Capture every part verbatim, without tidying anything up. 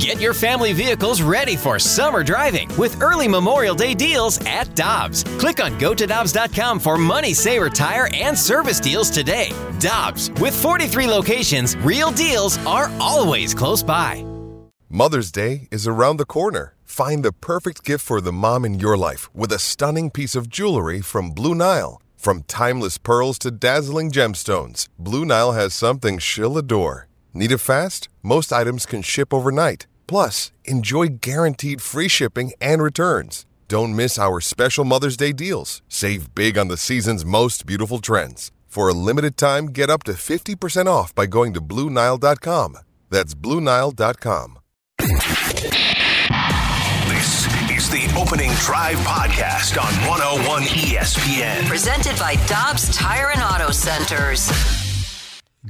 Get your family vehicles ready for summer driving with early Memorial Day deals at Dobbs. Click on go to dobbs dot com for money saver tire and service deals today. Dobbs, with forty-three locations, real deals are always close by. Mother's Day is around the corner. Find the perfect gift for the mom in your life with a stunning piece of jewelry from Blue Nile. From timeless pearls to dazzling gemstones, Blue Nile has something she'll adore. Need it fast? Most items can ship overnight. Plus, enjoy guaranteed free shipping and returns. Don't miss our special Mother's Day deals. Save big on the season's most beautiful trends. For a limited time, get up to fifty percent off by going to blue nile dot com. That's blue nile dot com. This is the Opening Drive Podcast on one oh one E S P N. Presented by Dobbs Tire and Auto Centers.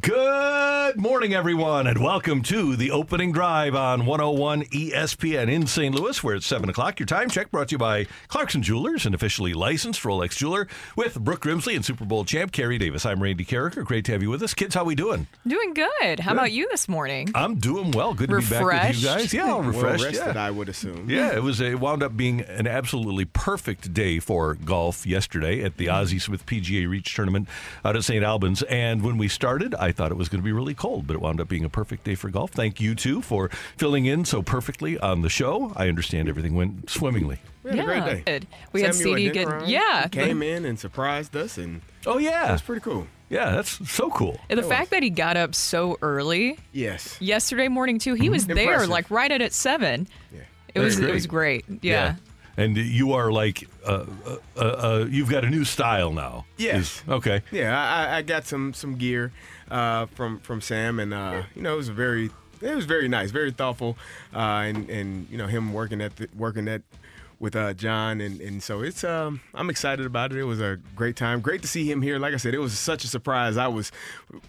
Good morning, everyone, and welcome to the Opening Drive on one oh one E S P N in Saint Louis, where it's seven o'clock. Your time check brought to you by Clarkson Jewelers, an officially licensed Rolex jeweler, with Brooke Grimsley and Super Bowl champ Carrie Davis. I'm Randy Carricker. Great to have you with us. Kids, how we doing? Doing good. How good. About you this morning? I'm doing well. Good to refreshed. Be back with you guys. Yeah, all refreshed. Well rested, yeah. I would assume. Yeah, it was a, it wound up being an absolutely perfect day for golf yesterday at the Ozzie Smith P G A Reach Tournament out at Saint Albans, and when we started, I thought it was going to be really cold, but it wound up being a perfect day for golf. Thank you, too, for filling in so perfectly on the show. I understand everything went swimmingly. We had yeah, a great day. Good. We Samuel had C D good. Yeah. Came in and surprised us. And oh, yeah. It was pretty cool. Yeah, that's so cool. And the that fact was. that he got up so early. Yes. Yesterday morning, too. He mm-hmm. was Impressive. there, like, right at, at seven. Yeah. It was, it was great. Yeah. yeah. And you are like, uh, uh, uh, you've got a new style now. Yes. Is, okay. Yeah, I, I got some some gear uh, from from Sam, and uh, you know, it was a very it was very nice, very thoughtful, uh, and and you know, him working at the, working at with uh, John, and and so it's um, I'm excited about it. It was a great time. Great to see him here. Like I said, it was such a surprise. I was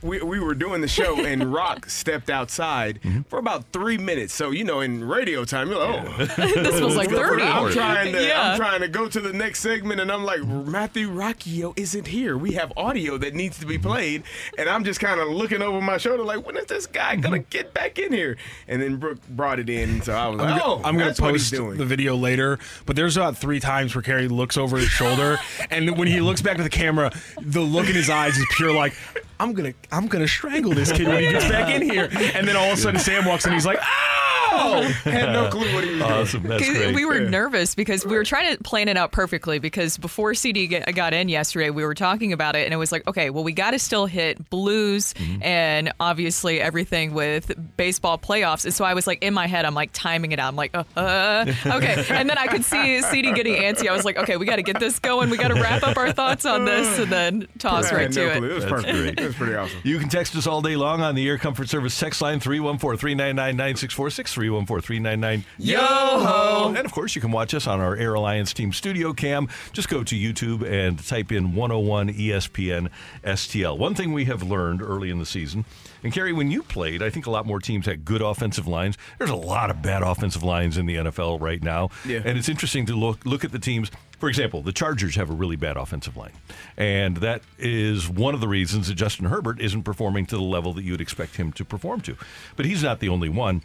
we we were doing the show, and Rock stepped outside mm-hmm. for about three minutes. So you know, in radio time, you're like, oh, this was like thirty. I'm trying to yeah. I'm trying to go to the next segment, and I'm like, Matthew Rocchio isn't here. We have audio that needs to be played, and I'm just kind of looking over my shoulder, like, when is this guy gonna get back in here? And then Brooke brought it in, so I was like, I'm oh, gonna, I'm gonna post the video later. But there's about three times where Carrie looks over his shoulder, and when he looks back to the camera, the look in his eyes is pure like, I'm gonna, I'm gonna strangle this kid when he gets back in here. And then all of a sudden, Sam walks in, he's like, ah! Oh, had no clue what he was awesome. doing. That's great. We were yeah. nervous because we were trying to plan it out perfectly, because before C D get, got in yesterday, we were talking about it, and it was like, okay, well, we got to still hit blues mm-hmm. and obviously everything with baseball playoffs. And so I was like, in my head, I'm like timing it out. I'm like, uh, uh, okay. And then I could see C D getting antsy. I was like, okay, we got to get this going. We got to wrap up our thoughts on this and then toss right no to clue. it. It was perfect. Great. It was pretty awesome. You can text us all day long on the Air Comfort Service text line three one four, three nine nine, nine six four six. three one four, three nine nine Yo-ho! And, of course, you can watch us on our Air Alliance Team Studio Cam. Just go to YouTube and type in one oh one E S P N S T L. One thing we have learned early in the season, and, Carrie, when you played, I think a lot more teams had good offensive lines. There's a lot of bad offensive lines in the N F L right now. Yeah. And it's interesting to look look at the teams. For example, the Chargers have a really bad offensive line. And that is one of the reasons that Justin Herbert isn't performing to the level that you would expect him to perform to. But he's not the only one.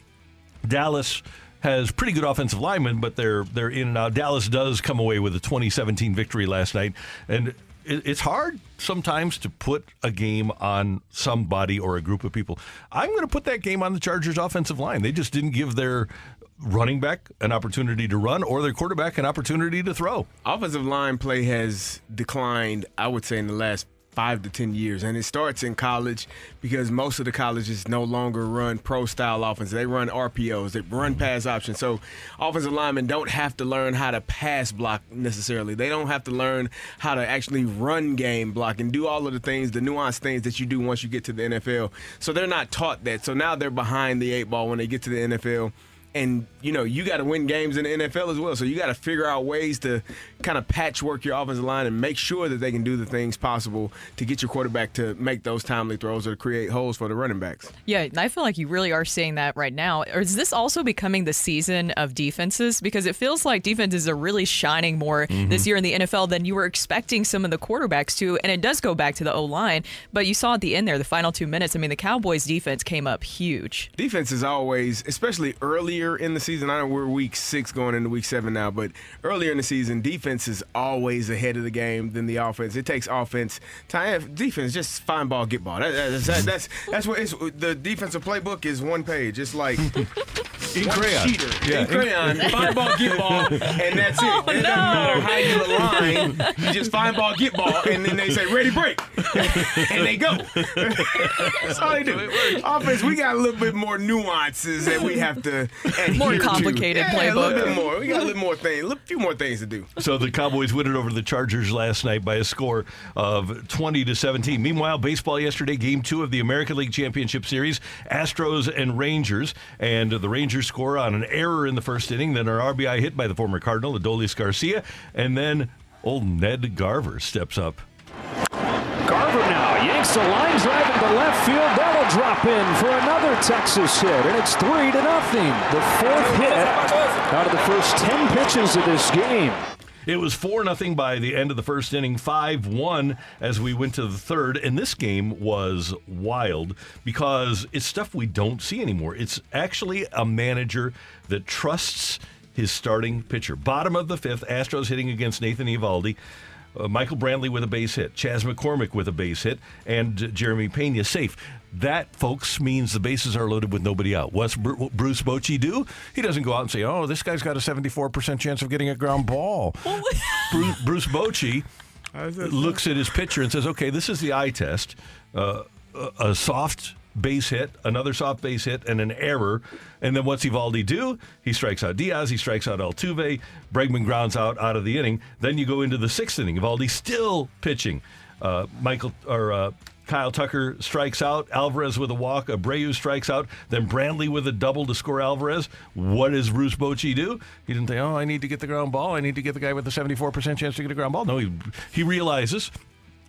Dallas has pretty good offensive linemen, but they're they're in and out. Dallas does come away with a twenty seventeen victory last night, and it, it's hard sometimes to put a game on somebody or a group of people. I'm going to put that game on the Chargers' offensive line. They just didn't give their running back an opportunity to run or their quarterback an opportunity to throw. Offensive line play has declined, I would say, in the last five to ten years, and it starts in college, because most of the colleges no longer run pro-style offense. They run R P Os. They run pass options. So offensive linemen don't have to learn how to pass block necessarily. They don't have to learn how to actually run game block and do all of the things, the nuanced things that you do once you get to the N F L. So they're not taught that. So now they're behind the eight ball when they get to the N F L. And, you know, you got to win games in the N F L as well. So you got to figure out ways to kind of patchwork your offensive line and make sure that they can do the things possible to get your quarterback to make those timely throws or to create holes for the running backs. Yeah, and I feel like you really are seeing that right now. Or is this also becoming the season of defenses? Because it feels like defenses are really shining more mm-hmm. this year in the N F L than you were expecting some of the quarterbacks to, and it does go back to the O-line. But you saw at the end there, the final two minutes, I mean, the Cowboys' defense came up huge. Defense is always, especially earlier in the season, I know we're week six going into week seven now, but earlier in the season, defense is always ahead of the game than the offense. It takes offense time. Defense, just find ball, get ball. That, that, that, that's that's what it's, the defensive playbook is one page. It's like in crayon. Yeah. In crayon, find ball, get ball, and that's it. Oh, it doesn't no. matter how you align. You just find ball, get ball, and then they say, ready, break. And they go. That's all they do. Offense, we got a little bit more nuances that we have to adhere to. More complicated yeah, playbook. A little bit more. We got a little more things, a few more things to do. So the Cowboys win it over the Chargers last night by a score of twenty to seventeen. Meanwhile, baseball yesterday, game two of the American League Championship Series, Astros and Rangers. And the Rangers score on an error in the first inning, then an R B I hit by the former Cardinal, Adolis Garcia. And then old Ned Garver steps up. Garver now yanks a line drive into left field. That'll drop in for another Texas hit, and it's three to nothing. The fourth hit out of the first ten pitches of this game. It was four nothing by the end of the first inning, five one as we went to the third. And this game was wild because it's stuff we don't see anymore. It's actually a manager that trusts his starting pitcher. Bottom of the fifth, Astros hitting against Nathan Eovaldi. Uh, Michael Brantley with a base hit, Chas McCormick with a base hit, and uh, Jeremy Pena safe. That, folks, means the bases are loaded with nobody out. What's Br- Bruce Bochy do? He doesn't go out and say, oh, this guy's got a seventy-four percent chance of getting a ground ball. Bruce, Bruce Bochy looks at his pitcher and says, okay, this is the eye test, uh, a, a soft base hit, another soft base hit, and an error. And then what's Eovaldi do? He strikes out Diaz. He strikes out Altuve. Bregman grounds out out of the inning. Then you go into the sixth inning. Eovaldi still pitching. Uh, Michael or uh, Kyle Tucker strikes out. Alvarez with a walk. Abreu strikes out. Then Brantley with a double to score Alvarez. What does Bruce Bochy do? He didn't think, oh, I need to get the ground ball. I need to get the guy with the seventy-four percent chance to get a ground ball. No, he he realizes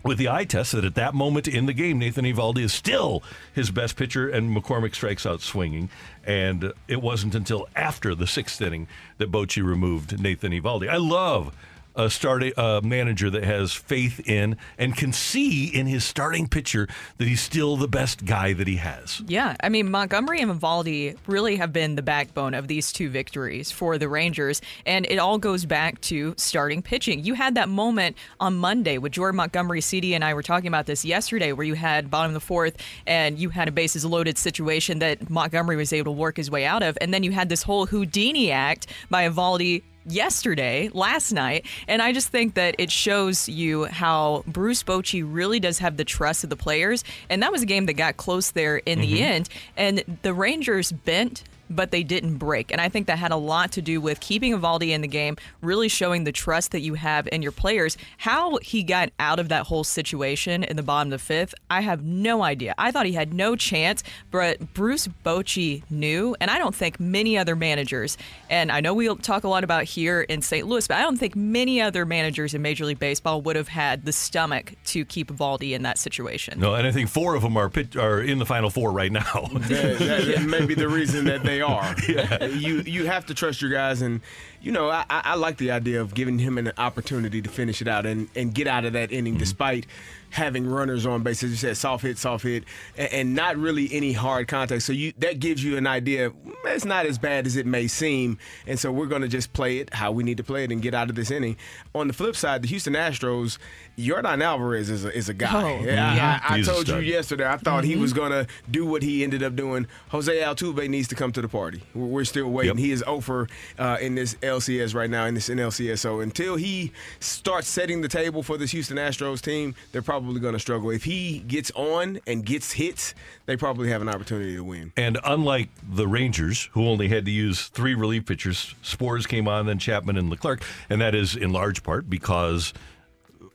with the eye test that at that moment in the game, Nathan Eovaldi is still his best pitcher, and McCormick strikes out swinging. And it wasn't until after the sixth inning that Bochy removed Nathan Eovaldi. I love a starting uh, manager that has faith in and can see in his starting pitcher that he's still the best guy that he has. Yeah, I mean, Montgomery and Eovaldi really have been the backbone of these two victories for the Rangers, and it all goes back to starting pitching. You had that moment on Monday with Jordan Montgomery. C D and I were talking about this yesterday, where you had bottom of the fourth, and you had a bases loaded situation that Montgomery was able to work his way out of, and then you had this whole Houdini act by Eovaldi yesterday, last night, and I just think that it shows you how Bruce Bochy really does have the trust of the players, and that was a game that got close there in mm-hmm. the end, and the Rangers bent, but they didn't break, and I think that had a lot to do with keeping Eovaldi in the game, really showing the trust that you have in your players. How he got out of that whole situation in the bottom of the fifth, I have no idea. I thought he had no chance, but Bruce Bochy knew, and I don't think many other managers, and I know we talk a lot about here in Saint Louis, but I don't think many other managers in Major League Baseball would have had the stomach to keep Eovaldi in that situation. No, and I think four of them are, pit- are in the Final Four right now. That, that, that may be the reason that they They are. Yeah. You you have to trust your guys, and you know I, I like the idea of giving him an opportunity to finish it out and, and get out of that inning mm-hmm. despite having runners on base. As you said, soft hit, soft hit, and, and not really any hard contact. So you that gives you an idea. It's not as bad as it may seem, and so we're going to just play it how we need to play it and get out of this inning. On the flip side, the Houston Astros, Yordan Alvarez is a, is a guy. Oh, yeah. I, I, I told you yesterday I thought mm-hmm. he was going to do what he ended up doing. Jose Altuve needs to come to the party. We're still waiting. Yep. He is oh for uh, in this L C S right now, in this N L C S. So until he starts setting the table for this Houston Astros team, they're probably going to struggle. If he gets on and gets hits, they probably have an opportunity to win. And unlike the Rangers, who only had to use three relief pitchers, Spores came on, then Chapman and Leclerc, and that is in large part because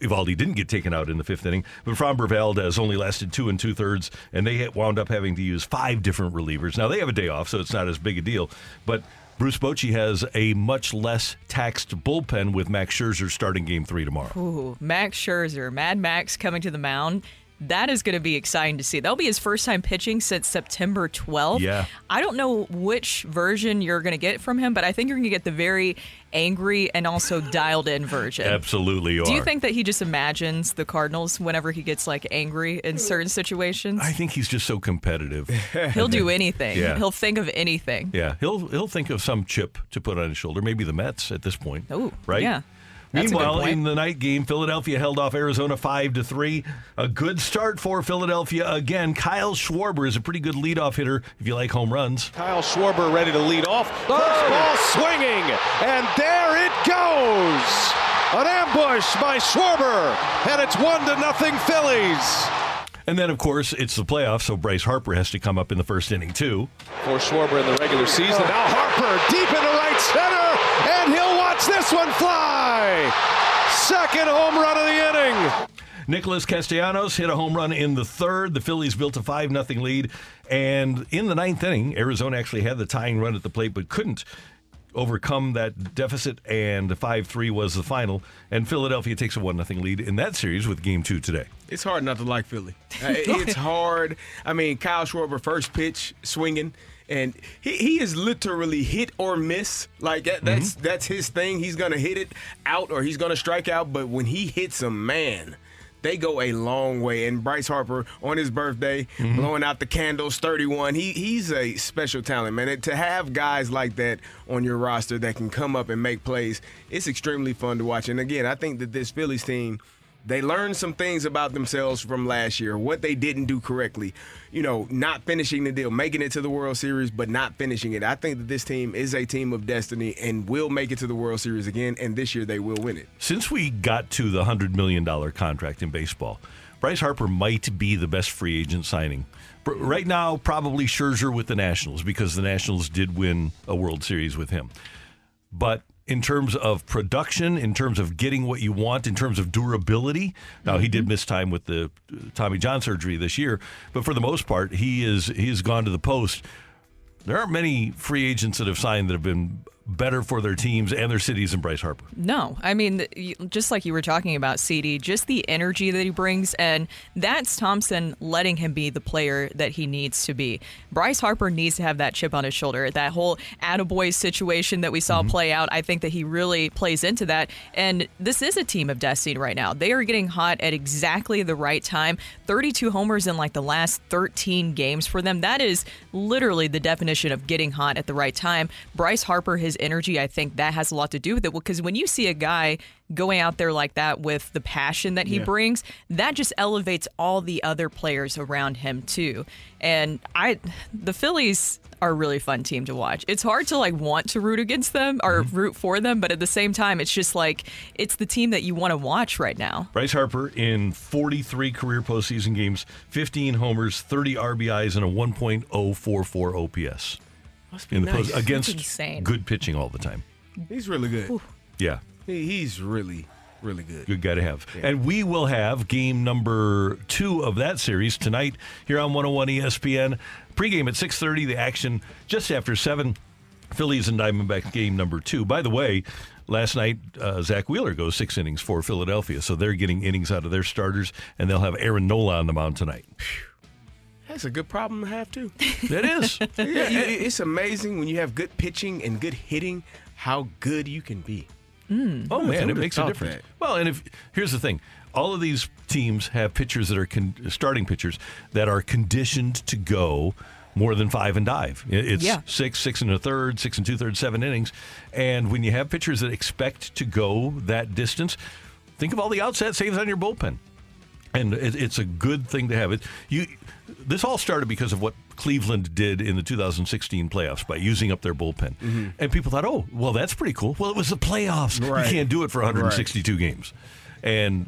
Eovaldi didn't get taken out in the fifth inning, but Framber Valdez only lasted two and two-thirds, and they wound up having to use five different relievers. Now, they have a day off, so it's not as big a deal, but Bruce Bochy has a much less taxed bullpen with Max Scherzer starting game three tomorrow. Ooh, Max Scherzer, Mad Max coming to the mound. That is going to be exciting to see. That'll be his first time pitching since September twelfth. Yeah. I don't know which version you're going to get from him, but I think you're going to get the very angry and also dialed in version. Absolutely you are. Do you think that he just imagines the Cardinals whenever he gets like angry in certain situations? I think he's just so competitive. He'll do anything. Yeah. He'll think of anything. Yeah. He'll he'll think of some chip to put on his shoulder, maybe the Mets at this point. Oh, right? Yeah. That's Meanwhile, in the night game, Philadelphia held off Arizona five to three. A good start for Philadelphia again. Kyle Schwarber is a pretty good leadoff hitter if you like home runs. Kyle Schwarber ready to lead off. Oh. First ball swinging, and there it goes. An ambush by Schwarber, and it's one to nothing Phillies. And then, of course, it's the playoffs, so Bryce Harper has to come up in the first inning, too. For Schwarber in the regular season. Oh. Now Harper deep into right center, and he'll watch this one fly. Second home run of the inning. Nicholas Castellanos hit a home run in the third. The Phillies built a five nothing lead. And in the ninth inning, Arizona actually had the tying run at the plate, but couldn't overcome that deficit, and five three was the final, and Philadelphia takes a one nothing lead in that series with game two today. It's hard not to like Philly. It's hard. I mean, Kyle Schwarber, first pitch, swinging, and he, he is literally hit or miss. Like, that, that's mm-hmm. that's his thing. He's going to hit it out or he's going to strike out, but when he hits a man, they go a long way. And Bryce Harper, on his birthday, mm-hmm. blowing out the candles, thirty-one. He He's a special talent, man. And to have guys like that on your roster that can come up and make plays, it's extremely fun to watch. And, again, I think that this Phillies team, they learned some things about themselves from last year, what they didn't do correctly. You know, not finishing the deal, making it to the World Series, but not finishing it. I think that this team is a team of destiny and will make it to the World Series again, and this year they will win it. Since we got to the one hundred million dollars contract in baseball, Bryce Harper might be the best free agent signing. Right now, probably Scherzer with the Nationals, because the Nationals did win a World Series with him. But in terms of production, in terms of getting what you want, in terms of durability. Now, he did miss time with the Tommy John surgery this year, but for the most part, he is he has gone to the post. There aren't many free agents that have signed that have been better for their teams and their cities than Bryce Harper. No. I mean, just like you were talking about, C D, just the energy that he brings, and that's Thompson letting him be the player that he needs to be. Bryce Harper needs to have that chip on his shoulder. That whole attaboy situation that we saw mm-hmm. play out, I think that he really plays into that, and this is a team of destiny right now. They are getting hot at exactly the right time. thirty-two homers in like the last thirteen games for them. That is literally the definition of getting hot at the right time. Bryce Harper, his energy, I think that has a lot to do with it, because when you see a guy going out there like that with the passion that he yeah. brings, that just elevates all the other players around him too. And I, the Phillies are a really fun team to watch. It's hard to like want to root against them or mm-hmm. root for them, but at the same time, it's just like it's the team that you want to watch right now. Bryce Harper in forty-three career postseason games, fifteen homers, thirty R B Is, and a one point oh four four O P S. Must be in the nice. Post against good pitching all the time. He's really good. Ooh. Yeah. He's really, really good. Good guy to have. Yeah. And we will have game number two of that series tonight here on one oh one E S P N. Pregame at six thirty, the action just after seven. Phillies and Diamondbacks game number two. By the way, last night, uh, Zach Wheeler goes six innings for Philadelphia, so they're getting innings out of their starters, and they'll have Aaron Nola on the mound tonight. Whew. That's a good problem to have, too. It is. Yeah, it's amazing when you have good pitching and good hitting how good you can be. Mm. Oh, man, it makes a difference. That. Well, and if here's the thing. All of these teams have pitchers that are con- starting pitchers that are conditioned to go more than five and dive. It's yeah. six, six and a third, six and two-thirds, seven innings. And when you have pitchers that expect to go that distance, think of all the outset saves on your bullpen. And it, it's a good thing to have. It you. This all started because of what Cleveland did in the two thousand sixteen playoffs by using up their bullpen. Mm-hmm. And people thought, oh, well, that's pretty cool. Well, it was the playoffs. Right. You can't do it for one hundred sixty-two right. games. And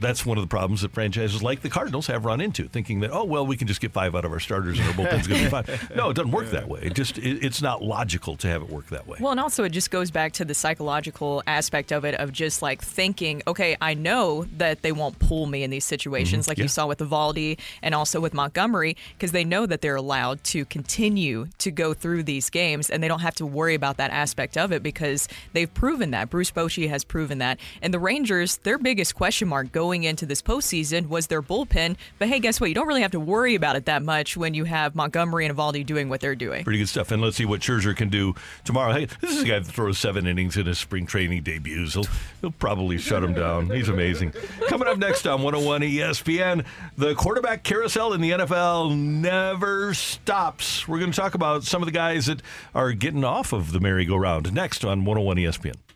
that's one of the problems that franchises like the Cardinals have run into, thinking that, oh, well, we can just get five out of our starters and our bullpen's going to be fine. No, it doesn't work that way. It just it, it's not logical to have it work that way. Well, and also it just goes back to the psychological aspect of it, of just like thinking, okay, I know that they won't pull me in these situations, mm-hmm. like yeah. you saw with Eovaldi and also with Montgomery, because they know that they're allowed to continue to go through these games, and they don't have to worry about that aspect of it because they've proven that. Bruce Bochy has proven that. And the Rangers, their biggest question mark going into this postseason was their bullpen. But hey, guess what? You don't really have to worry about it that much when you have Montgomery and Eovaldi doing what they're doing. Pretty good stuff. And let's see what Scherzer can do tomorrow. Hey, this is a guy that throws seven innings in his spring training debuts. He'll, he'll probably shut him down. He's amazing. Coming up next on one oh one E S P N, the quarterback carousel in the N F L never stops. We're going to talk about some of the guys that are getting off of the merry-go-round next on one oh one E S P N.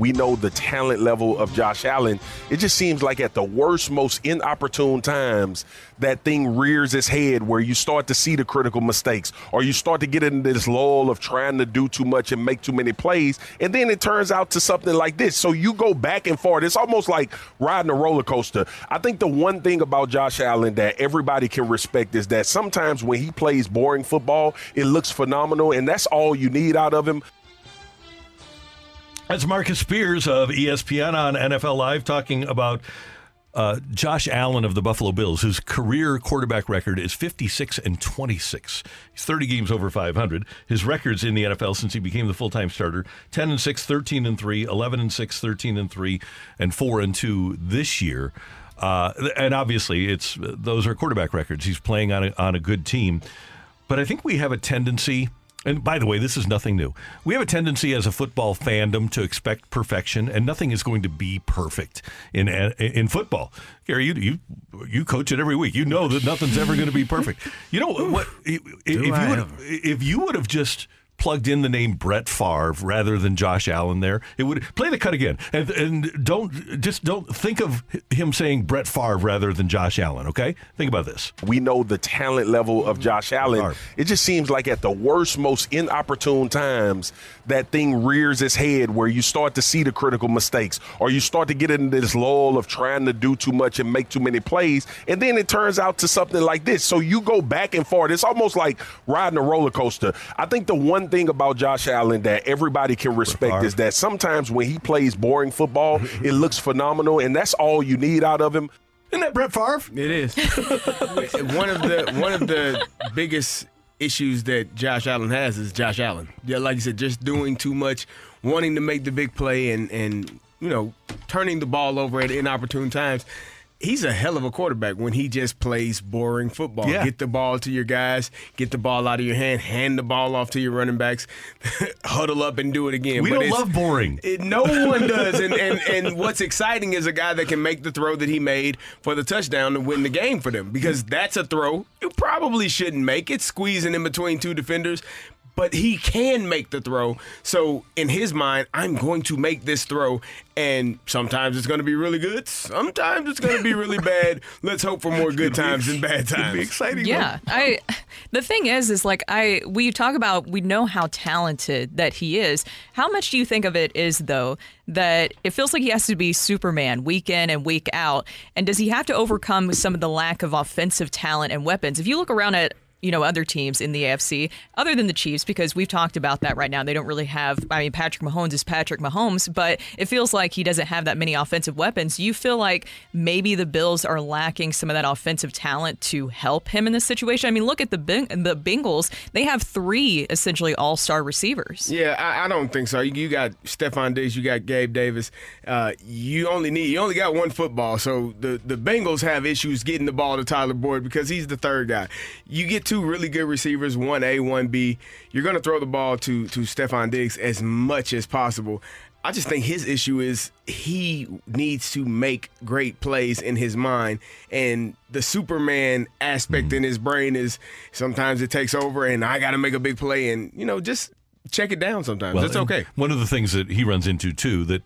We know the talent level of Josh Allen. It just seems like at the worst, most inopportune times, that thing rears its head where you start to see the critical mistakes, or you start to get into this lull of trying to do too much and make too many plays, and then it turns out to something like this. So you go back and forth. It's almost like riding a roller coaster. I think the one thing about Josh Allen that everybody can respect is that sometimes when he plays boring football, it looks phenomenal, and that's all you need out of him. That's Marcus Spears of E S P N on N F L Live talking about uh, Josh Allen of the Buffalo Bills, whose career quarterback record is fifty-six and twenty-six. He's thirty games over five hundred. His records in the N F L since he became the full-time starter, ten and six, thirteen and three, eleven and six, thirteen and three, and four and two this year. Uh, and obviously, it's those are quarterback records. He's playing on a, on a good team. But I think we have a tendency... And by the way, this is nothing new. We have a tendency as a football fandom to expect perfection, and nothing is going to be perfect in in football. Gary, you you, you coach it every week. You know that nothing's ever going to be perfect. You know what? If, if you would if you would have just plugged in the name Brett Favre rather than Josh Allen there, it would play the cut again, and and don't just don't think of him saying Brett Favre rather than Josh Allen. Okay, think about this. We know the talent level of Josh Allen. Favre. It just seems like at the worst, most inopportune times, that thing rears its head where you start to see the critical mistakes, or you start to get into this lull of trying to do too much and make too many plays, and then it turns out to something like this. So you go back and forth. It's almost like riding a roller coaster. I think the one thing about Josh Allen that everybody can respect is that sometimes when he plays boring football, it looks phenomenal, and that's all you need out of him. Isn't that Brett Favre? It is. one of the one of the biggest issues that Josh Allen has is Josh Allen. Yeah, like you said, just doing too much, wanting to make the big play, and and you know, turning the ball over at inopportune times. He's a hell of a quarterback when he just plays boring football. Yeah. Get the ball to your guys, get the ball out of your hand, hand the ball off to your running backs, huddle up and do it again. We but don't love boring. It, no one does. And, and and what's exciting is a guy that can make the throw that he made for the touchdown to win the game for them, because that's a throw you probably shouldn't make. It's squeezing in between two defenders. But he can make the throw. So in his mind, I'm going to make this throw. And sometimes it's going to be really good. Sometimes it's going to be really bad. Let's hope for more good times than bad times. It'd be exciting. Yeah. I, the thing is, is like I we talk about, we know how talented that he is. How much do you think of it is, though, that it feels like he has to be Superman week in and week out? And does he have to overcome some of the lack of offensive talent and weapons? If you look around at you know, other teams in the A F C, other than the Chiefs, because we've talked about that right now. They don't really have, I mean, Patrick Mahomes is Patrick Mahomes, but it feels like he doesn't have that many offensive weapons. You feel like maybe the Bills are lacking some of that offensive talent to help him in this situation. I mean, look at the Beng- the Bengals. They have three essentially all-star receivers. Yeah, I, I don't think so. You got Stephon Diggs, you got Gabe Davis. Uh, you only need, you only got one football. So the, the Bengals have issues getting the ball to Tyler Boyd because he's the third guy. You get two Two really good receivers, one A, one B. You're going to throw the ball to to Stephon Diggs as much as possible. I just think his issue is he needs to make great plays in his mind, and the Superman aspect mm-hmm. in his brain is sometimes it takes over, and I got to make a big play, and you know, just check it down sometimes. Well, it's okay. One of the things that he runs into too that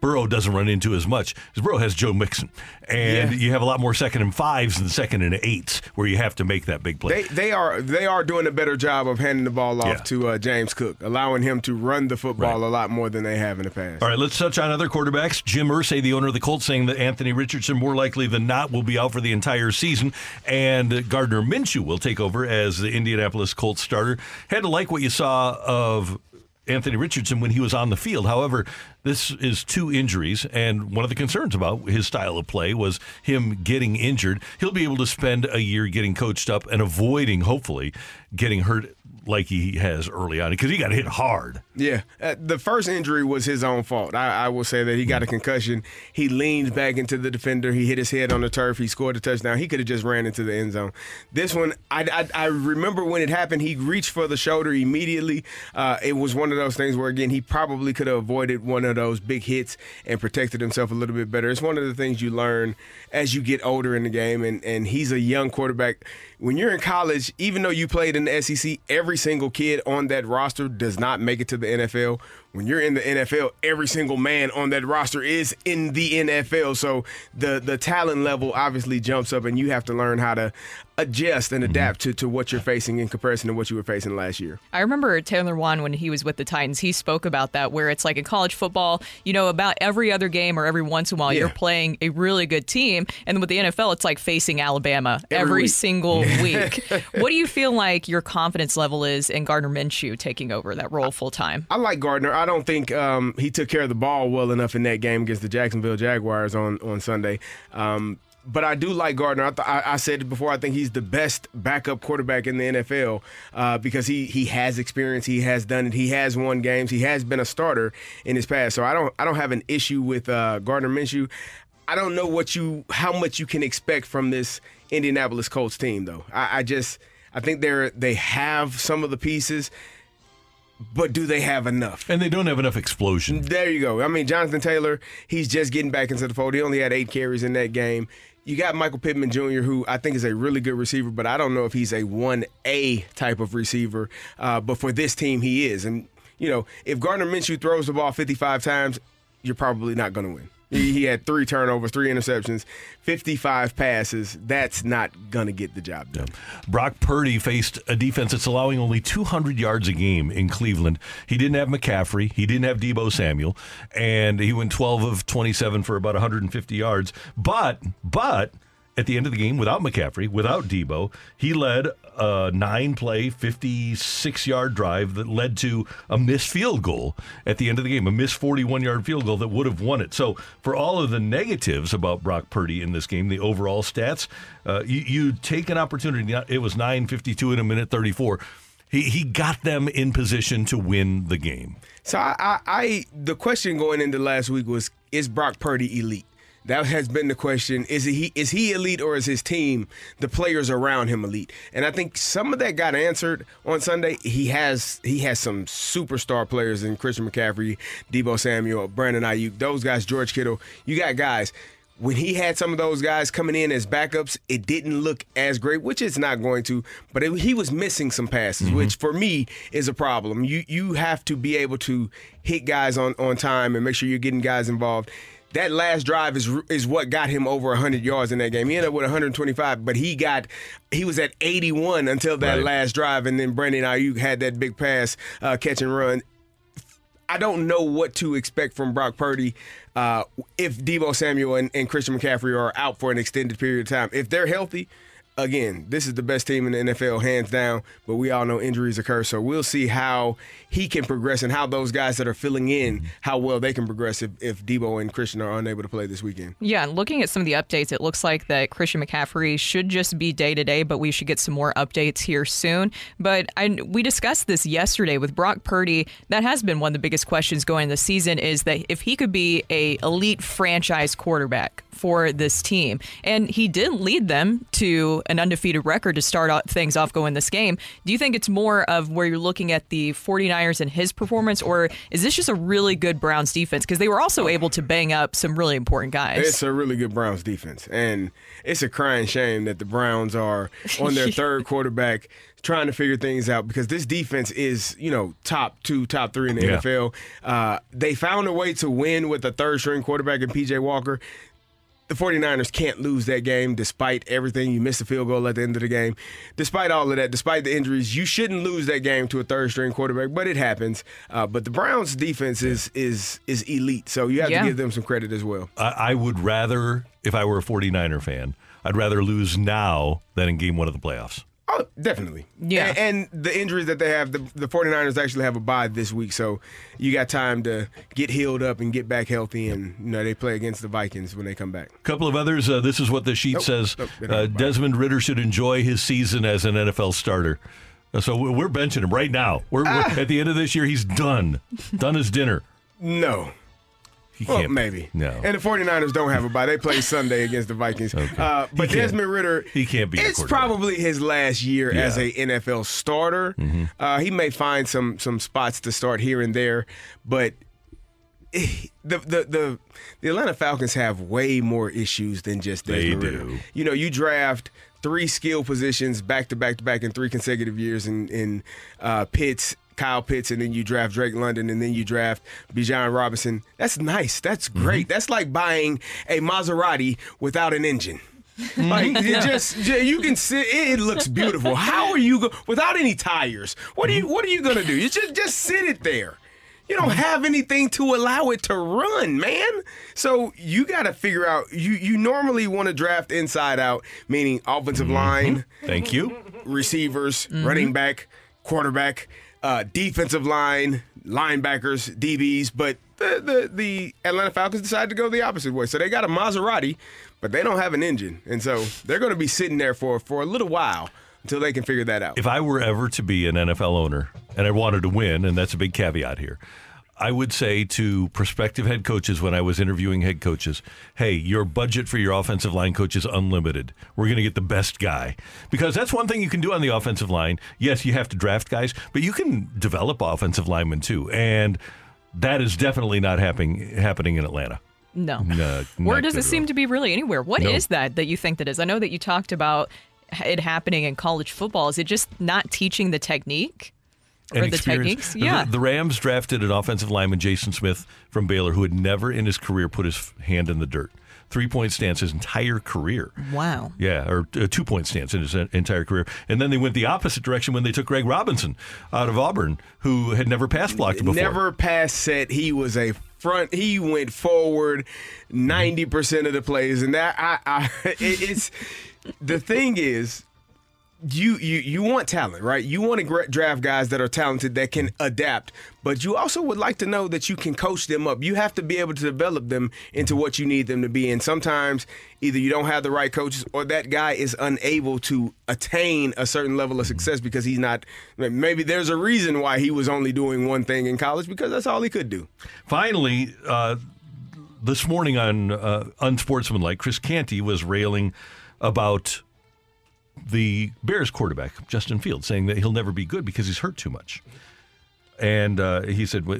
Burrow doesn't run into as much because Burrow has Joe Mixon. And yeah. you have a lot more second and fives than second and eights where you have to make that big play. They, they are they are doing a better job of handing the ball off yeah. to uh, James Cook, allowing him to run the football right. a lot more than they have in the past. All right, let's touch on other quarterbacks. Jim Irsay, the owner of the Colts, saying that Anthony Richardson more likely than not will be out for the entire season. And Gardner Minshew will take over as the Indianapolis Colts starter. Had to like what you saw of Anthony Richardson when he was on the field. However, this is two injuries, and one of the concerns about his style of play was him getting injured. He'll be able to spend a year getting coached up and avoiding, hopefully, getting hurt like he has early on, because he got hit hard. Yeah. Uh, the first injury was his own fault. I, I will say that he got a concussion. He leaned back into the defender. He hit his head on the turf. He scored a touchdown. He could have just ran into the end zone. This one, I, I, I remember when it happened, he reached for the shoulder immediately. Uh, it was one of those things where, again, he probably could have avoided one of those big hits and protected himself a little bit better. It's one of the things you learn as you get older in the game, and, and he's a young quarterback. When you're in college, even though you played in the S E C, every single kid on that roster does not make it to the N F L. When you're in the N F L, every single man on that roster is in the N F L. So the, the talent level obviously jumps up, and you have to learn how to adjust and adapt mm-hmm. to, to what you're facing in comparison to what you were facing last year. I remember Taylor Lewan, when he was with the Titans, he spoke about that, where it's like in college football, you know, about every other game or every once in a while yeah. you're playing a really good team. And with the N F L, it's like facing Alabama every, every week. single week. What do you feel like your confidence level is in Gardner Minshew taking over that role full time? I like Gardner. I don't think um, he took care of the ball well enough in that game against the Jacksonville Jaguars on, on Sunday. Um, But I do like Gardner. I, th- I said it before, I think he's the best backup quarterback in the N F L uh, because he he has experience, he has done it, he has won games, he has been a starter in his past. So I don't I don't have an issue with uh, Gardner Minshew. I don't know what you how much you can expect from this Indianapolis Colts team, though. I, I just I think they're they have some of the pieces. But do they have enough? And they don't have enough explosion. There you go. I mean, Jonathan Taylor, he's just getting back into the fold. He only had eight carries in that game. You got Michael Pittman Junior, who I think is a really good receiver, but I don't know if he's a one A type of receiver. Uh, but for this team, he is. And, you know, if Gardner Minshew throws the ball fifty-five times, you're probably not going to win. He had three turnovers, three interceptions, fifty-five passes. That's not going to get the job done. Yeah. Brock Purdy faced a defense that's allowing only two hundred yards a game in Cleveland. He didn't have McCaffrey. He didn't have Deebo Samuel. And he went twelve of twenty-seven for about one hundred fifty yards. But, but... at the end of the game, without McCaffrey, without Deebo, he led a nine-play, fifty-six-yard drive that led to a missed field goal at the end of the game, a missed forty-one-yard field goal that would have won it. So for all of the negatives about Brock Purdy in this game, the overall stats, uh, you, you take an opportunity. It was nine fifty-two in a minute thirty-four. He he got them in position to win the game. So I, I, I the question going into last week was, is Brock Purdy elite? That has been the question. Is he is he elite, or is his team, the players around him, elite? And I think some of that got answered on Sunday. He has he has some superstar players in Christian McCaffrey, Deebo Samuel, Brandon Ayuk, those guys, George Kittle. You got guys. When he had some of those guys coming in as backups, it didn't look as great, which it's not going to, but it, he was missing some passes, mm-hmm. which for me is a problem. You you have to be able to hit guys on, on time and make sure you're getting guys involved. That last drive is is what got him over one hundred yards in that game. He ended up with one hundred twenty-five, but he got he was at eighty-one until that right. last drive, and then Brandon Ayuk had that big pass, uh, catch and run. I don't know what to expect from Brock Purdy uh, if Deebo Samuel and, and Christian McCaffrey are out for an extended period of time. If they're healthy, again, this is the best team in the N F L, hands down, but we all know injuries occur, so we'll see how he can progress and how those guys that are filling in, how well they can progress if, if Deebo and Christian are unable to play this weekend. Yeah, and looking at some of the updates, it looks like that Christian McCaffrey should just be day-to-day, but we should get some more updates here soon. But I, we discussed this yesterday with Brock Purdy. That has been one of the biggest questions going into the season, is that if he could be an elite franchise quarterback for this team. And he did lead them to an undefeated record to start things off going this game. Do you think it's more of where you're looking at the 49ers and his performance, or is this just a really good Browns defense? Because they were also able to bang up some really important guys. It's a really good Browns defense. And it's a crying shame that the Browns are on their third quarterback trying to figure things out, because this defense is, you know, top two, top three in the yeah. N F L. Uh, they found a way to win with a third-string quarterback in P J Walker. The 49ers can't lose that game despite everything. You missed the field goal at the end of the game. Despite all of that, despite the injuries, you shouldn't lose that game to a third-string quarterback, but it happens. Uh, but the Browns' defense is is is elite, so you have yeah. to give them some credit as well. I, I would rather, if I were a 49er fan, I'd rather lose now than in game one of the playoffs. Oh, definitely. Yeah. And, and the injuries that they have, the, the 49ers actually have a bye this week, so you got time to get healed up and get back healthy, and you know they play against the Vikings when they come back. A couple of others. Uh, this is what the sheet nope, says. Nope, uh, Desmond Ridder should enjoy his season as an N F L starter. So we're benching him right now. We're, ah. we're at the end of this year, he's done. Done his dinner. No. He well, can't maybe. Be. No. And the 49ers don't have a bye. They play Sunday against the Vikings. Okay. Uh, but Desmond Ridder, he can't be it's probably his last year yeah. as an N F L starter. Mm-hmm. Uh, he may find some some spots to start here and there, but the the the, the Atlanta Falcons have way more issues than just Desmond Ridder. They do. You know, you draft three skill positions back to back to back in three consecutive years in, in uh, Pitts, Kyle Pitts, and then you draft Drake London, and then you draft Bijan Robinson. That's nice. That's great. Mm-hmm. That's like buying a Maserati without an engine. Like, it just, you can sit, it looks beautiful. How are you, go- without any tires, what are you, what are you going to do? You just, just sit it there. You don't have anything to allow it to run, man. So you got to figure out, you, you normally want to draft inside out, meaning offensive mm-hmm. line. Thank you. Receivers, mm-hmm. running back, quarterback. Uh, defensive line, linebackers, D Bs, but the, the the Atlanta Falcons decided to go the opposite way. So they got a Maserati, but they don't have an engine. And so they're going to be sitting there for, for a little while until they can figure that out. If I were ever to be an N F L owner and I wanted to win, and that's a big caveat here, I would say to prospective head coaches when I was interviewing head coaches, hey, your budget for your offensive line coach is unlimited. We're going to get the best guy. Because that's one thing you can do on the offensive line. Yes, you have to draft guys, but you can develop offensive linemen too. And that is definitely not happening happening in Atlanta. No. no or does it seem to be really anywhere? What no. is that that you think that is? I know that you talked about it happening in college football. Is it just not teaching the technique? And the techniques, yeah. The, the Rams drafted an offensive lineman, Jason Smith, from Baylor, who had never in his career put his hand in the dirt. Three-point stance his entire career. Wow. Yeah, or a two-point stance in his entire career. And then they went the opposite direction when they took Greg Robinson out of Auburn, who had never pass blocked before. Never pass set. He was a front. He went forward ninety percent of the plays. And that I, I it, it's the thing is, You, you you want talent, right? You want to draft guys that are talented, that can adapt, but you also would like to know that you can coach them up. You have to be able to develop them into what you need them to be. And sometimes either you don't have the right coaches, or that guy is unable to attain a certain level of success because he's not – maybe there's a reason why he was only doing one thing in college, because that's all he could do. Finally, uh, this morning on uh, Unsportsmanlike, Chris Canty was railing about – the Bears quarterback, Justin Fields, saying that he'll never be good because he's hurt too much. And uh, he said well,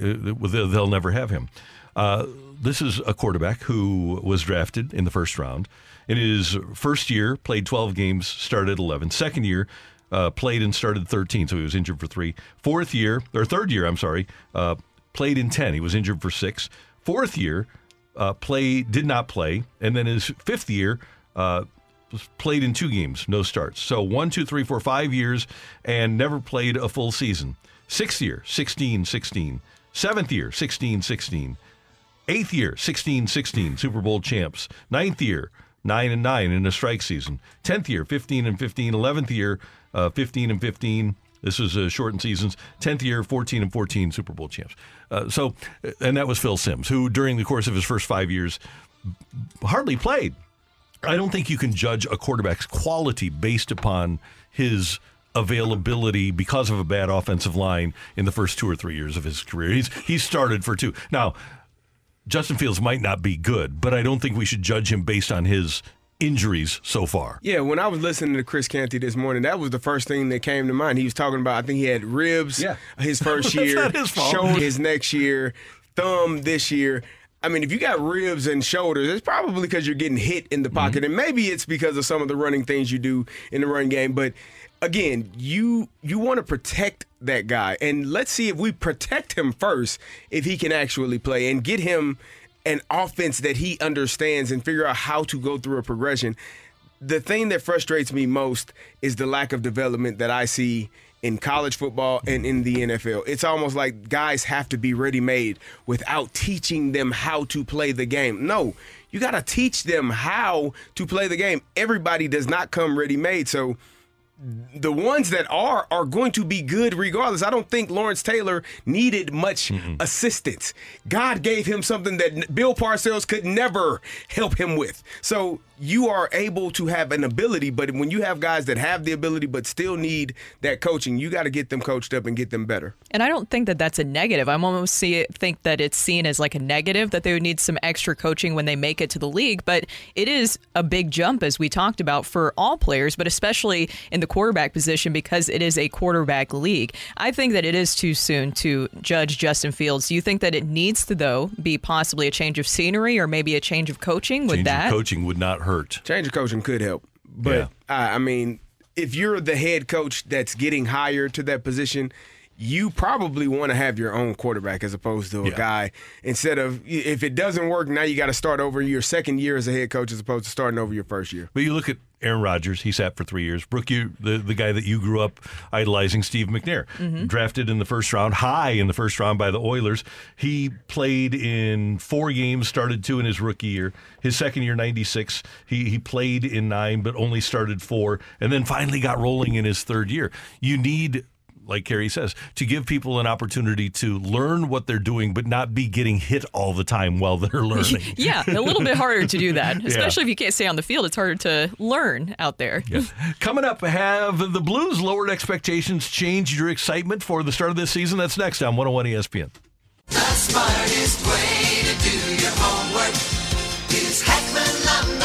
they'll never have him. Uh, this is a quarterback who was drafted in the first round. In his first year, played twelve games, started eleven. Second year, uh, played and started thirteen, so he was injured for three. Fourth year, or third year, I'm sorry, uh, played in ten. He was injured for six. Fourth year, uh, play did not play. And then his fifth year, uh, played in two games, no starts. So one, two, three, four, five years, and never played a full season. Sixth year, sixteen sixteen. Seventh year, sixteen sixteen. Eighth year, sixteen sixteen, Super Bowl champs. Ninth year, nine and nine in a strike season. Tenth year, fifteen and fifteen. Eleventh year, uh, fifteen and fifteen. This is uh, shortened seasons. Tenth year, fourteen and fourteen, Super Bowl champs. Uh, so, and that was Phil Simms, who during the course of his first five years hardly played. I don't think you can judge a quarterback's quality based upon his availability because of a bad offensive line in the first two or three years of his career. He's he started for two. Now, Justin Fields might not be good, but I don't think we should judge him based on his injuries so far. Yeah, when I was listening to Chris Canty this morning, that was the first thing that came to mind. He was talking about, I think he had ribs yeah. his first year, his shoulder his next year, thumb this year. I mean, if you got ribs and shoulders, it's probably because you're getting hit in the pocket, mm-hmm. and maybe it's because of some of the running things you do in the run game. But again, you you want to protect that guy, and let's see if we protect him first, if he can actually play, and get him an offense that he understands and figure out how to go through a progression. The thing that frustrates me most is the lack of development that I see in college football and in the N F L. It's almost like guys have to be ready-made without teaching them how to play the game. No, you got to teach them how to play the game. Everybody does not come ready-made, so the ones that are are going to be good regardless. I don't think Lawrence Taylor needed much Mm-mm. assistance. God gave him something that Bill Parcells could never help him with. So you are able to have an ability, but when you have guys that have the ability but still need that coaching, you got to get them coached up and get them better. And I don't think that that's a negative. I almost see it, think that it's seen as like a negative, that they would need some extra coaching when they make it to the league. But it is a big jump, as we talked about, for all players, but especially in the quarterback position, because it is a quarterback league. I think that it is too soon to judge Justin Fields. Do you think that it needs to, though, be possibly a change of scenery or maybe a change of coaching? Would change that? Change of coaching would not hurt. Hurt. Change of coaching could help. But, yeah. uh, I mean, if you're the head coach that's getting hired to that position, you probably want to have your own quarterback as opposed to a yeah. guy. Instead of, if it doesn't work, now you got to start over your second year as a head coach as opposed to starting over your first year. But you look at Aaron Rodgers, he sat for three years. Brooke, you, the, the guy that you grew up idolizing, Steve McNair, mm-hmm. drafted in the first round, high in the first round by the Oilers. He played in four games, started two in his rookie year. His second year, ninety-six, he, he played in nine but only started four, and then finally got rolling in his third year. You need, like Kerry says, to give people an opportunity to learn what they're doing but not be getting hit all the time while they're learning. Yeah, a little bit harder to do that, especially yeah. if you can't stay on the field. It's harder to learn out there. Yeah. Coming up, have the Blues lowered expectations changed your excitement for the start of this season? That's next on one oh one E S P N. The smartest way to do your homework is Heckman Lumber.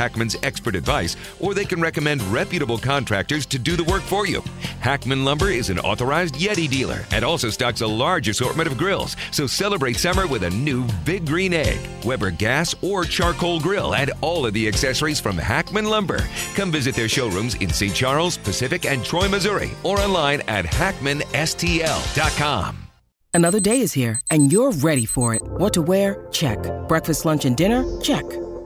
Hackman's expert advice, or they can recommend reputable contractors to do the work for you. Hackman Lumber is an authorized Yeti dealer and also stocks a large assortment of grills, so celebrate summer with a new Big Green Egg, Weber gas or charcoal grill, and all of the accessories from Hackman Lumber. Come visit their showrooms in Saint Charles, Pacific, and Troy, Missouri, or online at hackman s t l dot com. Another day is here, and you're ready for it. What to wear? Check. Breakfast, lunch, and dinner? Check.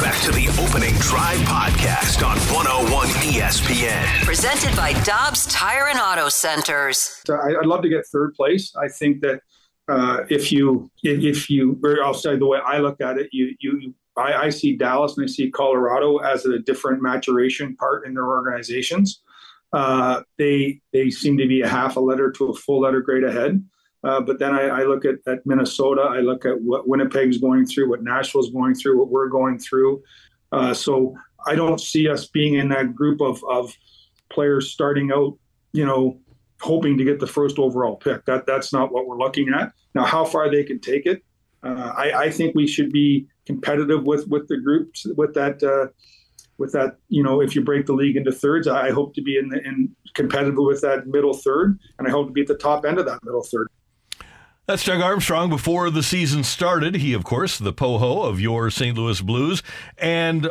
back to the Opening Drive podcast on one oh one E S P N. Presented by Dobbs Tire and Auto Centers. So I, I'd love to get third place. I think that uh, if you, if you, or I'll say the way I look at it, you, you, I, I see Dallas and I see Colorado as a different maturation part in their organizations. Uh, they they seem to be a half a letter to a full letter grade ahead. Uh, but then I, I look at, at Minnesota, I look at what Winnipeg's going through, what Nashville's going through, what we're going through. Uh, so I don't see us being in that group of, of players starting out, you know, hoping to get the first overall pick. That That's not what we're looking at. Now, how far they can take it, uh, I, I think we should be competitive with, with the groups, with that, uh, with that, you know, if you break the league into thirds, I hope to be in, the, in competitive with that middle third, and I hope to be at the top end of that middle third. That's Doug Armstrong before the season started. He, of course, the Poho of your Saint Louis Blues. And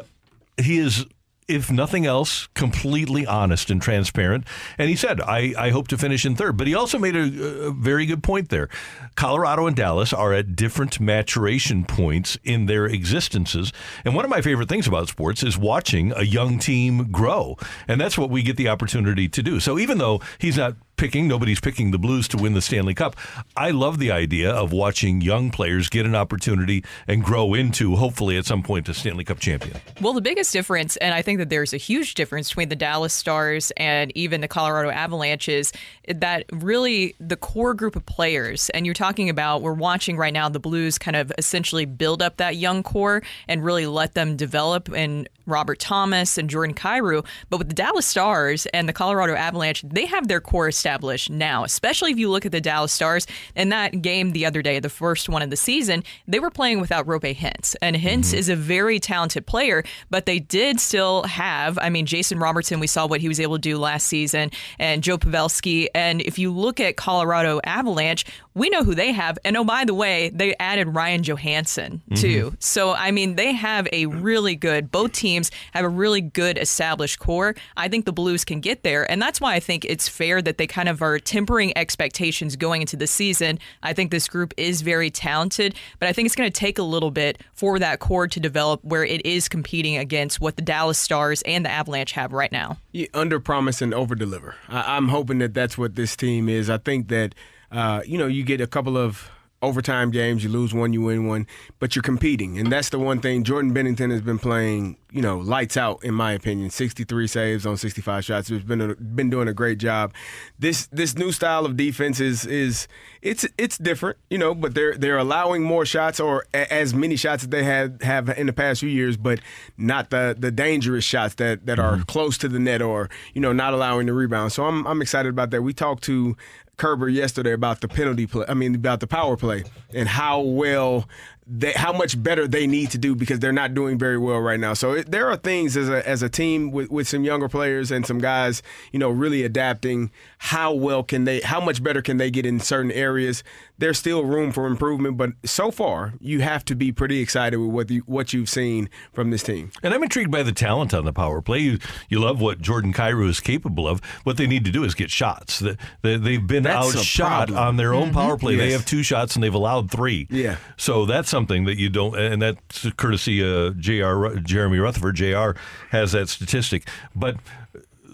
he is, if nothing else, completely honest and transparent. And he said, I, I hope to finish in third. But he also made a, a very good point there. Colorado and Dallas are at different maturation points in their existences. And one of my favorite things about sports is watching a young team grow. And that's what we get the opportunity to do. So even though he's not picking, nobody's picking the Blues to win the Stanley Cup, I love the idea of watching young players get an opportunity and grow into, hopefully at some point, a Stanley Cup champion. Well, the biggest difference, and I think that there's a huge difference between the Dallas Stars and even the Colorado Avalanche, is that really the core group of players, and you're talking about, we're watching right now the Blues kind of essentially build up that young core and really let them develop, and Robert Thomas and Jordan Kyrou. But with the Dallas Stars and the Colorado Avalanche, they have their core established now, especially if you look at the Dallas Stars. In that game the other day, the first one of the season, they were playing without Rope Hintz. And Hintz mm-hmm. is a very talented player, but they did still have, I mean, Jason Robertson, we saw what he was able to do last season, and Joe Pavelski. And if you look at Colorado Avalanche, we know who they have. And oh, by the way, they added Ryan Johansson, too. Mm-hmm. So, I mean, they have a really good, both teams have a really good established core. I think the Blues can get there, and that's why I think it's fair that they kind of are tempering expectations going into the season. I think this group is very talented, but I think it's going to take a little bit for that core to develop where it is competing against what the Dallas Stars and the Avalanche have right now. Yeah, under promise and over deliver. I- I'm hoping that that's what this team is. I think that, uh, you know, you get a couple of overtime games, you lose one, you win one, but you're competing. And that's the one thing. Jordan Bennington has been playing, you know, lights out, in my opinion. sixty-three saves on sixty-five shots. He's been a, been doing a great job. This this new style of defense is is it's it's different, you know, but they're they're allowing more shots, or a, as many shots as they have have in the past few years, but not the the dangerous shots that that are close to the net, or, you know, not allowing the rebound. So I'm I'm excited about that. We talked to Kerber yesterday about the penalty play, I mean, about the power play, and how well they, how much better they need to do, because they're not doing very well right now. So it, there are things as a as a team with, with some younger players and some guys, you know, really adapting. How well can they? How much better can they get in certain areas? There's still room for improvement, but so far you have to be pretty excited with what you, what you've seen from this team. And I'm intrigued by the talent on the power play. You you love what Jordan Kyrou is capable of. What they need to do is get shots. That they, they've been That's outshot on their own mm-hmm. power play. Yes. They have two shots and they've allowed three. Yeah. So that's something that you don't, and that's courtesy uh, J R Jeremy Rutherford. J R has that statistic. But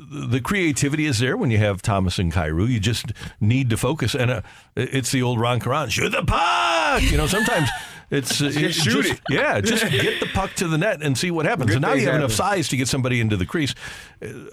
the creativity is there when you have Thomas and Kyrou. You just need to focus. And uh, it's the old Ron Caron, shoot the puck! You know, sometimes it's... Uh, just shoot just, it. Yeah, just get the puck to the net and see what happens. Good and now you have happen. enough size to get somebody into the crease.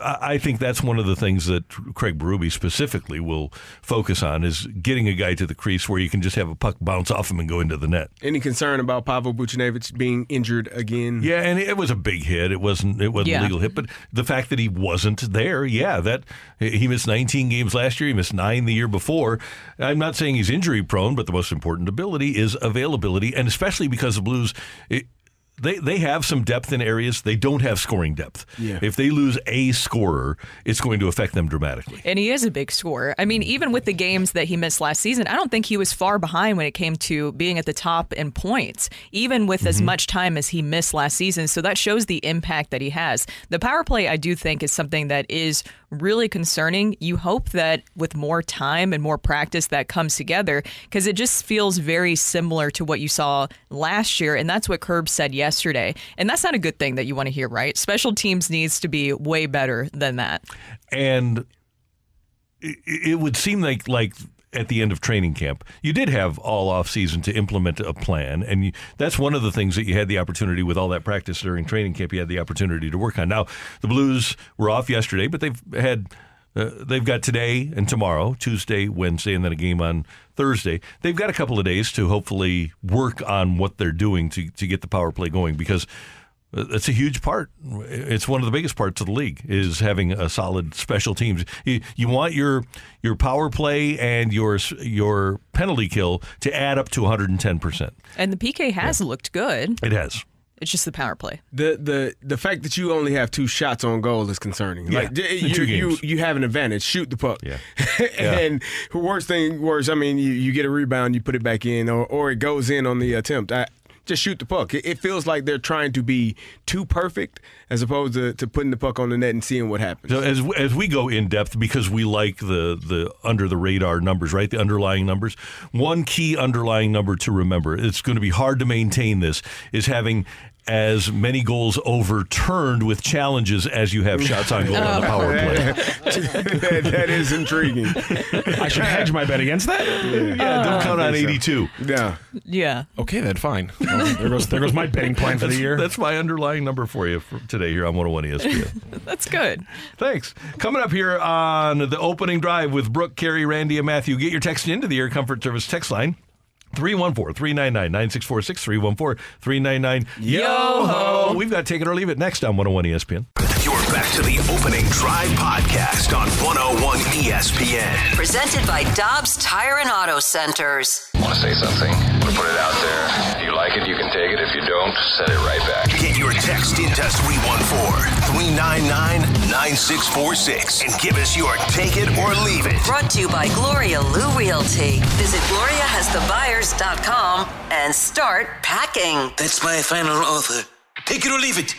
I think that's one of the things that Craig Berube specifically will focus on, is getting a guy to the crease where you can just have a puck bounce off him and go into the net. Any concern about Pavel Buchnevich being injured again? Yeah, and it was a big hit. It wasn't It wasn't yeah. a legal hit, but the fact that he wasn't there, yeah, that he missed nineteen games last year. He missed nine the year before. I'm not saying he's injury-prone, but the most important ability is availability, and especially because the Blues... It, They they have some depth in areas they don't have scoring depth. Yeah. If they lose a scorer, it's going to affect them dramatically. And he is a big scorer. I mean, even with the games that he missed last season, I don't think he was far behind when it came to being at the top in points, even with mm-hmm. as much time as he missed last season. So that shows the impact that he has. The power play, I do think, is something that is really concerning. You hope that with more time and more practice that comes together, because it just feels very similar to what you saw last year. And that's what Kerb said yesterday. And that's not a good thing that you want to hear, right? Special teams needs to be way better than that. And it would seem like, like at the end of training camp, you did have all off season to implement a plan. And you, that's one of the things that you had the opportunity with all that practice during training camp, you had the opportunity to work on. Now, the Blues were off yesterday, but they've had, uh, they've got today and tomorrow, Tuesday, Wednesday, and then a game on Thursday. They've got a couple of days to hopefully work on what they're doing to, to get the power play going, because it's a huge part. It's one of the biggest parts of the league, is having a solid special teams. You, you want your your power play and your your penalty kill to add up to one hundred ten percent. And the P K has yeah. looked good. It has. It's just the power play. The the the fact that you only have two shots on goal is concerning. Yeah. Like you, two games. you you have an advantage. Shoot the puck. Yeah. and yeah. worst thing worse, I mean, you, you get a rebound, you put it back in, or, or it goes in on the attempt. I just shoot the puck. It, it feels like they're trying to be too perfect as opposed to, to putting the puck on the net and seeing what happens. So as as we go in depth, because we like the the under the radar numbers, right? The underlying numbers. One key underlying number to remember, it's going to be hard to maintain this, is having as many goals overturned with challenges as you have shots on goal on the power play. that, that is intriguing. I should hedge my bet against that. Yeah, yeah uh, don't count on eighty-two. So. Yeah. Yeah. Okay, then fine. Well, there goes there goes my betting plan for the year. That's my underlying number for you for today here on one oh one E S P N. That's good. Thanks. Coming up here on the opening drive with Brooke, Carrie, Randy, and Matthew. Get your text into the Air Comfort Service text line. three one four, three nine nine, nine six four six, three one four, three nine nine. Yo-ho! We've got Take It or Leave It next on one oh one E S P N. You're back to the Opening Drive podcast on one oh one E S P N. Presented by Dobbs Tire and Auto Centers. I want to say something. I'm going to put it out there. If you like it, you can take it. If you don't, send it right back. Get your text into three one four, three nine nine, nine six four six and give us your Take It or Leave It. Brought to you by Gloria Lou Realty. Visit gloria has the buyers dot com and start packing. That's my final offer. Take it or leave it.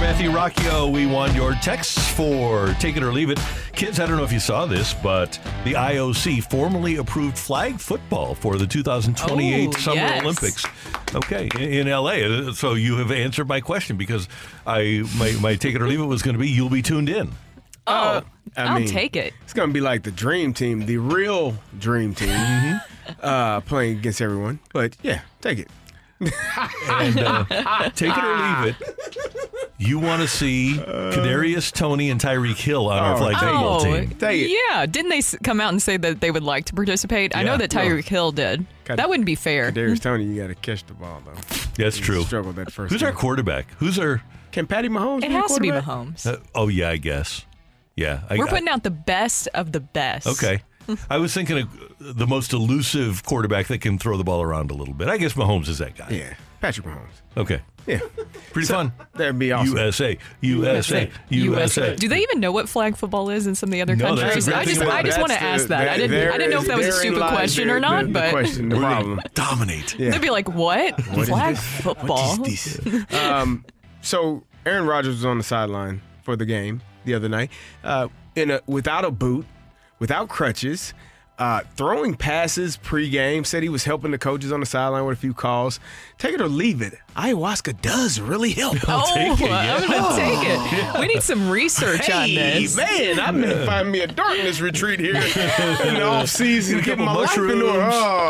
Matthew Rocchio, we want your texts for Take It or Leave It. Kids, I don't know if you saw this, but the I O C formally approved flag football for the two thousand twenty-eight oh, Summer yes. Olympics. Okay, in, in L A. So you have answered my question because I my, my Take It or Leave It was going to be you'll be tuned in. Oh, uh, I I'll mean, take it. It's going to be like the dream team, the real dream team, mm-hmm. uh, playing against everyone. But yeah, take it. and uh, take it or leave it. You want to see uh, Kadarius Toney and Tyreek Hill on oh, our flag football oh, team? Take it. Yeah, didn't they come out and say that they would like to participate? Yeah. I know that Tyreek yeah. Hill did. Got that wouldn't be fair. Kadarius Toney, you got to catch the ball though. That's you true. Struggled that first. Who's game. Our quarterback? Who's our? Can Patty Mahomes? It be has to be Mahomes. Uh, oh yeah, I guess. Yeah, I, we're I, putting out the best of the best. Okay. I was thinking of the most elusive quarterback that can throw the ball around a little bit. I guess Mahomes is that guy. Yeah, Patrick Mahomes. Okay. Yeah. Pretty so, fun. That'd be awesome. U S A, U S A, U S A. Do they even know what flag football is in some of the other no, countries? I just, I just want to ask that. that. I didn't, there, I didn't know if that was a stupid question or not, the, but the question, the we're going to dominate. Yeah. They'd be like, what? what flag football? What is this? um, so Aaron Rodgers was on the sideline for the game the other night, uh, in a without a boot. Without crutches, uh, throwing passes pregame, said he was helping the coaches on the sideline with a few calls. Take it or leave it. Ayahuasca does really help. I'll oh, take it, yeah. I'm going to oh, take it. Yeah. We need some research hey, on this. Hey, man, I'm going to find me a darkness retreat here in the off season. Get my life into it. Oh,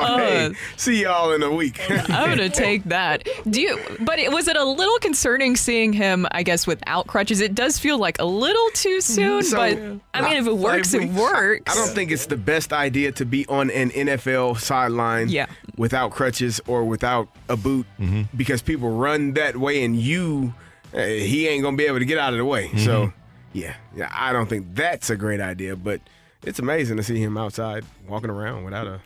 uh, hey, see y'all in a week. I'm going to take that. Do you? But it, was it a little concerning seeing him, I guess, without crutches? It does feel like a little too soon, so, but yeah. I mean, if it works, it works. I don't think it's the best idea to be on an N F L sideline yeah. without crutches or without a boot mm-hmm. because people run that way, and you, uh, he ain't going to be able to get out of the way. Mm-hmm. So, yeah, yeah, I don't think that's a great idea, but it's amazing to see him outside walking around without a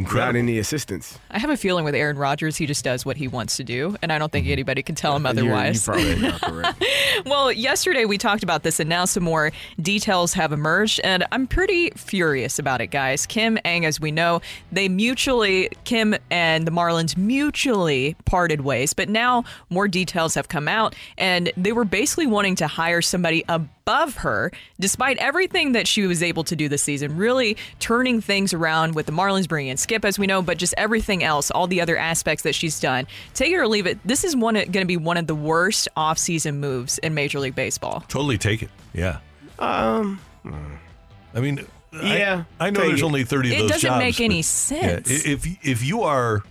without any assistance. I have a feeling with Aaron Rodgers, he just does what he wants to do, and I don't think anybody can tell him otherwise. You're, you're probably not correct. Well, yesterday we talked about this, and now some more details have emerged, and I'm pretty furious about it, guys. Kim Ng, as we know, they mutually, Kim and the Marlins mutually parted ways, but now more details have come out, and they were basically wanting to hire somebody above above her, despite everything that she was able to do this season, really turning things around with the Marlins, bringing in Skip, as we know, but just everything else, all the other aspects that she's done. Take it or leave it. This is one going to be one of the worst offseason moves in Major League Baseball. Totally take it. Yeah. Um. I mean, yeah. I, I know there's it. only thirty of it those jobs. It doesn't make any sense. Yeah, if if you are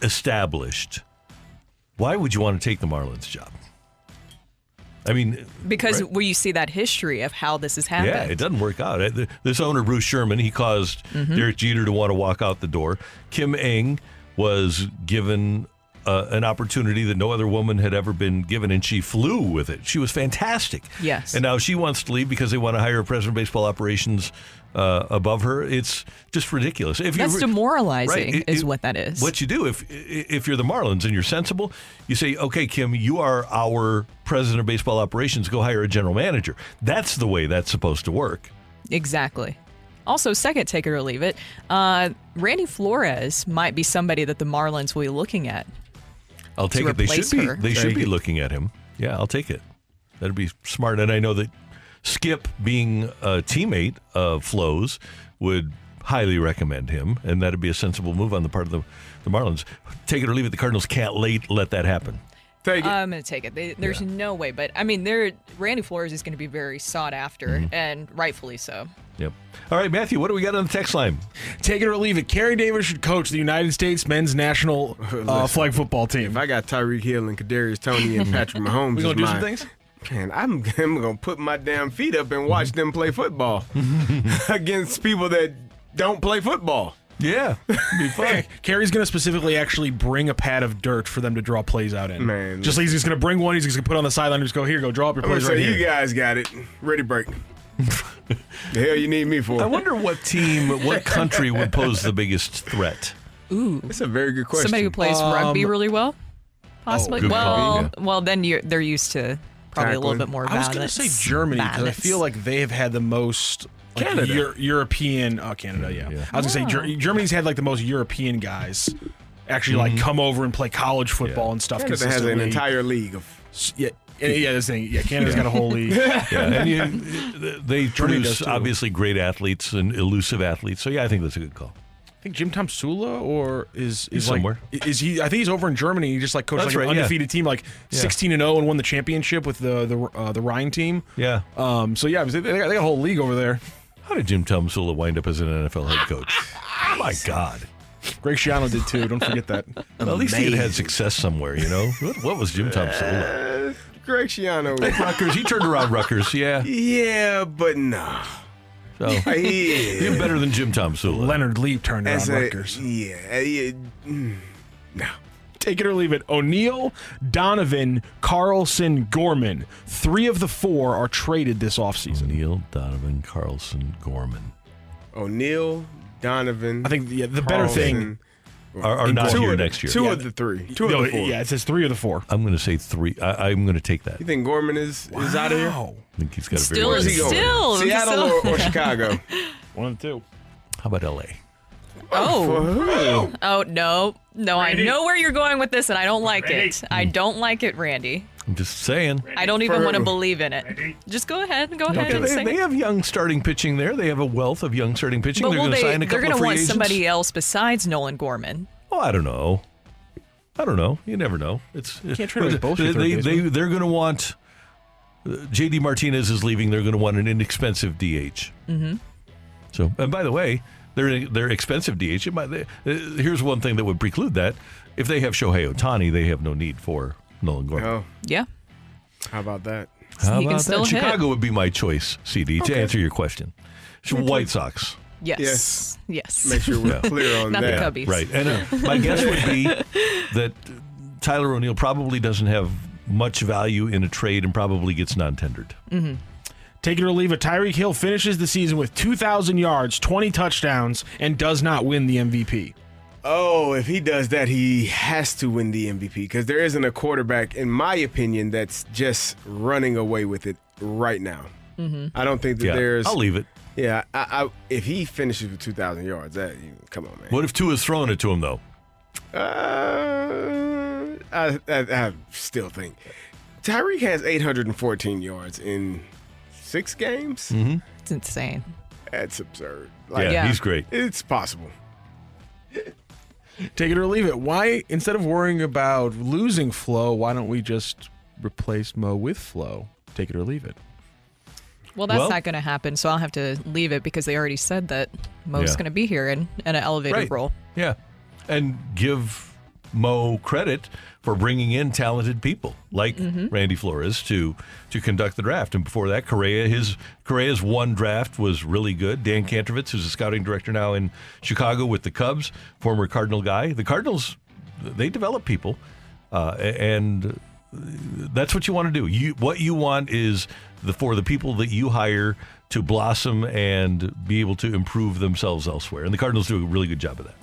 established, why would you want to take the Marlins job? I mean, because right. where you see that history of how this has happened. Yeah, it doesn't work out. This owner, Bruce Sherman, he caused mm-hmm. Derek Jeter to want to walk out the door. Kim Ng was given uh, an opportunity that no other woman had ever been given, and she flew with it. She was fantastic. Yes. And now she wants to leave because they want to hire a president of baseball operations uh, above her. It's just ridiculous. If That's you're, demoralizing right, it, is it, what that is. What you do, if if you're the Marlins and you're sensible, you say, okay, Kim, you are our president of baseball operations. Go hire a general manager. That's the way that's supposed to work. Exactly. Also, second take it or leave it, uh, Randy Flores might be somebody that the Marlins will be looking at. I'll take it. They should be. Her. They should be looking at him. Yeah, I'll take it. That'd be smart. And I know that Skip, being a teammate of Flo's, would highly recommend him, and that'd be a sensible move on the part of the, the Marlins. Take it or leave it. The Cardinals can't late let that happen. Take it. I'm going to take it. They, there's yeah. no way. But, I mean, they're, Randy Flores is going to be very sought after, mm-hmm. and rightfully so. Yep. All right, Matthew, what do we got on the text line? Take it or leave it. Kerry Davis should coach the United States men's national uh, flag football team. If I got Tyreek Hill and Kadarius Toney and Patrick Mahomes. We going to do mine. Some things? Man, I'm, I'm going to put my damn feet up and watch them play football against people that don't play football. Yeah, it'd be fun. Kerry's going to specifically actually bring a pad of dirt for them to draw plays out in. Man, just he's just going to bring one. He's just going to put it on the sideline and just go, here, go draw up your I'm plays right say, here. You guys got it. Ready, break. The hell you need me for? I wonder what team, what country would pose the biggest threat. Ooh, that's a very good question. Somebody who plays um, rugby really well, possibly. Oh, well, yeah. well, then you're, they're used to probably Tackling. a little bit more. I was going to say Germany because I feel like they have had the most. Like Canada. Euro- European, oh, Canada, yeah. yeah. I was going to yeah. say, Ger- Germany's had like the most European guys actually mm-hmm. like come over and play college football yeah. and stuff. Canada has an entire league of. Yeah, yeah, this thing. Yeah, Canada's yeah. got a whole league. yeah. And you, they produce obviously great athletes and elusive athletes. So, yeah, I think that's a good call. I think Jim Tom Sula or is, is like, somewhere. Is he? I think he's over in Germany. He just like coached like right, an undefeated yeah. team, like sixteen and zero, and won the championship with the the uh, the Rhine team. Yeah. Um. So yeah, they got, they got a whole league over there. How did Jim Tom Sula wind up as an N F L head coach? Oh, my God. Greg Schiano did, too. Don't forget that. Well, at least he had had success somewhere, you know? What, what was Jim Tom Sula? Uh, Greg Schiano. Rutgers. He turned around Rutgers, yeah. Yeah, but no. So, he, you're better than Jim Tom Sula. Leonard Lee turned around a, Rutgers. Yeah. yeah mm, no. Take it or leave it. O'Neal, Donovan, Carlson, Gorman. Three of the four are traded this offseason. O'Neal, Donovan, Carlson, Gorman. O'Neal, Donovan. I think yeah, the Carlson, better thing are, are not here next year. Two yeah. of the three. Two no, of the four. Yeah, it says three of the four. I'm going to say three. I, I'm going to take that. You think Gorman is, wow. is out of here? I think he's got a very good Still, still. Seattle or, or Chicago? One of the two. How about L A? Oh, oh, oh no. No, Randy. I know where you're going with this, and I don't like Randy. it. I don't like it, Randy. I'm just saying. Randy. I don't even For want to believe in it. Randy. Just go ahead and go okay. ahead and say. They have young starting pitching there. They have a wealth of young starting pitching. But they're going to they, sign a couple of free agents. They're going to want somebody else besides Nolan Gorman. Oh, I don't know. I don't know. You never know. It's, it's can't try to both. They, they, they, they're going to want. Uh, J D Martinez is leaving. They're going to want an inexpensive D H. Mm-hmm. So, and by the way. They're, they're expensive D H. Might, they, uh, here's one thing that would preclude that. If they have Shohei Ohtani, they have no need for Nolan Gorman. Oh. Yeah. How about that? How he about that? Chicago hit. would be my choice, C D, okay. to answer your question. So White Sox. Yes. Yes. yes. Make sure we're yeah. clear on Not that. Not the Cubbies. Right. And uh, my guess would be that Tyler O'Neill probably doesn't have much value in a trade and probably gets non-tendered. Mm-hmm. Take it or leave it. Tyreek Hill finishes the season with two thousand yards, twenty touchdowns, and does not win the M V P. Oh, if he does that, he has to win the M V P because there isn't a quarterback, in my opinion, that's just running away with it right now. Mm-hmm. I don't think that yeah, there's... I'll leave it. Yeah, I, I, if he finishes with two thousand yards, that, come on, man. What if Tua's throwing it to him, though? Uh, I, I, I still think. Tyreek has eight hundred fourteen yards in... Six games? Mm-hmm. It's insane. That's absurd. Like, yeah, yeah, he's great. It's possible. Take it or leave it. Why, instead of worrying about losing Flo, why don't we just replace Mo with Flo? Take it or leave it. Well, that's well, not going to happen, so I'll have to leave it because they already said that Mo's yeah. going to be here in, in an elevated right. role. Yeah, and give Mo credit for bringing in talented people like mm-hmm. Randy Flores to to conduct the draft. And before that, Correa, his Correa's one draft was really good. Dan Kantrovitz, who's a scouting director now in Chicago with the Cubs, former Cardinal guy. The Cardinals they develop people, uh, and that's what you want to do. You what you want is the for the people that you hire to blossom and be able to improve themselves elsewhere. And the Cardinals do a really good job of that.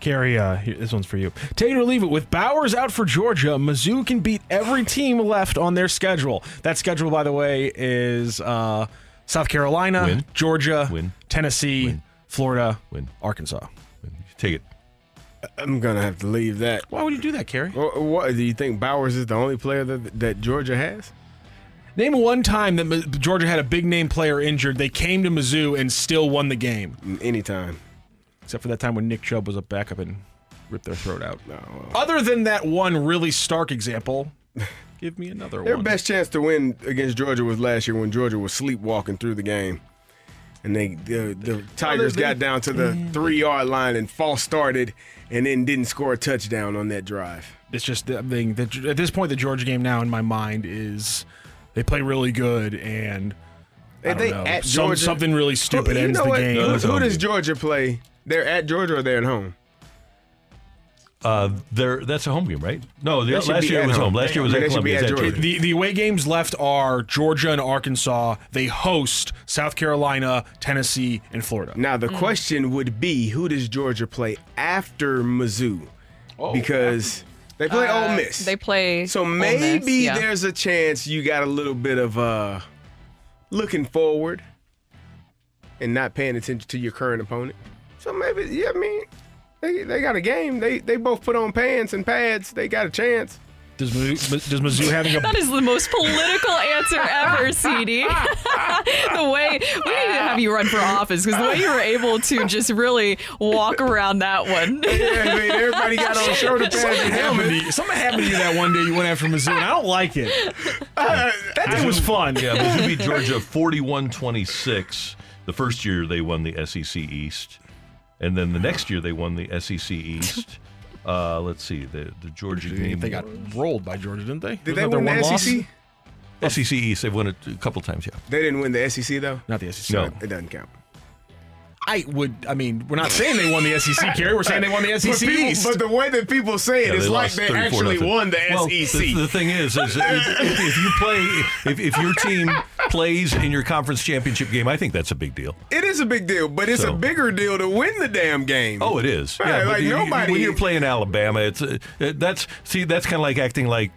Carrie, uh, this one's for you. Take it or leave it. With Bowers out for Georgia, Mizzou can beat every team left on their schedule. That schedule, by the way, is uh, South Carolina, Win. Georgia, Win. Tennessee, Win. Florida, Win. Arkansas. Win. Take it. I'm going to have to leave that. Why would you do that, Carrie? What, what, do you think Bowers is the only player that, that Georgia has? Name one time that Georgia had a big-name player injured. They came to Mizzou and still won the game. Anytime. Except for that time when Nick Chubb was a backup and ripped their throat out. No, well. Other than that one really stark example, give me another one. Their best chance to win against Georgia was last year when Georgia was sleepwalking through the game. And they the, the Tigers got down to the three-yard line and false started and then didn't score a touchdown on that drive. It's just the thing. The, at this point, the Georgia game now in my mind is they play really good and I don't know, at some, Georgia, something really stupid ends the game. Who, who does Georgia play? They're at Georgia or they're at home? Uh, they're that's a home game, right? No, the, last year it was home. home. Last year was at Columbia. At at the, the away games left are Georgia and Arkansas. They host South Carolina, Tennessee, and Florida. Now, the mm. question would be, who does Georgia play after Mizzou? Oh, because they play uh, Ole Miss. They play So maybe Miss, yeah. there's a chance you got a little bit of uh, looking forward and not paying attention to your current opponent. So maybe, yeah, I mean, they they got a game. They they both put on pants and pads. They got a chance. Does Mizzou, does Mizzou having a... That is the most political answer ever, C D. The way... We need to have you run for office, because the way you were able to just really walk around that one. Yeah, I mean, everybody got on shoulder pads and helmets. Something happened to you that one day you went after Mizzou, and I don't like it. Uh, that day was fun. Yeah, Mizzou beat Georgia forty-one twenty-six. The first year they won the S E C East. And then the next year they won the S E C East. Uh, let's see, the, the Georgia game. They got rolled by Georgia, didn't they? Did they win the S E C? S E C East, they've won it a couple times, yeah. They didn't win the S E C, though? Not the S E C. No. It doesn't count. I would, I mean, we're not saying they won the S E C, Kerry. We're saying they won the S E C but people, East. But the way that people say it yeah, is like they actually nothing. won the well, S E C. The, the thing is, is if, if you play, if, if your team plays in your conference championship game, I think that's a big deal. It is a big deal, but it's so. a bigger deal to win the damn game. Oh, it is. Right, yeah, like you, nobody. When you're playing Alabama, it's uh, that's see, that's kind of like acting like.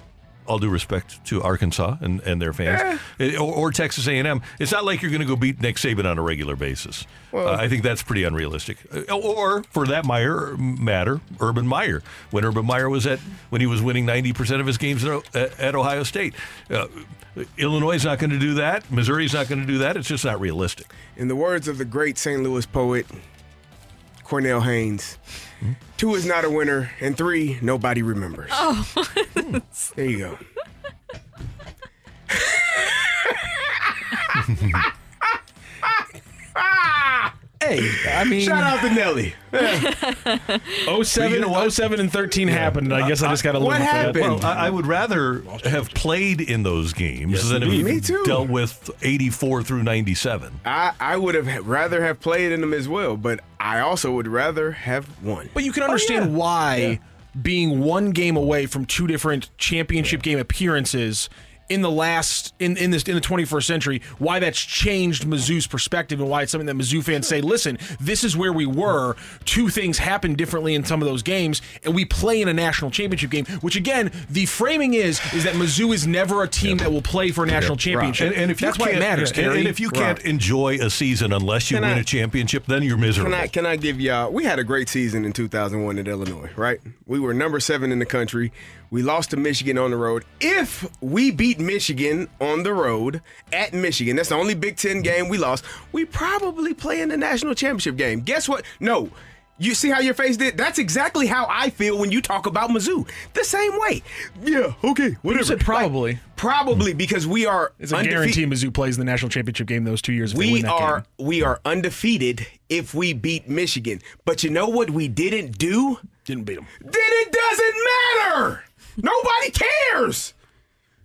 All due respect to Arkansas and, and their fans, yeah. or, or Texas A and M. It's not like you're going to go beat Nick Saban on a regular basis. Well, uh, I think that's pretty unrealistic. Or, for that matter, Urban Meyer. When Urban Meyer was at, when he was winning ninety percent of his games at Ohio State. Uh, Illinois is not going to do that. Missouri is not going to do that. It's just not realistic. In the words of the great Saint Louis poet, Cornell Haynes, mm-hmm. two is not a winner, and three, nobody remembers. Oh. Mm. There you go. Hey, I mean... Shout out to Nelly. oh seven and thirteen happened, and I guess I just got to look at that. What happened? Well, I, I would rather have played in those games yes, than have dealt with eighty-four through ninety-seven. I, I would have rather have played in them as well, but I also would rather have won. But you can understand oh, yeah. why yeah. being one game away from two different championship yeah. game appearances... In the last, in, in this, in the twenty-first century, why that's changed Mizzou's perspective and why it's something that Mizzou fans say, listen, this is where we were. Two things happen differently in some of those games, and we play in a national championship game, which again, the framing is is that Mizzou is never a team yeah. that will play for a national yeah. championship. Right. And, and if that's why it matters, Kerry. And, and if you can't right. enjoy a season unless you can win I, a championship, then you're miserable. Can I, can I give y'all, we had a great season in two thousand one at Illinois, right? We were number seven in the country. We lost to Michigan on the road. If we beat Michigan on the road at Michigan, that's the only Big Ten game we lost, we probably play in the national championship game. Guess what? No. You see how your face did? That's exactly how I feel when you talk about Mizzou. The same way. Yeah, okay, whatever. You said probably. Like, probably, because we are It's a undefe- guarantee Mizzou plays in the national championship game those two years. If we they win that are, game. We are undefeated if we beat Michigan. But you know what we didn't do? Didn't beat them. Then it doesn't matter! Nobody cares.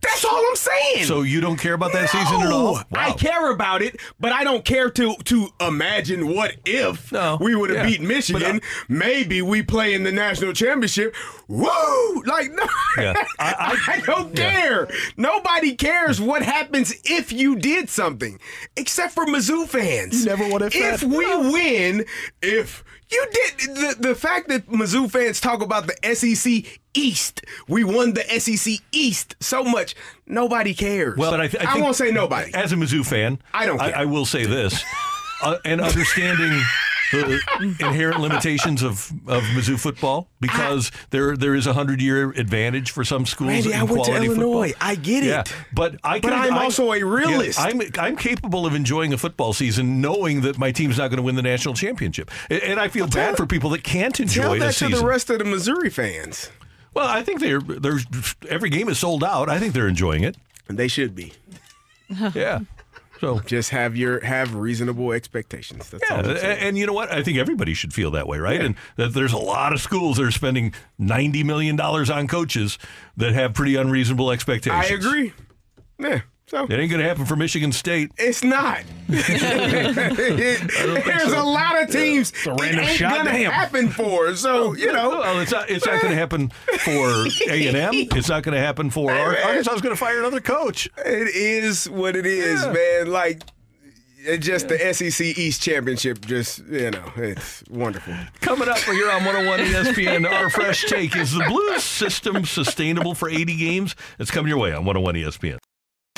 That's all I'm saying. So you don't care about that no, season at all? Wow. I care about it, but I don't care to to imagine what if no, we would have yeah. beat Michigan. But, uh, Maybe we play in the national championship. Woo! Like, no. Yeah. I, I, I don't yeah. care. Nobody cares what happens if you did something, except for Mizzou fans. You never would have If we no. win, if... You did the the fact that Mizzou fans talk about the S E C East. We won the S E C East so much nobody cares. Well, but I, th- I, I won't say nobody. As a Mizzou fan, I don't. Care. I, I will say this, uh, and understanding the inherent limitations of, of Mizzou football, because I, there there is a hundred year advantage for some schools. Randy, in I went quality to Illinois. Football. I get it. Yeah, but I can, but I'm I, also a realist. Yeah, I'm I'm capable of enjoying a football season knowing that my team's not going to win the national championship, and, and I feel well, bad tell, for people that can't enjoy tell that the season. To the rest of the Missouri fans. Well, I think they're they're every game is sold out. I think they're enjoying it, and they should be. Yeah. So just have your have reasonable expectations. That's yeah, all and you know what? I think everybody should feel that way, right? Yeah. And that there's a lot of schools that are spending ninety million dollars on coaches that have pretty unreasonable expectations. I agree. Yeah. So it ain't going to happen for Michigan State. It's not. it, there's so. a lot of teams yeah. it ain't going to happen for. So, you know. Well, it's not, it's not going to happen for A and M. It's not going to happen for Arkansas's going to fire another coach. It is what it is, yeah. man. Like, it just yeah. the S E C East Championship, just, you know, it's wonderful. Coming up for here on one oh one E S P N, our fresh take is the Blues system sustainable for eighty games? It's coming your way on one oh one E S P N.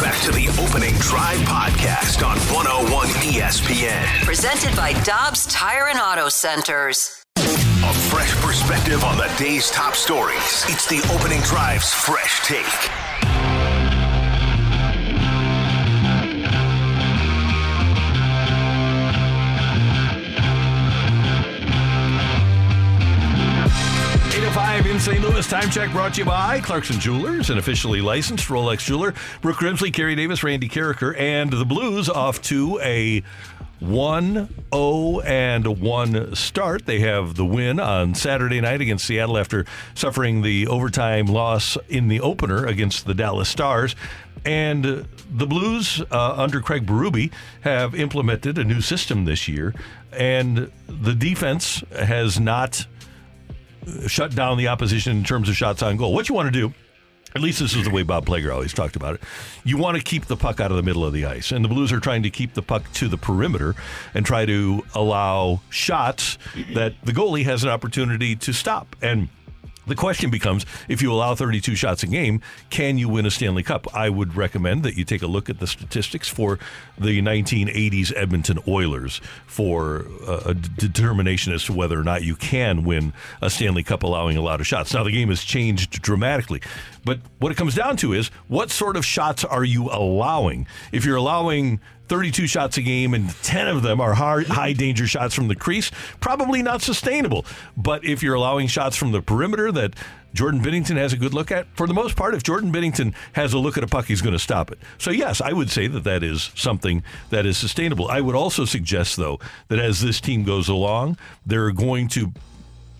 back to the Opening Drive podcast on one oh one E S P N. Presented by Dobbs Tire and Auto Centers. A fresh perspective on the day's top stories. It's the Opening Drive's Fresh Take. Five in Saint Louis. Time check brought to you by Clarkson Jewelers, an officially licensed Rolex jeweler. Brooke Grimsley, Kerry Davis, Randy Carricker, and the Blues off to a one oh and one start. They have the win on Saturday night against Seattle after suffering the overtime loss in the opener against the Dallas Stars. And the Blues, uh, under Craig Berube, have implemented a new system this year, and the defense has not shut down the opposition in terms of shots on goal. What you want to do, at least this is the way Bob Plager always talked about it, you want to keep the puck out of the middle of the ice. And the Blues are trying to keep the puck to the perimeter and try to allow shots that the goalie has an opportunity to stop. And the question becomes, if you allow thirty-two shots a game, can you win a Stanley Cup? I would recommend that you take a look at the statistics for the nineteen eighties Edmonton Oilers for a determination as to whether or not you can win a Stanley Cup allowing a lot of shots. Now, the game has changed dramatically, but what it comes down to is, what sort of shots are you allowing? If you're allowing thirty-two shots a game and ten of them are hard, high danger shots from the crease, probably not sustainable. But if you're allowing shots from the perimeter that Jordan Binnington has a good look at, for the most part, if Jordan Binnington has a look at a puck, he's going to stop it. So yes, I would say that that is something that is sustainable. I would also suggest, though, that as this team goes along, they're going to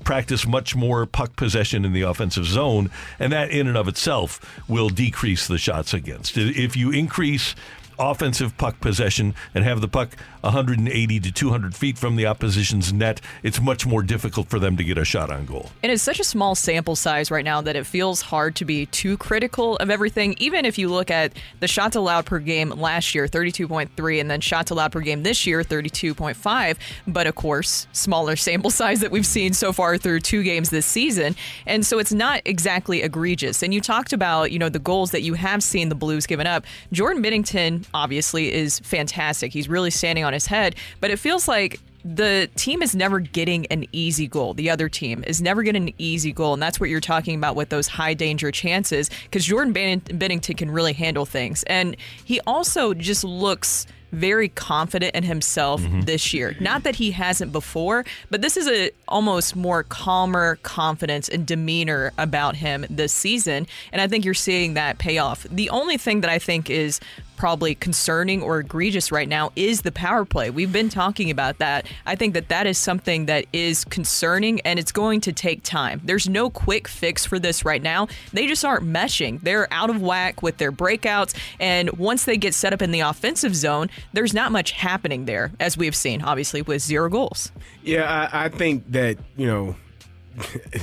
practice much more puck possession in the offensive zone, and that in and of itself will decrease the shots against. If you increase offensive puck possession and have the puck one hundred eighty to two hundred feet from the opposition's net, it's much more difficult for them to get a shot on goal. And it's such a small sample size right now that it feels hard to be too critical of everything. Even if you look at the shots allowed per game last year, thirty-two point three, and then shots allowed per game this year, thirty-two point five. But of course, smaller sample size that we've seen so far through two games this season. And so it's not exactly egregious. And you talked about, you know, the goals that you have seen the Blues given up. Jordan Binnington obviously is fantastic. He's really standing on his head, but it feels like the team is never getting an easy goal. The other team is never getting an easy goal. And that's what you're talking about with those high danger chances, because Jordan Bennington can really handle things. And he also just looks very confident in himself mm-hmm. this year. Not that he hasn't before, but this is a almost more calmer confidence and demeanor about him this season. And I think you're seeing that pay off. The only thing that I think is probably concerning or egregious right now is the power play. We've been talking about that. I think that that is something that is concerning, and it's going to take time. There's no quick fix for this right now. They just aren't meshing. They're out of whack with their breakouts, and once they get set up in the offensive zone, there's not much happening there, as we've seen, obviously, with zero goals. Yeah, I, I think that, you know,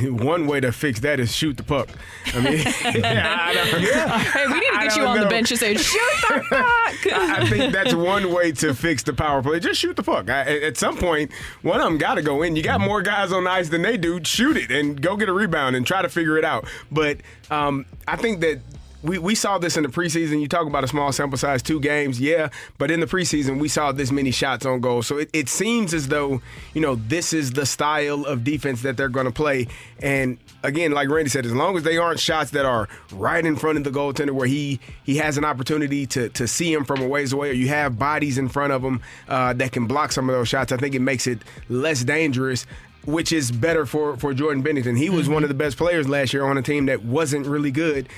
one way to fix that is shoot the puck. I mean, yeah, I don't, yeah. Hey, we need to get you on know. the bench and say, shoot the puck. I think that's one way to fix the power play. Just shoot the puck. I, at some point, one of them got to go in. You got more guys on the ice than they do. Shoot it and go get a rebound and try to figure it out. But um, I think that We we saw this in the preseason. You talk about a small sample size, two games, yeah, but in the preseason we saw this many shots on goal. So it, it seems as though, you know, this is the style of defense that they're going to play. And again, like Randy said, as long as they aren't shots that are right in front of the goaltender where he he has an opportunity to to see him from a ways away, or you have bodies in front of him uh, that can block some of those shots, I think it makes it less dangerous, which is better for, for Jordan Bennington. He was one of the best players last year on a team that wasn't really good,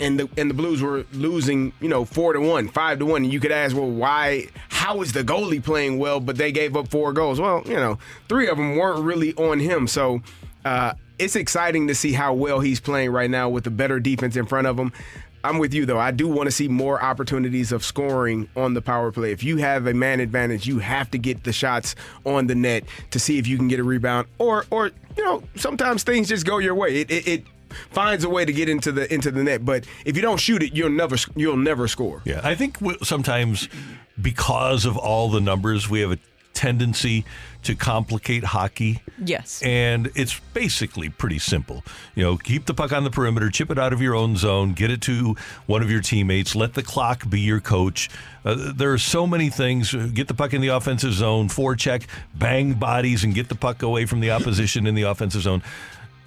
and the and the Blues were losing, you know, four to one, five to one. And you could ask, well, why? How is the goalie playing well? But they gave up four goals. Well, you know, three of them weren't really on him. So uh, it's exciting to see how well he's playing right now with a better defense in front of him. I'm with you, though. I do want to see more opportunities of scoring on the power play. If you have a man advantage, you have to get the shots on the net to see if you can get a rebound. Or, or you know, sometimes things just go your way. It, it, it finds a way to get into the into the net. But if you don't shoot it, you'll never you'll never score. Yeah, I think sometimes because of all the numbers, we have a tendency to complicate hockey. Yes. And it's basically pretty simple. You know, keep the puck on the perimeter, chip it out of your own zone, get it to one of your teammates, let the clock be your coach. Uh, there are so many things. Get the puck in the offensive zone, forecheck, bang bodies, and get the puck away from the opposition in the offensive zone.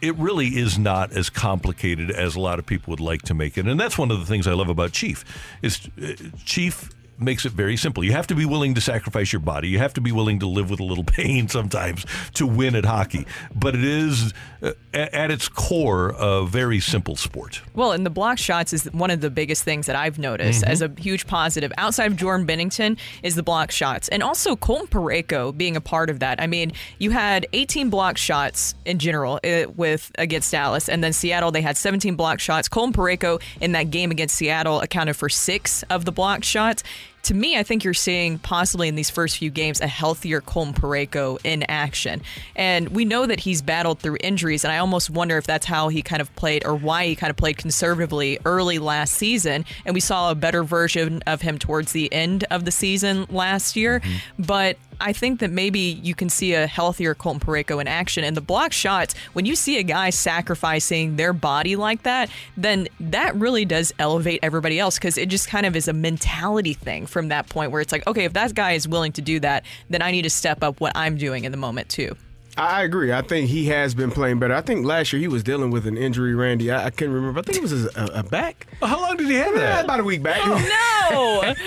It really is not as complicated as a lot of people would like to make it. And that's one of the things I love about Chief. Is uh, Chief makes it very simple. You have to be willing to sacrifice your body. You have to be willing to live with a little pain sometimes to win at hockey. But it is, uh, at its core, a very simple sport. Well, and the block shots is one of the biggest things that I've noticed mm-hmm. as a huge positive outside of Jordan Bennington is the block shots. And also Colton Parayko being a part of that. I mean, you had eighteen block shots in general with against Dallas, and then Seattle, they had seventeen block shots. Colton Parayko in that game against Seattle accounted for six of the block shots. To me, I think you're seeing possibly in these first few games a healthier Colton Parayko in action. And we know that he's battled through injuries, and I almost wonder if that's how he kind of played or why he kind of played conservatively early last season. And we saw a better version of him towards the end of the season last year. Mm-hmm. But I think that maybe you can see a healthier Colton Parayko in action. And the block shots, when you see a guy sacrificing their body like that, then that really does elevate everybody else, because it just kind of is a mentality thing from that point where it's like, okay, if that guy is willing to do that, then I need to step up what I'm doing in the moment too. I agree. I think he has been playing better. I think last year he was dealing with an injury, Randy. I, I can't remember. I think it was his, a, a back. How long did he have that? Yeah, about a week back. Oh,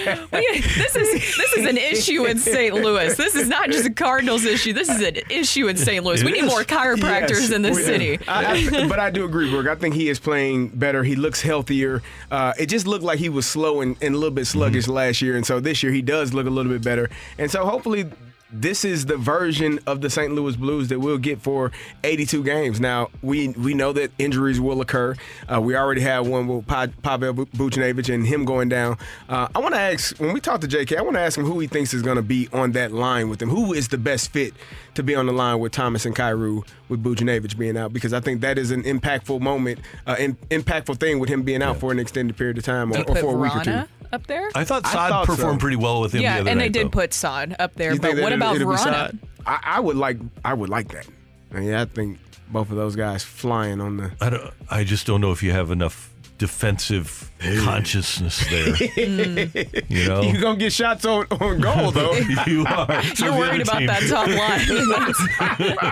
no. we, this is this is an issue in Saint Louis. This is not just a Cardinals issue. This is an issue in Saint Louis. It we is. need more chiropractors yes, in this city. I, I, but I do agree, Brooke. I think he is playing better. He looks healthier. Uh, it just looked like he was slow and, and a little bit sluggish mm-hmm. last year. And so this year he does look a little bit better. And so hopefully this is the version of the Saint Louis Blues that we'll get for eighty-two games. Now, we we know that injuries will occur. Uh, we already have one with pa- Pavel Buchnevich and him going down. Uh, I want to ask, when we talk to J K, I want to ask him who he thinks is going to be on that line with him. Who is the best fit to be on the line with Thomas and Kyrou with Buchnevich being out? Because I think that is an impactful moment, uh, in, impactful thing with him being out yeah. for an extended period of time or, or for a week or two. Up there? I thought Saad I thought performed so. pretty well with him yeah, the other night. Yeah, and they did though. put Saad up there, but what about Verona? I, I would like I would like that. I mean, I think both of those guys flying on the I don't I just don't know if you have enough defensive consciousness there. You know, you're going to get shots on, on goal, though. You are. You're worried about team. That top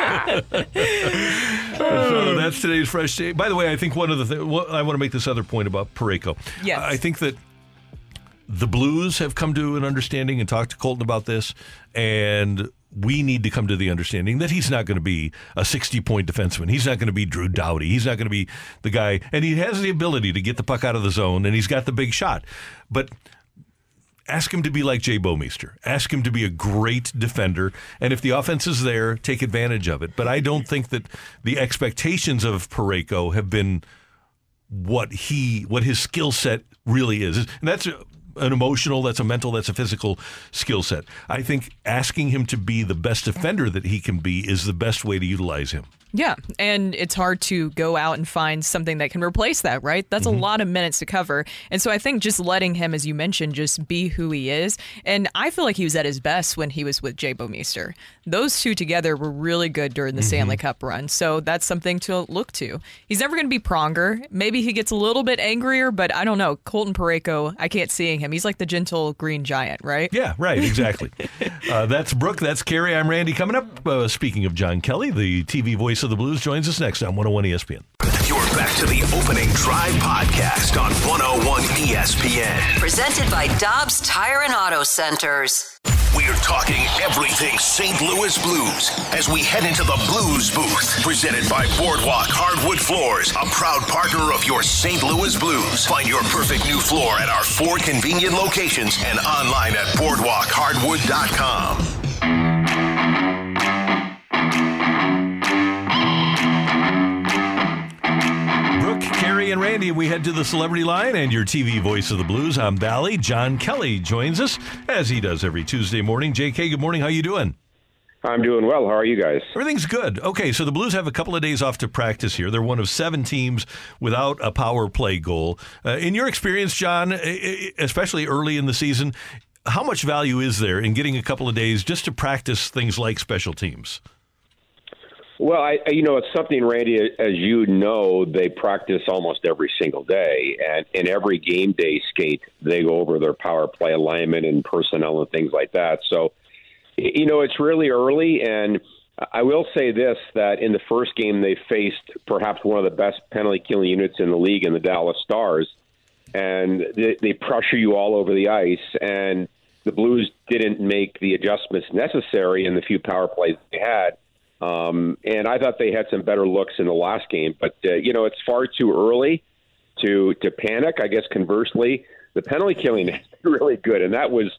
line. So that's today's Fresh Take. By the way, I think one of the things, well, I want to make this other point about Parayko. Yes. I think that the Blues have come to an understanding and talked to Colton about this, and we need to come to the understanding that he's not going to be a sixty-point defenseman. He's not going to be Drew Doughty. He's not going to be the guy. And he has the ability to get the puck out of the zone, and he's got the big shot. But ask him to be like Jay Bomeister. Ask him to be a great defender. And if the offense is there, take advantage of it. But I don't think that the expectations of Parayko have been what he, what his skill set really is. And that's an emotional, that's a mental, that's a physical skill set. I think asking him to be the best defender that he can be is the best way to utilize him. Yeah, and it's hard to go out and find something that can replace that, right? That's mm-hmm. a lot of minutes to cover. And so I think just letting him, as you mentioned, just be who he is. And I feel like he was at his best when he was with Jay Bomeister. Those two together were really good during the mm-hmm. Stanley Cup run. So that's something to look to. He's never going to be Pronger. Maybe he gets a little bit angrier, but I don't know. Colton Parayko, I can't see him. He's like the gentle green giant, right? Yeah, right, exactly. uh, that's Brooke. That's Carrie. I'm Randy. Coming up, uh, speaking of John Kelly, the T V voice of the Blues, joins us next on one oh one E S P N. You're back to the Opening Drive podcast on one oh one E S P N. Presented by Dobbs Tire and Auto Centers. We're talking everything Saint Louis Blues as we head into the Blues Booth. Presented by Boardwalk Hardwood Floors, a proud partner of your Saint Louis Blues. Find your perfect new floor at our four convenient locations and online at boardwalk hardwood dot com. Carrie and Randy, we head to the Celebrity Line and your T V voice of the Blues. I'm Valley. John Kelly joins us, as he does every Tuesday morning. J K, good morning. How you doing? I'm doing well. How are you guys? Everything's good. Okay, so the Blues have a couple of days off to practice here. They're one of seven teams without a power play goal. Uh, in your experience, John, especially early in the season, how much value is there in getting a couple of days just to practice things like special teams? Well, I, you know, it's something, Randy, as you know, they practice almost every single day. And in every game day skate, they go over their power play alignment and personnel and things like that. So, you know, it's really early. And I will say this, that in the first game, they faced perhaps one of the best penalty killing units in the league in the Dallas Stars. And they, they pressure you all over the ice. And the Blues didn't make the adjustments necessary in the few power plays they had. Um, and I thought they had some better looks in the last game. But, uh, you know, it's far too early to to panic. I guess, conversely, the penalty killing is really good. And that was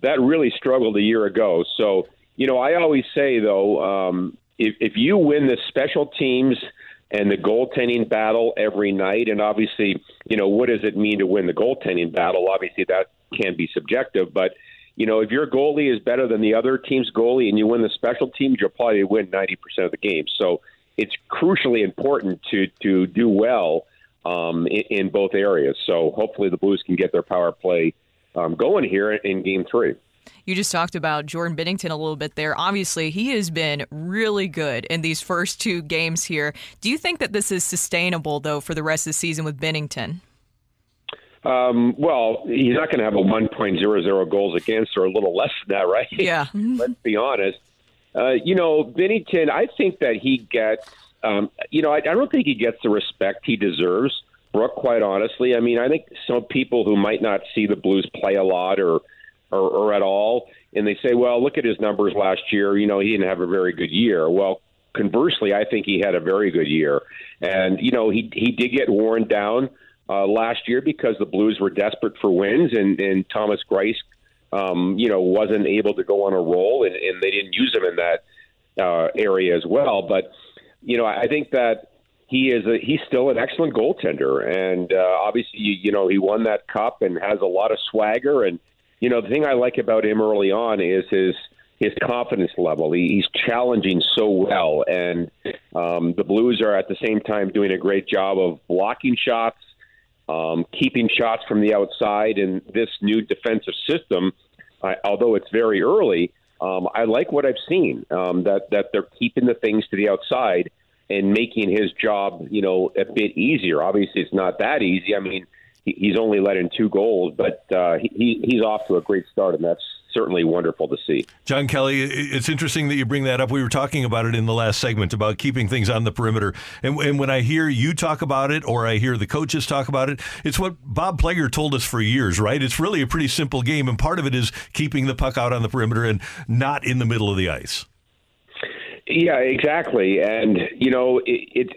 that really struggled a year ago. So, you know, I always say, though, um, if, if you win the special teams and the goaltending battle every night, and obviously, you know, what does it mean to win the goaltending battle? Obviously, that can be subjective. But you know, if your goalie is better than the other team's goalie and you win the special teams, you'll probably win ninety percent of the game. So it's crucially important to to do well um, in, in both areas. So hopefully the Blues can get their power play um, going here in game three. You just talked about Jordan Binnington a little bit there. Obviously, he has been really good in these first two games here. Do you think that this is sustainable, though, for the rest of the season with Binnington? Um, well, he's not going to have a one point oh oh goals against or a little less than that, right? Yeah. Let's be honest. Uh, you know, Binnington, I think that he gets, um, you know, I, I don't think he gets the respect he deserves, Brooke, quite honestly. I mean, I think some people who might not see the Blues play a lot or, or, or at all, and they say, well, look at his numbers last year. You know, he didn't have a very good year. Well, conversely, I think he had a very good year. And, you know, he he did get worn down Uh, last year because the Blues were desperate for wins and, and Thomas Greiss, um, you know, wasn't able to go on a roll and, and they didn't use him in that uh, area as well. But, you know, I think that he is a, he's still an excellent goaltender. And uh, obviously, you, you know, he won that cup and has a lot of swagger. And, you know, the thing I like about him early on is his his confidence level. He, he's challenging so well. And um, the Blues are at the same time doing a great job of blocking shots, Um, keeping shots from the outside. And this new defensive system, I, although it's very early, um, I like what I've seen, um, that, that they're keeping the things to the outside. and making his job, you know, a bit easier. Obviously, it's not that easy. I mean, he, he's only let in two goals, but uh, he, he's off to a great start, and that's certainly wonderful to see. John Kelly, it's interesting that you bring that up. We were talking about it in the last segment about keeping things on the perimeter. And, and when I hear you talk about it, or I hear the coaches talk about it, it's what Bob Plager told us for years, right? It's really a pretty simple game, and part of it is keeping the puck out on the perimeter and not in the middle of the ice. Yeah, exactly. And, you know, it, it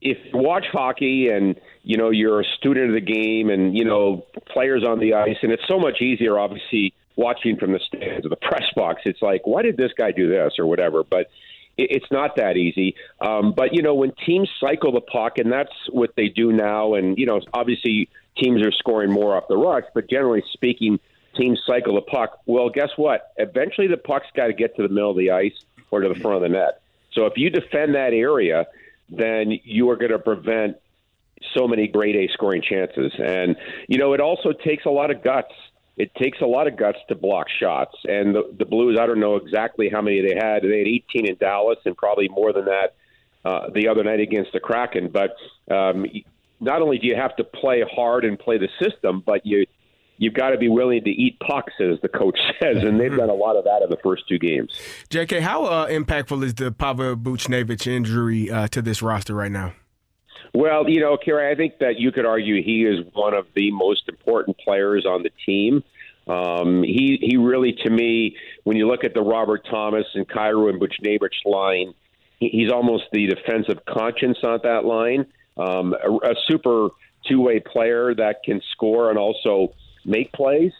if you watch hockey and, you know, you're a student of the game and, you know, players on the ice, and it's so much easier, obviously, watching from the stands or the press box. It's like, why did this guy do this or whatever? But it's not that easy. Um, but, you know, when teams cycle the puck, and that's what they do now, and, you know, obviously teams are scoring more off the rucks, but generally speaking, teams cycle the puck. Well, guess what? Eventually the puck's got to get to the middle of the ice or to the front of the net. So if you defend that area, then you are going to prevent so many grade A scoring chances. And, you know, it also takes a lot of guts. It takes a lot of guts to block shots. And the, the Blues, I don't know exactly how many they had. They had eighteen in Dallas and probably more than that uh, the other night against the Kraken. But um, not only do you have to play hard and play the system, but you, you've got to be willing to eat pucks, as the coach says. And they've done a lot of that in the first two games. J K, how uh, impactful is the Pavel Buchnevich injury uh, to this roster right now? Well, you know, Kerry, I think that you could argue he is one of the most important players on the team. Um, he he really, to me, when you look at the Robert Thomas and Kyrou and Buchnevich line, he, he's almost the defensive conscience on that line. Um, a, a super two-way player that can score and also make plays.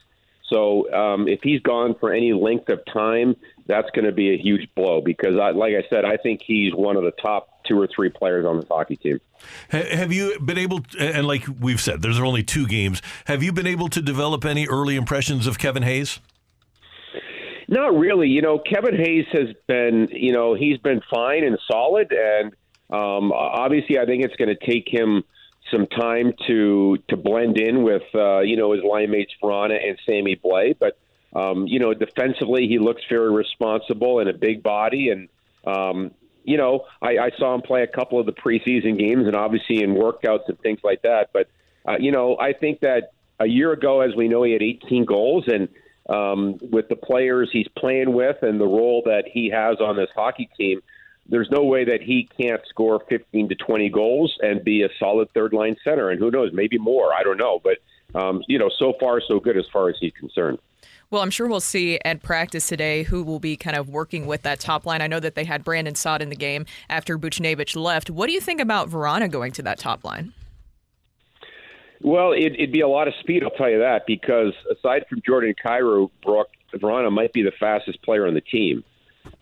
So um, if he's gone for any length of time, that's going to be a huge blow because, I, like I said, I think he's one of the top two or three players on the hockey team. Have you been able, to, and like we've said, there's only two games, have you been able to develop any early impressions of Kevin Hayes? Not really. You know, Kevin Hayes has been, you know, he's been fine and solid. And um, obviously I think it's going to take him some time to to blend in with, uh, you know, his line mates Verona and Sammy Blais. But, um, you know, defensively, he looks very responsible and a big body. And, um, you know, I, I saw him play a couple of the preseason games and obviously in workouts and things like that. But, uh, you know, I think that a year ago, as we know, he had eighteen goals. And um, with the players he's playing with and the role that he has on this hockey team, there's no way that he can't score fifteen to twenty goals and be a solid third-line center. And who knows, maybe more. I don't know. But, um, you know, so far so good as far as he's concerned. Well, I'm sure we'll see at practice today who will be kind of working with that top line. I know that they had Brandon Saad in the game after Buchnevich left. What do you think about Verona going to that top line? Well, it, it'd be a lot of speed, I'll tell you that, because aside from Jordan Kyrou, Brooke, Verona might be the fastest player on the team.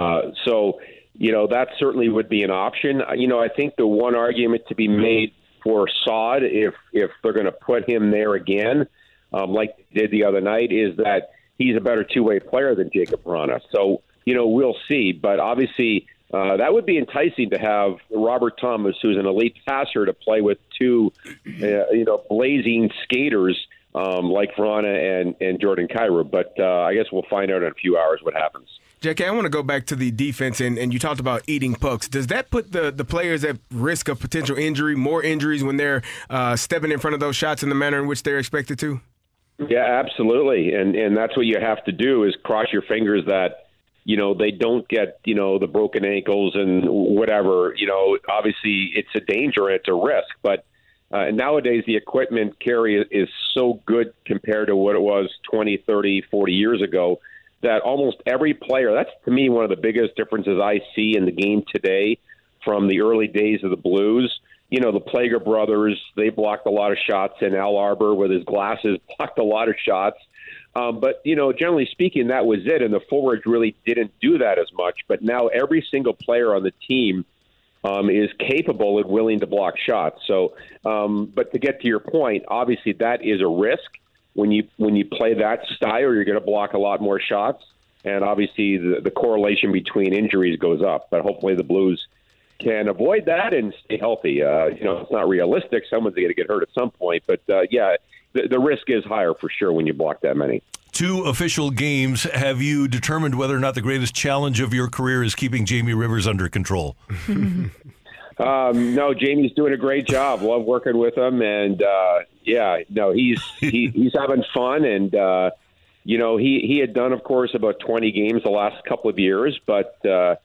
Uh, so... You know, that certainly would be an option. You know, I think the one argument to be made for Saad, if if they're going to put him there again, um, like they did the other night, is that he's a better two-way player than Jacob Verana. So, you know, we'll see. But obviously, uh, that would be enticing to have Robert Thomas, who's an elite passer, to play with two, uh, you know, blazing skaters um, like Verana and, and Jordan Kyrou. But uh, I guess we'll find out in a few hours what happens. J K, I want to go back to the defense, and, and you talked about eating pucks. Does that put the, the players at risk of potential injury, more injuries when they're uh, stepping in front of those shots in the manner in which they're expected to? Yeah, absolutely. And and that's what you have to do is cross your fingers that, you know, they don't get, you know, the broken ankles and whatever. You know, obviously it's a danger, it's a risk. But uh, nowadays the equipment carry is so good compared to what it was twenty, thirty, forty years ago. That almost every player, that's to me one of the biggest differences I see in the game today from the early days of the Blues. You know, the Plager brothers, they blocked a lot of shots, and Al Arbor with his glasses blocked a lot of shots. Um, but, you know, generally speaking, that was it, and the forwards really didn't do that as much. But now every single player on the team um, is capable and willing to block shots. So, um, but to get to your point, obviously that is a risk. When you when you play that style, you're going to block a lot more shots, and obviously the, the correlation between injuries goes up. But hopefully the Blues can avoid that and stay healthy. Uh, you know, it's not realistic. Someone's going to get hurt at some point. But, uh, yeah, the, the risk is higher for sure when you block that many. Two official games. Have you determined whether or not the greatest challenge of your career is keeping Jamie Rivers under control? Um, no, Jamie's doing a great job. Love working with him. And, uh, yeah, no, he's he, he's having fun. And, uh, you know, he, he had done, of course, about twenty games the last couple of years. But uh,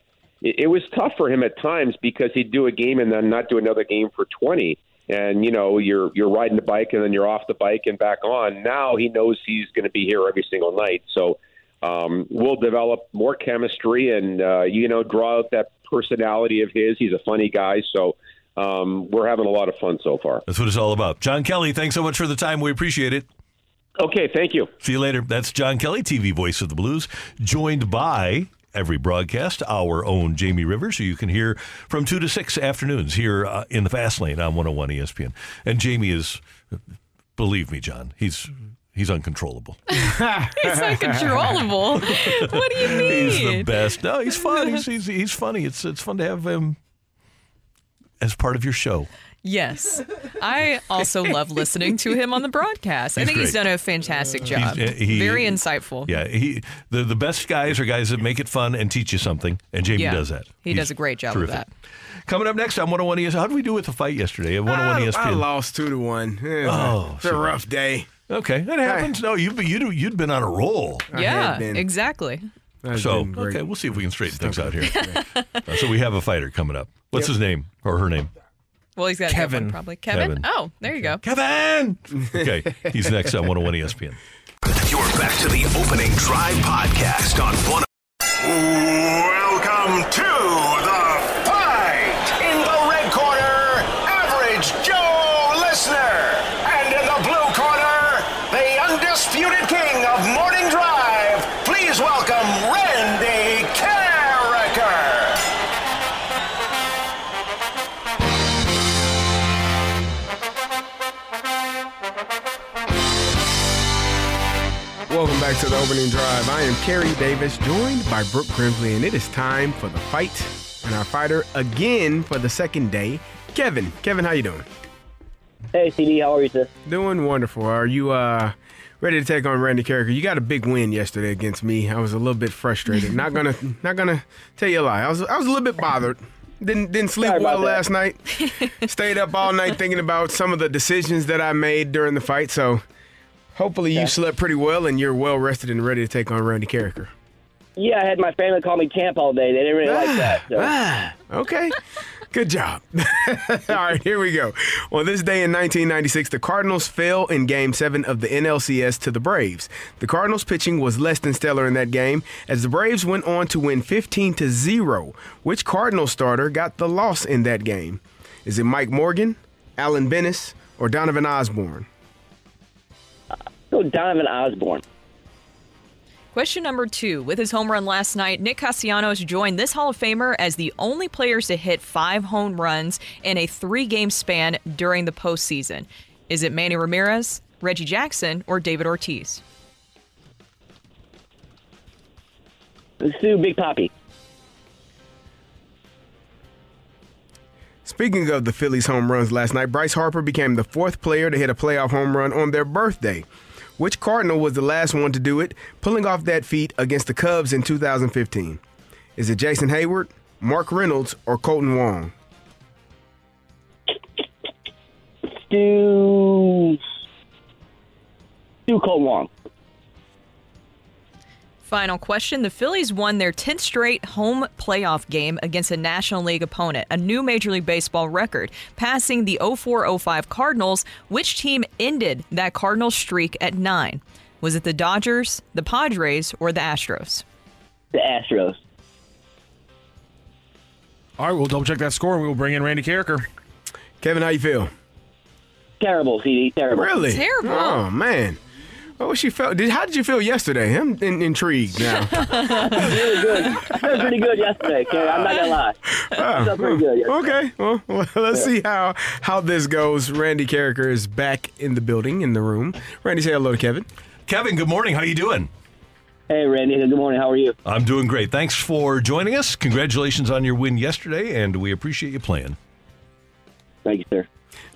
it, it was tough for him at times because he'd do a game and then not do another game for twenty. And, you know, you're you're riding the bike and then you're off the bike and back on. Now he knows he's going to be here every single night. So um, we'll develop more chemistry and, uh, you know, draw out that personality of his. He's a funny guy. So um, we're having a lot of fun so far. That's what it's all about. John Kelly, thanks so much for the time. We appreciate it. Okay, thank you. See you later. That's John Kelly, T V voice of the Blues, joined by every broadcast, our own Jamie Rivers, who you can hear from two to six afternoons here uh, in the Fast Lane on one oh one E S P N. And Jamie is, believe me, John, he's he's uncontrollable. He's uncontrollable? What do you mean? He's the best. No, he's fun. He's, he's, he's funny. It's, it's fun to have him as part of your show. Yes. I also love listening to him on the broadcast. He's I think great. He's done a fantastic job. He's, uh, he, Very insightful. Yeah. He the, the best guys are guys that make it fun and teach you something, and Jamie yeah, does that. He he's does a great job terrific. of that. Coming up next on one oh one E S P N. How did we do with the fight yesterday at one oh one I, E S P N? I lost two to one. It oh, it's so a rough day. Okay. That happens. No, you'd, you'd, you'd been on a roll. I yeah, been. exactly. So, okay, we'll see if we can straighten things out here. uh, so we have a fighter coming up. What's yep. his name or her name? Well, he's got Kevin. One, probably Kevin? Kevin. Oh, there you go. Kevin! Okay, he's next on one oh one E S P N. You're back to the Opening Drive podcast on one. Welcome to the fight. In the red corner, Average Joe Listener. And in the blue corner, the undisputed king of Morning Drive. Please welcome Randy Kevin. Welcome back to the Opening Drive. I am Kerry Davis, joined by Brooke Grimsley, and it is time for the fight. And our fighter again for the second day, Kevin. Kevin, how you doing? Hey, C D, how are you, sir? Doing wonderful. Are you uh, ready to take on Randy Carricker? You got a big win yesterday against me. I was a little bit frustrated. Not gonna, not gonna tell you a lie. I was, I was a little bit bothered. Didn't didn't sleep well last night. Stayed up all night thinking about some of the decisions that I made during the fight. So. Hopefully you slept pretty well and you're well rested and ready to take on Randy Carricker. Yeah, I had my family call me Camp all day. They didn't really ah, like that. So. Ah, okay. Good job. All right, here we go. On this day in nineteen ninety-six, the Cardinals fell in Game seven of the N L C S to the Braves. The Cardinals' pitching was less than stellar in that game, as the Braves went on to win fifteen to nothing. Which Cardinals starter got the loss in that game? Is it Mike Morgan, Allen Bennis, or Donovan Osborne? Go Donovan Osborne. Question number two. With his home run last night, Nick Castellanos joined this Hall of Famer as the only players to hit five home runs in a three-game span during the postseason. Is it Manny Ramirez, Reggie Jackson, or David Ortiz? Let's do Big Papi. Speaking of the Phillies' home runs last night, Bryce Harper became the fourth player to hit a playoff home run on their birthday. Which Cardinal was the last one to do it, pulling off that feat against the Cubs in two thousand fifteen? Is it Jason Hayward, Mark Reynolds, or Colton Wong? Do, do Colton Wong. Final question. The Phillies won their tenth straight home playoff game against a National League opponent, a new Major League Baseball record, passing the oh four oh five Cardinals. Which team ended that Cardinals streak at nine? Was it the Dodgers, the Padres, or the Astros? The Astros. All right, we'll double-check that score, and we will bring in Randy Carricker. Kevin, how you feel? Terrible, C D. Terrible. Really? Terrible. Oh, man. I wish you felt. Did, how did you feel yesterday? I'm in, intrigued now. I felt really good. I felt pretty good yesterday, Kerry. I'm not going to lie. I felt pretty good yesterday. Okay. Well, well let's yeah. see how, how this goes. Randy Carricker is back in the building, in the room. Randy, say hello to Kevin. Kevin, good morning. How you doing? Hey, Randy. Good morning. How are you? I'm doing great. Thanks for joining us. Congratulations on your win yesterday, and we appreciate you playing. Thank you, sir.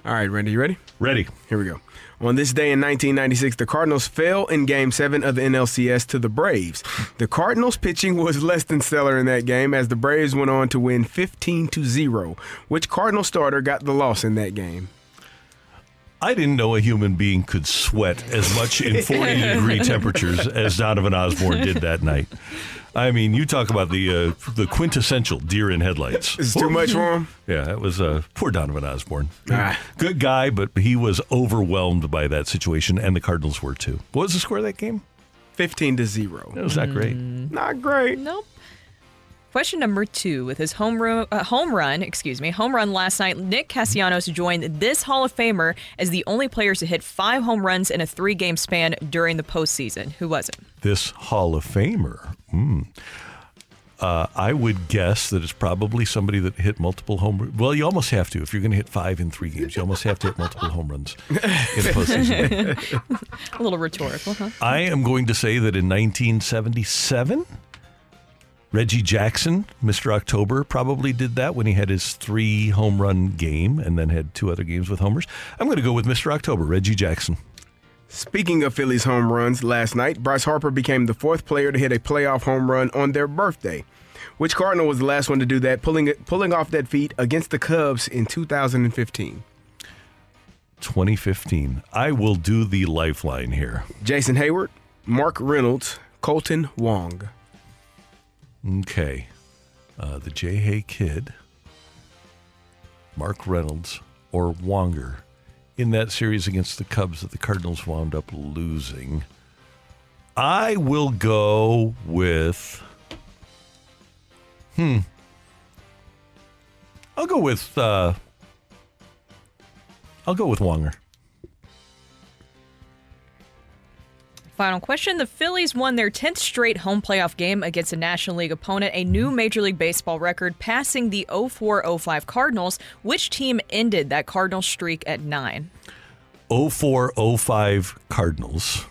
All right, Randy, you ready? Ready. Here we go. On this day in nineteen ninety-six, the Cardinals fell in Game seven of the N L C S to the Braves. The Cardinals' pitching was less than stellar in that game, as the Braves went on to win fifteen to zero. Which Cardinal starter got the loss in that game? I didn't know a human being could sweat as much in forty-degree temperatures as Donovan Osborne did that night. I mean, you talk about the uh, the quintessential deer in headlights. It's too much for him? Yeah, it was uh, poor Donovan Osborne. Ah. Good guy, but he was overwhelmed by that situation, and the Cardinals were too. What was the score of that game? fifteen to zero. That was not great. Mm. Not great. Nope. Question number two, with his home run, uh, home run, excuse me, home run last night, Nick Castellanos joined this Hall of Famer as the only player to hit five home runs in a three-game span during the postseason. Who was it? This Hall of Famer. Mm. Uh, I would guess that it's probably somebody that hit multiple home runs. Well, you almost have to. If you're going to hit five in three games, you almost have to hit multiple home runs in a postseason. A little rhetorical, huh? I am going to say that in nineteen seventy-seven... Reggie Jackson, Mister October, probably did that when he had his three home run game and then had two other games with homers. I'm going to go with Mister October, Reggie Jackson. Speaking of Phillies home runs, last night, Bryce Harper became the fourth player to hit a playoff home run on their birthday. Which Cardinal was the last one to do that, pulling pulling off that feat against the Cubs in two thousand fifteen? twenty fifteen. I will do the lifeline here. Jason Hayward, Mark Reynolds, Colton Wong. Okay, uh, the Jay Hay Kid, Mark Reynolds, or Wonger in that series against the Cubs that the Cardinals wound up losing. I will go with, hmm, I'll go with, uh, I'll go with Wonger. Final question. The Phillies won their tenth straight home playoff game against a National League opponent, a new Major League Baseball record, passing the oh four oh five Cardinals. Which team ended that Cardinal streak at nine? oh four oh five Cardinals.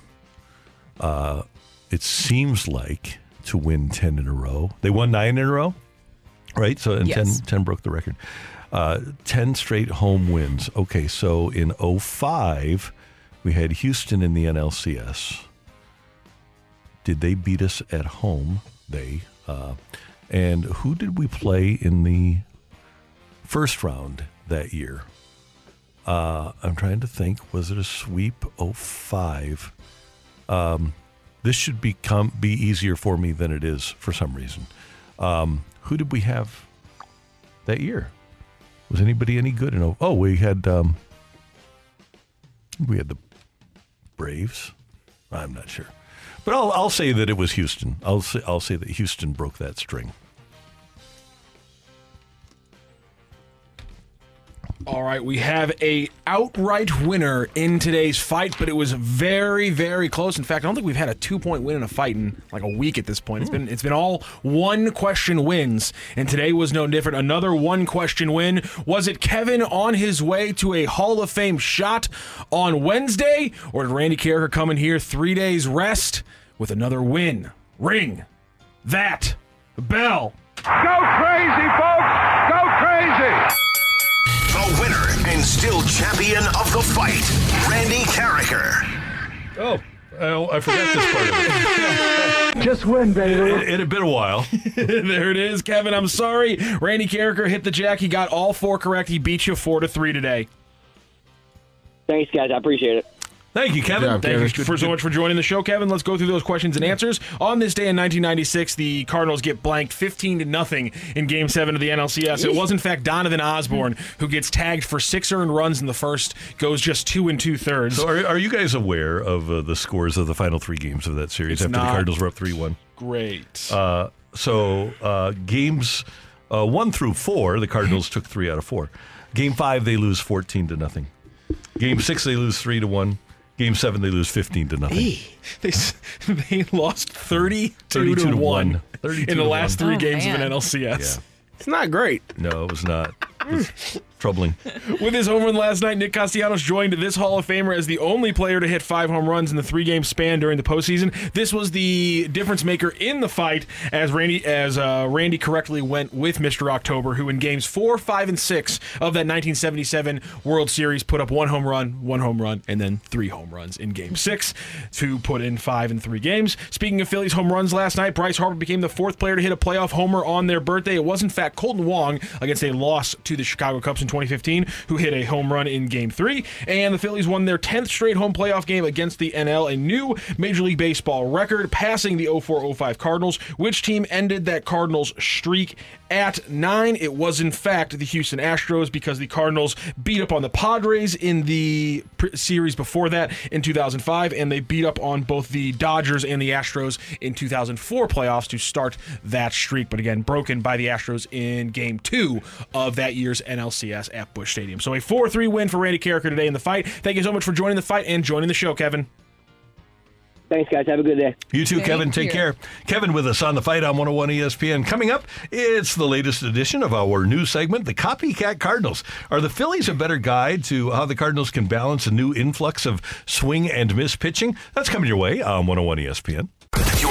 Uh, it seems like to win ten in a row. They won nine in a row, right? So and yes. ten, ten broke the record. Uh, ten straight home wins. Okay, so in oh five, we had Houston in the N L C S. Did they beat us at home? They. Uh, and who did we play in the first round that year? Uh, I'm trying to think. Was it a sweep? oh five. Um, this should become be easier for me than it is for some reason. Um, who did we have that year? Was anybody any good? In, oh, we had um, we had the Braves. I'm not sure. But I'll I'll say that it was Houston. I'll say I'll say that Houston broke that string. All right, we have a outright winner in today's fight, but it was very, very close. In fact, I don't think we've had a two-point win in a fight in like a week at this point. It's mm. been it's been all one-question wins, and today was no different. Another one-question win. Was it Kevin on his way to a Hall of Fame shot on Wednesday, or did Randy Carricker come in here three days rest with another win? Ring that bell. Go crazy, folks! Go crazy! The winner and still champion of the fight, Randy Carricker. Oh, I, I forgot this part of it. Just win, baby. It, it, it had been a while. There it is, Kevin. I'm sorry. Randy Carricker hit the jack. He got all four correct. He beat you four to three today. Thanks, guys. I appreciate it. Thank you, Kevin. Job, Thank Kevin. you for so much for joining the show, Kevin. Let's go through those questions and answers. On this day in nineteen ninety-six, the Cardinals get blanked fifteen to nothing in Game seven of the N L C S. It was, in fact, Donovan Osborne who gets tagged for six earned runs in the first, goes just two and two-thirds. So are, are you guys aware of uh, the scores of the final three games of that series it's after the Cardinals were up three one? Great. Uh, so uh, games uh, one through four, the Cardinals took three out of four. Game five, they lose fourteen to nothing. Game six, they lose three to one. Game seven, they lose fifteen to nothing. Hey, they they lost thirty-two, thirty-two to, to one, one. thirty-two in the last one. three oh, games man. of an N L C S. Yeah. It's not great. No, it was not. It was troubling. With his home run last night, Nick Castellanos joined this Hall of Famer as the only player to hit five home runs in the three-game span during the postseason. This was the difference maker in the fight, as Randy as uh, Randy correctly went with Mister October, who in games four, five, and six of that nineteen seventy-seven World Series put up one home run, one home run, and then three home runs in game six to put in five in three games. Speaking of Phillies home runs last night, Bryce Harper became the fourth player to hit a playoff homer on their birthday. It was, in fact, Colton Wong against a loss to the Chicago Cubs in twenty fifteen, who hit a home run in game three. And the Phillies won their tenth straight home playoff game against the N L, a new Major League Baseball record, passing the oh four oh five Cardinals. Which team ended that Cardinals streak at nine? It was, in fact, the Houston Astros, because the Cardinals beat up on the Padres in the pre- series before that in two thousand five, and they beat up on both the Dodgers and the Astros in two thousand four playoffs to start that streak, but again, broken by the Astros in game two of that year's N L C S at Busch Stadium. So a four three win for Randy Carricker today in the fight. Thank you so much for joining the fight and joining the show, Kevin. Thanks, guys. Have a good day. You too, Thank Kevin. Take you. care. Kevin with us on The Fight on one oh one E S P N. Coming up, it's the latest edition of our new segment, The Copycat Cardinals. Are the Phillies a better guide to how the Cardinals can balance a new influx of swing and miss pitching? That's coming your way on one oh one E S P N. You're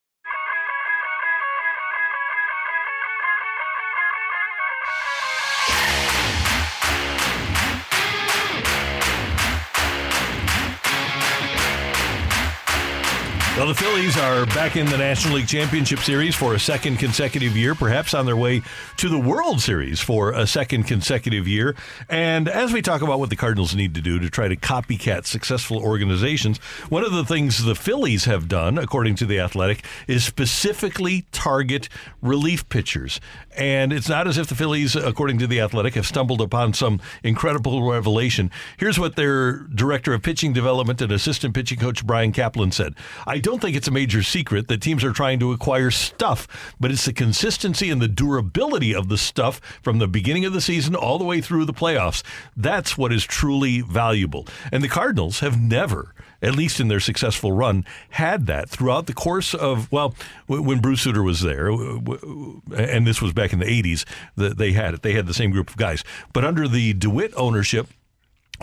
Well, the Phillies are back in the National League Championship Series for a second consecutive year, perhaps on their way to the World Series for a second consecutive year. And as we talk about what the Cardinals need to do to try to copycat successful organizations, one of the things the Phillies have done, according to The Athletic, is specifically target relief pitchers. And it's not as if the Phillies, according to The Athletic, have stumbled upon some incredible revelation. Here's what their director of pitching development and assistant pitching coach, Brian Kaplan, said. I I don't think it's a major secret that teams are trying to acquire stuff, but it's the consistency and the durability of the stuff from the beginning of the season all the way through the playoffs. That's what is truly valuable. And the Cardinals have never, at least in their successful run, had that throughout the course of, well, when Bruce Sutter was there, and this was back in the eighties, they had it. They had the same group of guys. But under the DeWitt ownership,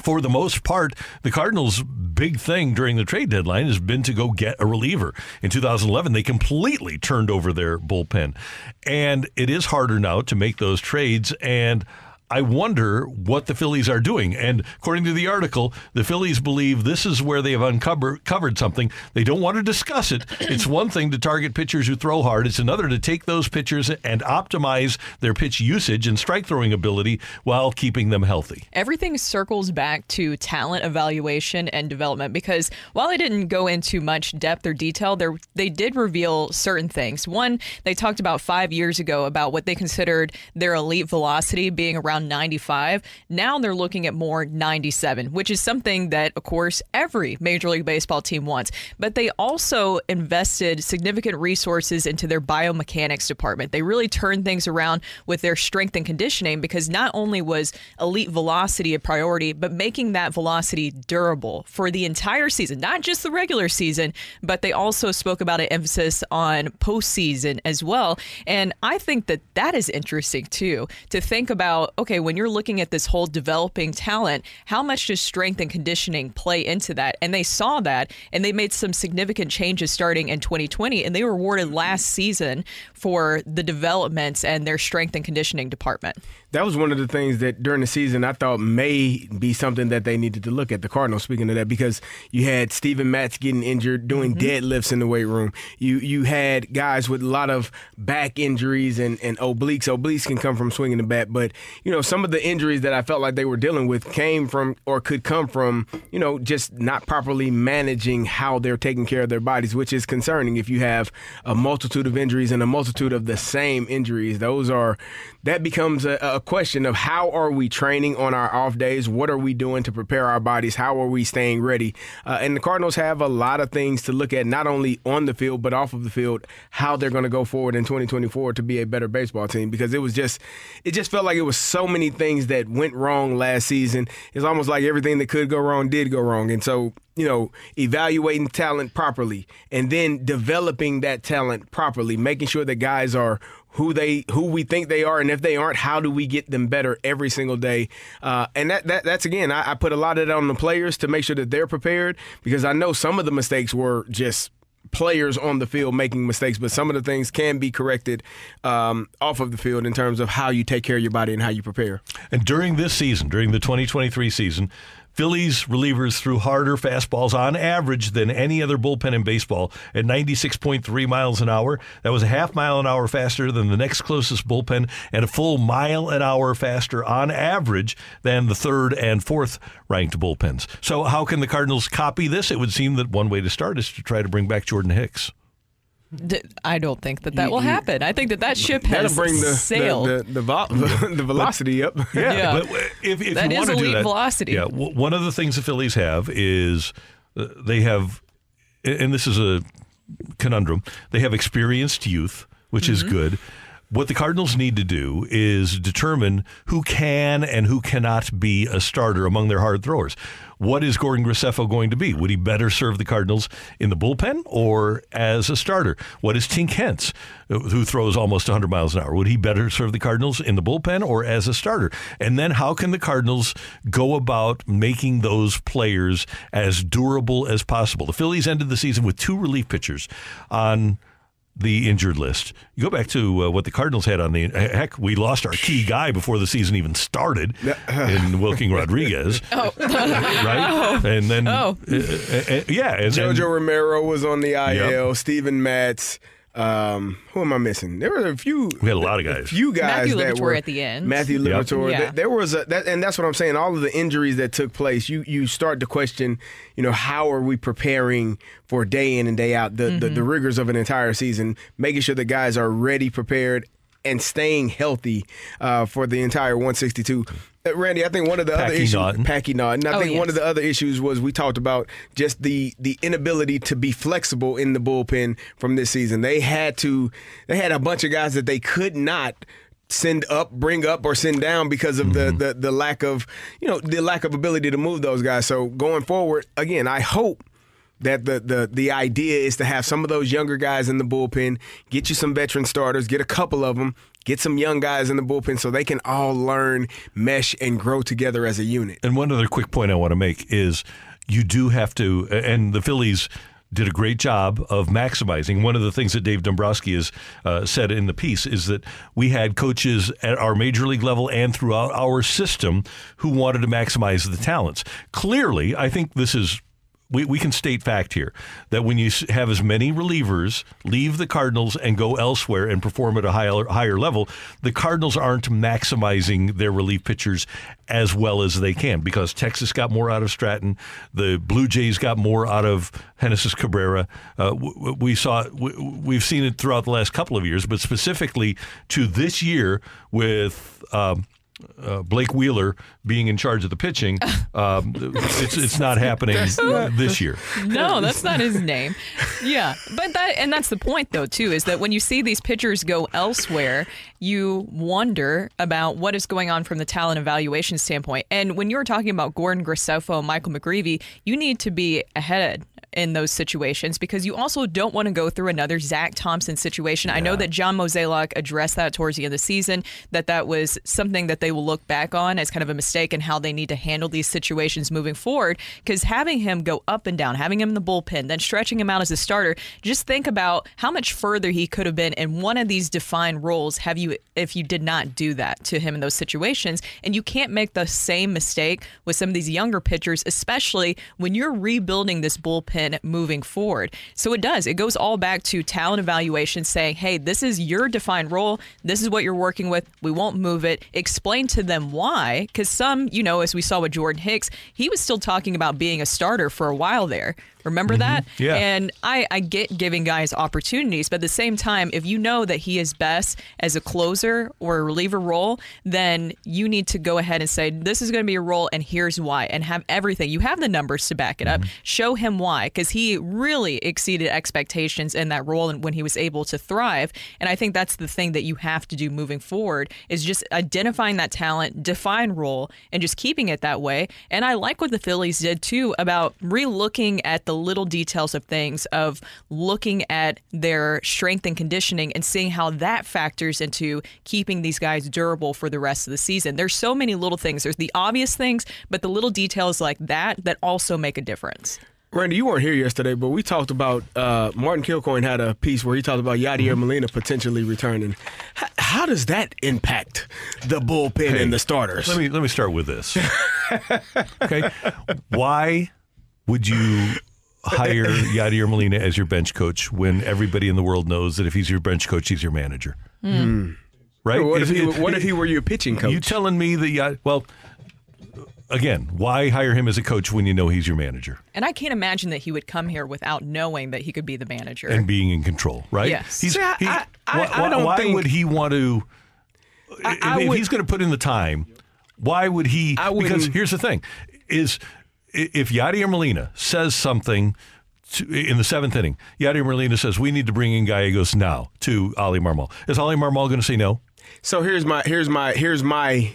for the most part, the Cardinals' big thing during the trade deadline has been to go get a reliever. In two thousand eleven, they completely turned over their bullpen. And it is harder now to make those trades. And I wonder what the Phillies are doing. And according to the article, the Phillies believe this is where they have uncovered something. They don't want to discuss it. It's one thing to target pitchers who throw hard. It's another to take those pitchers and optimize their pitch usage and strike throwing ability while keeping them healthy. Everything circles back to talent evaluation and development, because while they didn't go into much depth or detail, they did reveal certain things. One, they talked about five years ago about what they considered their elite velocity being around ninety-five. Now they're looking at more ninety-seven, which is something that, of course, every Major League Baseball team wants. But they also invested significant resources into their biomechanics department. They really turned things around with their strength and conditioning, because not only was elite velocity a priority, but making that velocity durable for the entire season, not just the regular season, but they also spoke about an emphasis on postseason as well. And I think that that is interesting, too, to think about, okay, Okay, when you're looking at this whole developing talent, how much does strength and conditioning play into that? And they saw that, and they made some significant changes starting in twenty twenty, and they were awarded last season for the developments and their strength and conditioning department. That was one of the things that during the season I thought may be something that they needed to look at, the Cardinals, speaking of that, because you had Steven Matz getting injured, doing mm-hmm. deadlifts in the weight room. You you had guys with a lot of back injuries and, and obliques. Obliques can come from swinging the bat, but you know, some of the injuries that I felt like they were dealing with came from or could come from, you know, just not properly managing how they're taking care of their bodies, which is concerning if you have a multitude of injuries and a multitude of the same injuries. Those are that becomes a, a question of how are we training on our off days? What are we doing to prepare our bodies? How are we staying ready? Uh, and the Cardinals have a lot of things to look at, not only on the field, but off of the field, how they're going to go forward in twenty twenty-four to be a better baseball team, because it was just it just felt like it was so many things that went wrong last season. It's almost like everything that could go wrong did go wrong. And so, you know, evaluating talent properly and then developing that talent properly, making sure that guys are who they who we think they are, and if they aren't, how do we get them better every single day? Uh, and that, that that's, again, I, I put a lot of that on the players to make sure that they're prepared, because I know some of the mistakes were just players on the field making mistakes, but some of the things can be corrected um, off of the field in terms of how you take care of your body and how you prepare. And during this season, during the twenty twenty-three season, Phillies relievers threw harder fastballs on average than any other bullpen in baseball at ninety-six point three miles an hour. That was a half mile an hour faster than the next closest bullpen and a full mile an hour faster on average than the third and fourth ranked bullpens. So how can the Cardinals copy this? It would seem that one way to start is to try to bring back Jordan Hicks. I don't think that that will happen. I think that that ship has bring the, sailed. The, the, the, vo- the velocity up. Yeah, yeah. But if, if that you is want to elite do that, velocity. Yeah, w- one of the things the Phillies have is uh, they have, and this is a conundrum, they have experienced youth, which mm-hmm. is good. What the Cardinals need to do is determine who can and who cannot be a starter among their hard throwers. What is Gordon Graceffo going to be? Would he better serve the Cardinals in the bullpen or as a starter? What is Tink Hentz, who throws almost one hundred miles an hour? Would he better serve the Cardinals in the bullpen or as a starter? And then how can the Cardinals go about making those players as durable as possible? The Phillies ended the season with two relief pitchers on the injured list. You go back to uh, what the Cardinals had on the... Heck, we lost our key guy before the season even started in Wilking Rodriguez. Oh. Right? Oh. And then... Oh. Uh, uh, uh, yeah. And, Jojo and, Romero was on the I L. Yep. Steven Matz. Um, who am I missing? There were a few... We had a lot of guys. A few guys Matthew that Liberatore were... at the end. Matthew Liberatore. Yep. Yeah. There was a... That, and that's what I'm saying. All of the injuries that took place, you you start to question, you know, how are we preparing for day in and day out, the, mm-hmm. the, the rigors of an entire season, making sure the guys are ready, prepared, and staying healthy uh, for the entire one sixty-two. Uh, Randy, I think one of the Packy other issues... Naughton. Packy Naughton. I oh, think yes. one of the other issues was we talked about just the the inability to be flexible in the bullpen from this season. They had to... They had a bunch of guys that they could not... send up, bring up, or send down because of mm-hmm. the, the the lack of, you know, the lack of ability to move those guys. So going forward, again, I hope that the the the idea is to have some of those younger guys in the bullpen, get you some veteran starters, get a couple of them, get some young guys in the bullpen so they can all learn, mesh, and grow together as a unit. And one other quick point I want to make is you do have to, and the Phillies did a great job of maximizing. One of the things that Dave Dombrowski has uh, said in the piece is that we had coaches at our major league level and throughout our system who wanted to maximize the talents. Clearly, I think this is, we, we can state fact here, that when you have as many relievers leave the Cardinals and go elsewhere and perform at a higher, higher level, the Cardinals aren't maximizing their relief pitchers as well as they can, because Texas got more out of Stratton, the Blue Jays got more out of Hennessy Cabrera. Uh, we, we saw, we, we've seen it throughout the last couple of years, but specifically to this year with um, uh, Blake Wheeler being in charge of the pitching, um, it's it's not happening this year. No, that's not his name. Yeah, but that and that's the point though too, is that when you see these pitchers go elsewhere, you wonder about what is going on from the talent evaluation standpoint. And when you're talking about Gordon Graceffo and Michael McGreevy, you need to be ahead in those situations, because you also don't want to go through another Zach Thompson situation. Yeah. I know that John Mozeliak addressed that towards the end of the season, that that was something that they will look back on as kind of a mistake and how they need to handle these situations moving forward, because having him go up and down, having him in the bullpen, then stretching him out as a starter, just think about how much further he could have been in one of these defined roles have you if you did not do that to him in those situations. And you can't make the same mistake with some of these younger pitchers, especially when you're rebuilding this bullpen moving forward. So it does. It goes all back to talent evaluation, saying, hey, this is your defined role. This is what you're working with. We won't move it. Explain to them why, because some, you know, as we saw with Jordan Hicks, he was still talking about being a starter for a while there. Remember mm-hmm. that? Yeah. And I, I get giving guys opportunities, but at the same time, if you know that he is best as a closer or a reliever role, then you need to go ahead and say, this is going to be a role and here's why, and have everything. You have the numbers to back it mm-hmm. up. Show him why, because he really exceeded expectations in that role and when he was able to thrive. And I think that's the thing that you have to do moving forward is just identifying that talent, define role, and just keeping it that way. And I like what the Phillies did, too, about re-looking at the little details of things, of looking at their strength and conditioning and seeing how that factors into keeping these guys durable for the rest of the season. There's so many little things. There's the obvious things, but the little details like that that also make a difference. Randy, you weren't here yesterday, but we talked about uh, Martin Kilcoyne had a piece where he talked about Yadier mm-hmm. Molina potentially returning. H- how does that impact the bullpen hey, and the starters? Let me let me start with this. Okay, why would you hire Yadier Molina as your bench coach when everybody in the world knows that if he's your bench coach, he's your manager? Mm. Right? What if, he, what if he were your pitching coach? You telling me that? Yeah, well. Again, why hire him as a coach when you know he's your manager? And I can't imagine that he would come here without knowing that he could be the manager. And being in control, right? Yes. He's, See, I, he, I, I, why, I don't why think... would he want to... I, if, I would, if he's going to put in the time, why would he... I because here's the thing, is if Yadier Molina says something to, in the seventh inning, Yadier Molina says, we need to bring in Gallegos now to Oli Marmol. Is Oli Marmol going to say no? So here's my... here's my here's my.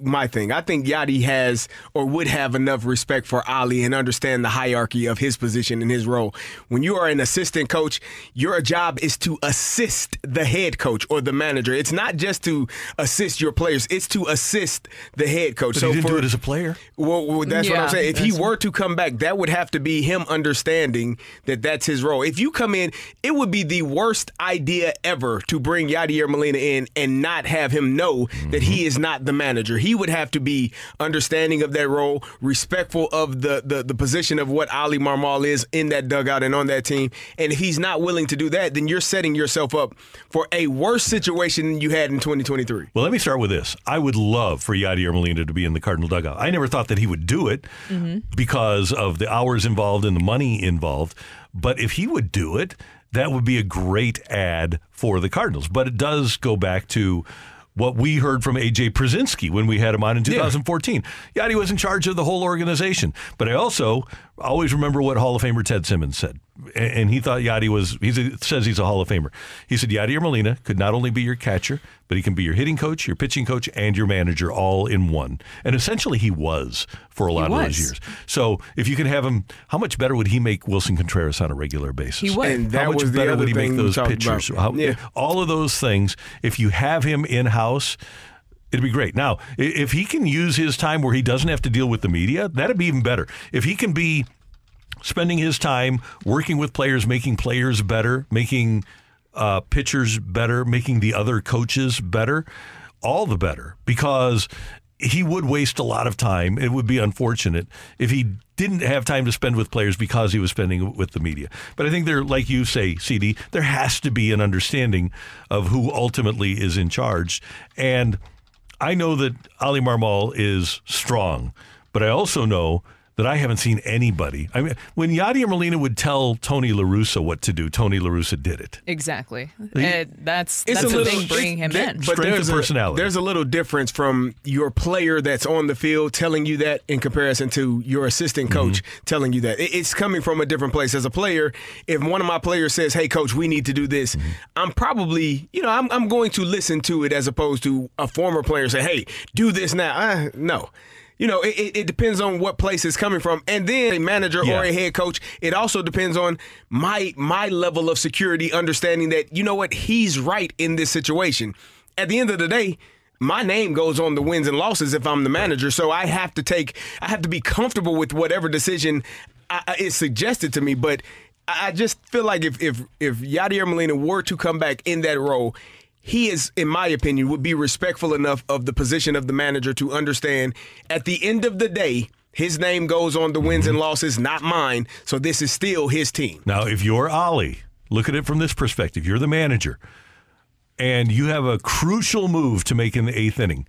my thing. I think Yadi has or would have enough respect for Ali and understand the hierarchy of his position and his role. When you are an assistant coach, your job is to assist the head coach or the manager. It's not just to assist your players. It's to assist the head coach. But so he didn't for, do it as a player. Well, well that's yeah, what I'm saying. If he were to come back, that would have to be him understanding that that's his role. If you come in, it would be the worst idea ever to bring Yadier Molina in and not have him know mm-hmm. that he is not the manager. He He would have to be understanding of that role, respectful of the, the the position of what Oli Marmol is in that dugout and on that team. And if he's not willing to do that, then you're setting yourself up for a worse situation than you had in twenty twenty-three. Well, let me start with this. I would love for Yadier Molina to be in the Cardinal dugout. I never thought that he would do it mm-hmm. because of the hours involved and the money involved. But if he would do it, that would be a great ad for the Cardinals. But it does go back to what we heard from A J Przinsky when we had him on in two thousand fourteen. Yeah. Yadi was in charge of the whole organization. But I also always remember what Hall of Famer Ted Simmons said. And he thought Yadi was, he says he's a Hall of Famer. He said Yadier Molina could not only be your catcher, but he can be your hitting coach, your pitching coach, and your manager all in one. And essentially he was for a lot of those years. So if you can have him, how much better would he make Wilson Contreras on a regular basis? He would. And that how much was better would he make those pitchers? How, yeah. All of those things, if you have him in-house, it'd be great. Now, if he can use his time where he doesn't have to deal with the media, that'd be even better. If he can be spending his time working with players, making players better, making uh, pitchers better, making the other coaches better, all the better, because he would waste a lot of time. It would be unfortunate if he didn't have time to spend with players because he was spending with the media. But I think there, like you say, C D, there has to be an understanding of who ultimately is in charge. And I know that Oli Marmol is strong, but I also know that I haven't seen anybody. I mean, when Yadier Molina would tell Tony La Russa what to do, Tony La Russa did it. Exactly. It, that's it's that's the thing bringing him in. But strength of personality. A, there's a little difference from your player that's on the field telling you that in comparison to your assistant coach mm-hmm. telling you that. It, it's coming from a different place. As a player, if one of my players says, hey, coach, we need to do this, mm-hmm. I'm probably, you know, I'm, I'm going to listen to it as opposed to a former player say, hey, do this now. I, no. You know, it, it depends on what place it's coming from. And then a manager yeah. or a head coach, it also depends on my my level of security, understanding that, you know what, he's right in this situation. At the end of the day, my name goes on the wins and losses if I'm the manager. So I have to take, I have to be comfortable with whatever decision I, is suggested to me. But I just feel like if, if, if Yadier Molina were to come back in that role, he is, in my opinion, would be respectful enough of the position of the manager to understand at the end of the day, his name goes on the wins and losses, not mine. So this is still his team. Now, if you're Oli, look at it from this perspective. You're the manager and you have a crucial move to make in the eighth inning.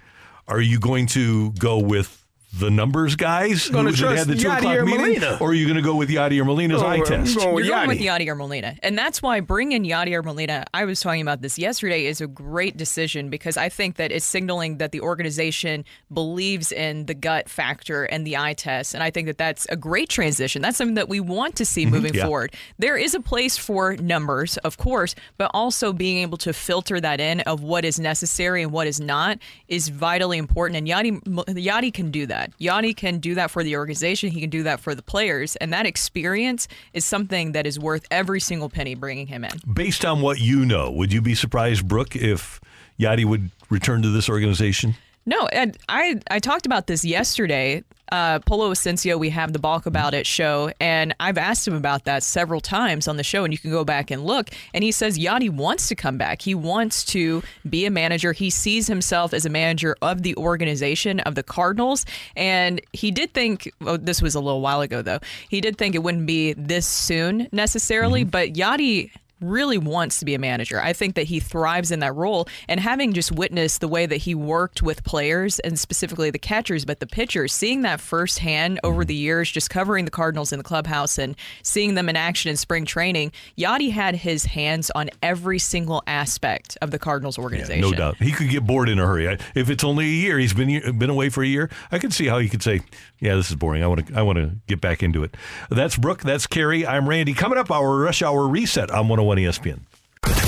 Are you going to go with the numbers guys who had the two o'clock meeting? Or are you going to go with Yadier Molina's eye test? You're going with Yadier Molina. And that's why bringing Yadier Molina, I was talking about this yesterday, is a great decision because I think that it's signaling that the organization believes in the gut factor and the eye test. And I think that that's a great transition. That's something that we want to see moving yeah. forward. There is a place for numbers, of course, but also being able to filter that in of what is necessary and what is not is vitally important. And Yadi, Yadi can do that. Yadi can do that for the organization. He can do that for the players. And that experience is something that is worth every single penny bringing him in. Based on what you know, would you be surprised, Brooke, if Yadi would return to this organization? No, and I, I talked about this yesterday. Uh, Polo Asensio, we have the Balk About It show, and I've asked him about that several times on the show, and you can go back and look. And he says Yadi wants to come back. He wants to be a manager. He sees himself as a manager of the organization, of the Cardinals. And he did think, oh, this was a little while ago, though, he did think it wouldn't be this soon necessarily, mm-hmm. but Yadi really wants to be a manager. I think that he thrives in that role. And having just witnessed the way that he worked with players, and specifically the catchers, but the pitchers, seeing that firsthand over the years, just covering the Cardinals in the clubhouse and seeing them in action in spring training, Yadi had his hands on every single aspect of the Cardinals organization. Yeah, no doubt. He could get bored in a hurry. If it's only a year, he's been been away for a year, I could see how he could say, yeah, this is boring. I want to I want to get back into it. That's Brooke. That's Carrie. I'm Randy. Coming up, our Rush Hour Reset on one oh one E S P N.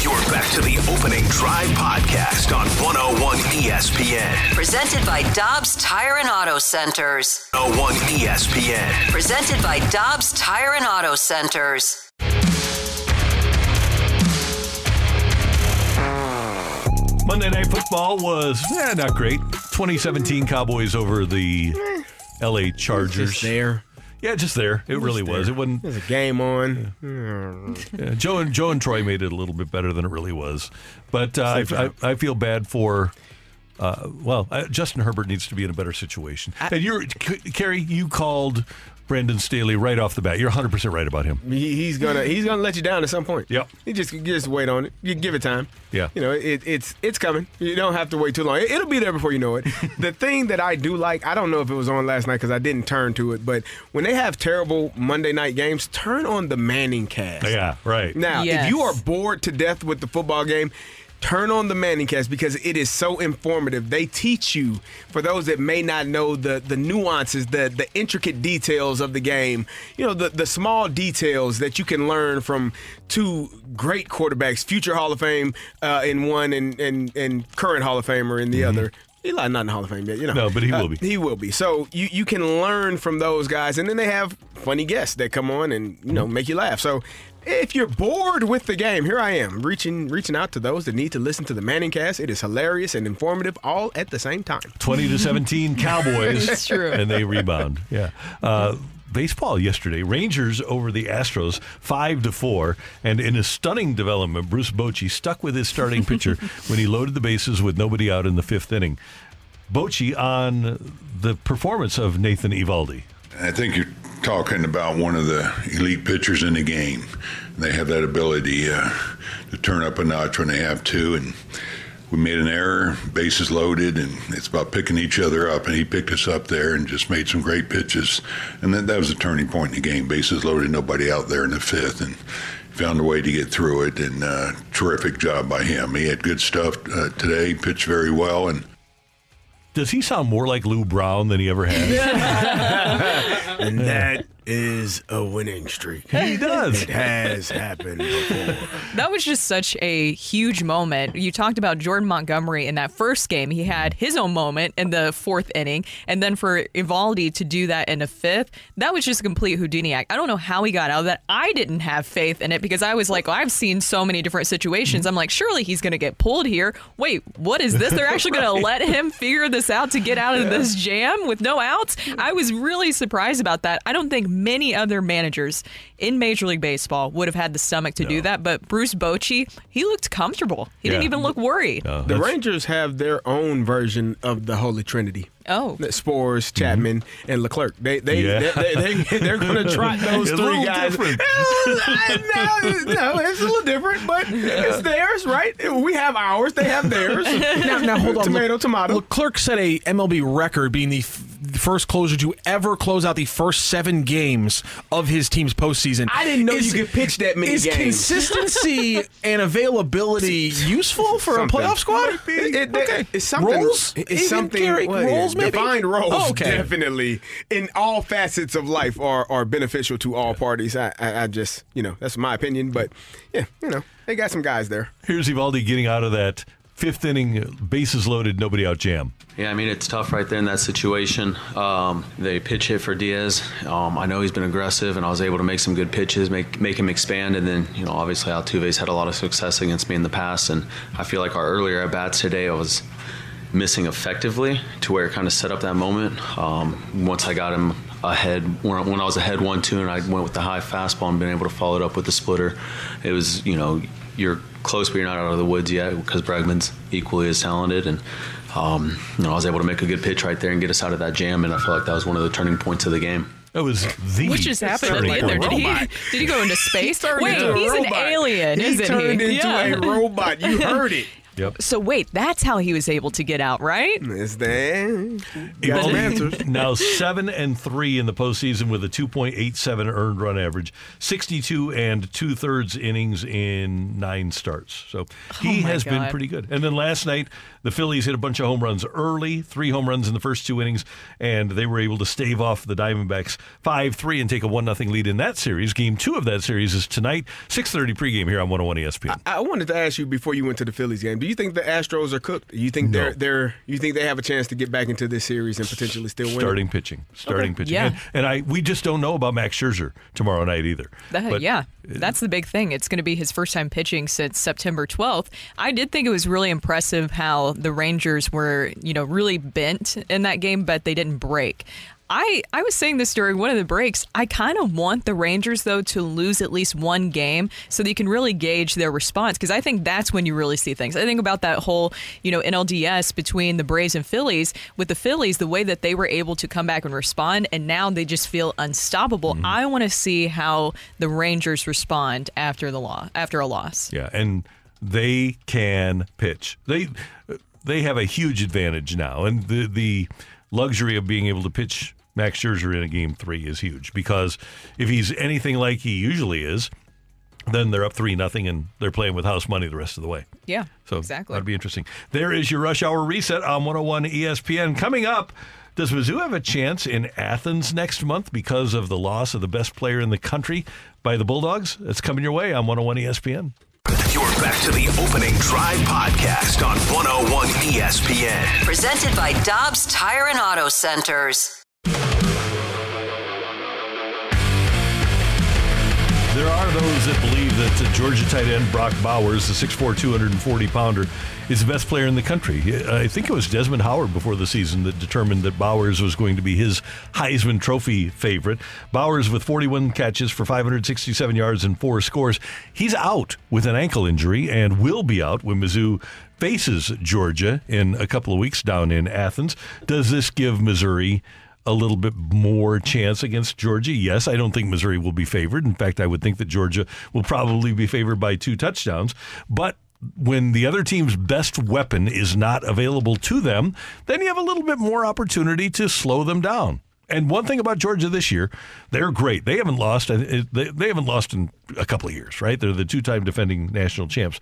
You're back to the Opening Drive podcast on one oh one E S P N. Presented by Dobbs Tire and Auto Centers. one oh one E S P N. Presented by Dobbs Tire and Auto Centers. Monday Night Football was eh, not great. twenty seventeen Cowboys over the L A Chargers. There. Yeah, just there. It just really there. was. It wasn't. There's a game on. Yeah. Yeah. Joe and Joe and Troy made it a little bit better than it really was, but uh, I, I, I feel bad for. Uh, well, uh, Justin Herbert needs to be in a better situation. I, and you're, Carrie, you called Brandon Staley right off the bat. You're one hundred percent right about him. He, he's gonna he's gonna let you down at some point. Yep. You just you just wait on it. You give it time. Yeah. You know it, it's it's coming. You don't have to wait too long. It, it'll be there before you know it. The thing that I do like, I don't know if it was on last night because I didn't turn to it, but when they have terrible Monday night games, turn on the Manning cast. Yeah. Right. Now, yes. If you are bored to death with the football game, turn on the Manning cast because it is so informative. They teach you, for those that may not know, the the nuances, the the intricate details of the game. You know, the, the small details that you can learn from two great quarterbacks, future Hall of Fame uh, in one and, and, and current Hall of Famer in the mm-hmm. other. Eli not in the Hall of Fame yet, you know. No, but he will be. Uh, he will be. So you, you can learn from those guys, and then they have funny guests that come on and, you know, make you laugh. So if you're bored with the game, here I am, reaching reaching out to those that need to listen to the Manning cast. It is hilarious and informative all at the same time. twenty to seventeen Cowboys. That's true. And they rebound. Yeah. Uh, baseball yesterday, Rangers over the Astros, five to four, and in a stunning development, Bruce Bochy stuck with his starting pitcher when he loaded the bases with nobody out in the fifth inning. Bochy on the performance of Nathan Eovaldi. I think you're talking about one of the elite pitchers in the game. They have that ability uh, to turn up a notch when they have to, and we made an error, bases loaded, and it's about picking each other up, and he picked us up there and just made some great pitches. And that, that was a turning point in the game. Bases loaded, nobody out there in the fifth, and found a way to get through it, and uh, terrific job by him. He had good stuff uh, today, pitched very well. And does he sound more like Lou Brown than he ever has? And that is a winning streak. He does. It has happened before. That was just such a huge moment. You talked about Jordan Montgomery in that first game. He had his own moment in the fourth inning. And then for Eovaldi to do that in the fifth, that was just a complete Houdini act. I don't know how he got out of that. I didn't have faith in it because I was like, well, I've seen so many different situations. I'm like, surely he's going to get pulled here. Wait, what is this? They're actually right. going to let him figure this out to get out yeah. of this jam with no outs? I was really surprised about that. I don't think many other managers in Major League Baseball would have had the stomach to no. do that, but Bruce Bochy, he looked comfortable. He yeah. didn't even look worried. No, the Rangers have their own version of the Holy Trinity. Oh. Spores, Chapman, mm-hmm. and Leclerc. They, they, yeah. they, they, they, they're going to trot those it's three guys. Different. No, it's a little different, but yeah. it's theirs, right? We have ours. They have theirs. Now, now hold on. Tomato, Le- tomato. Leclerc set a M L B record being the f- first closer to ever close out the first seven games of his team's postseason. I didn't know is, you could pitch that many is games. Is consistency and availability useful for something. a playoff squad? It, it, okay. It's something. Roles? It's something. Well, roles, maybe? Defined roles, oh, okay. definitely, in all facets of life are, are beneficial to all parties. I, I, I just, you know, that's my opinion. But, yeah, you know, they got some guys there. Here's Eovaldi getting out of that fifth inning, bases loaded, nobody out jam. Yeah, I mean, it's tough right there in that situation. Um, they pitch hit for Diaz. Um, I know he's been aggressive, and I was able to make some good pitches, make make him expand. And then, you know, obviously Altuve's had a lot of success against me in the past, and I feel like our earlier at-bats today, I was missing effectively to where it kind of set up that moment. Um, once I got him ahead, when, when I was ahead one two, and I went with the high fastball and been able to follow it up with the splitter, it was, you know, you're close, but you're not out of the woods yet because Bregman's equally as talented. And, um, you know, I was able to make a good pitch right there and get us out of that jam, and I feel like that was one of the turning points of the game. That was the Which just happened at the end there. Did he, did he go into space? Wait, into he's an alien, he isn't he? He turned into yeah. a robot. You heard it. Yep. So, wait, that's how he was able to get out, right? Is there? Now seven and three in the postseason with a two point eight seven earned run average, sixty-two and two-thirds innings in nine starts. So he oh has God. been pretty good. And then last night, the Phillies hit a bunch of home runs early, three home runs in the first two innings, and they were able to stave off the Diamondbacks five three and take a one nothing lead in that series. Game two of that series is tonight, six thirty pregame here on one oh one E S P N. I-, I wanted to ask you before you went to the Phillies game, do you think the Astros are cooked? You think no. they're they're you think they have a chance to get back into this series and potentially still win? Starting pitching, starting okay. pitching, yeah. and, and I we just don't know about Max Scherzer tomorrow night either. That, but, yeah, that's the big thing. It's going to be his first time pitching since September twelfth. I did think it was really impressive how the Rangers were, you know, really bent in that game, but they didn't break. I, I was saying this during one of the breaks. I kind of want the Rangers, though, to lose at least one game so that you can really gauge their response, because I think that's when you really see things. I think about that whole, you know, N L D S between the Braves and Phillies. With the Phillies, the way that they were able to come back and respond, and now they just feel unstoppable. Mm-hmm. I want to see how the Rangers respond after the law, after a loss. Yeah, and they can pitch. They they have a huge advantage now, and the the luxury of being able to pitch Max Scherzer in a game three is huge, because if he's anything like he usually is, then they're up three nothing and they're playing with house money the rest of the way. Yeah, so exactly. That'd be interesting. There is your rush hour reset on one oh one E S P N. Coming up, does Mizzou have a chance in Athens next month because of the loss of the best player in the country by the Bulldogs? That's coming your way on one oh one E S P N. You're back to the Opening Drive podcast on one oh one E S P N. Presented by Dobbs Tire and Auto Centers. There are those that believe that the Georgia tight end Brock Bowers, the six four, two forty pounder, is the best player in the country. I think it was Desmond Howard before the season that determined that Bowers was going to be his Heisman Trophy favorite. Bowers with forty-one catches for five sixty-seven yards and four scores. He's out with an ankle injury and will be out when Mizzou faces Georgia in a couple of weeks down in Athens. Does this give Missouri a little bit more chance against Georgia? Yes, I don't think Missouri will be favored. In fact, I would think that Georgia will probably be favored by two touchdowns. But when the other team's best weapon is not available to them, then you have a little bit more opportunity to slow them down. And one thing about Georgia this year, they're great. They haven't lost. They haven't lost in a couple of years, right? They're the two-time defending national champs.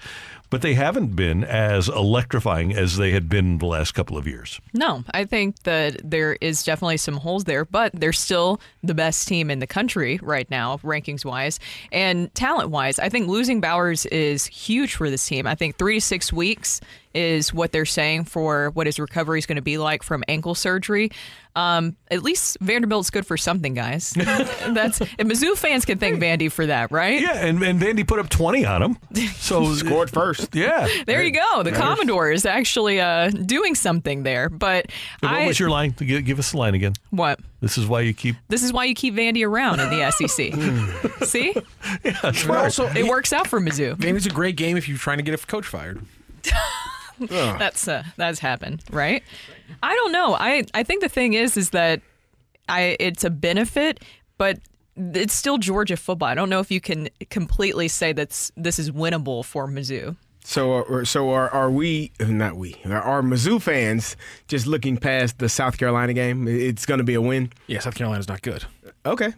But they haven't been as electrifying as they had been the last couple of years. No, I think that there is definitely some holes there, but they're still the best team in the country right now, rankings-wise. And talent-wise, I think losing Bowers is huge for this team. I think three to six weeks is what they're saying for what his recovery is going to be like from ankle surgery. Um, at least Vanderbilt's good for something, guys. That's and Mizzou fans can thank Vandy for that, right? Yeah, and, and Vandy put up twenty on him. So scored first. Yeah. There you go. The Commodore is actually uh, doing something there. But and what I, was your line? Give, give us the line again. What? This is why you keep This is why you keep Vandy around in the S E C. See? Yeah, well, also, it works out for Mizzou. Vandy's a great game if you're trying to get a coach fired. that's uh, that's happened, right? I don't know. I, I think the thing is is that I it's a benefit, but it's still Georgia football. I don't know if you can completely say that this is winnable for Mizzou. So, are, so are are we? Not we. Are, are Mizzou fans just looking past the South Carolina game? It's going to be a win. Yeah, South Carolina's not good. Okay,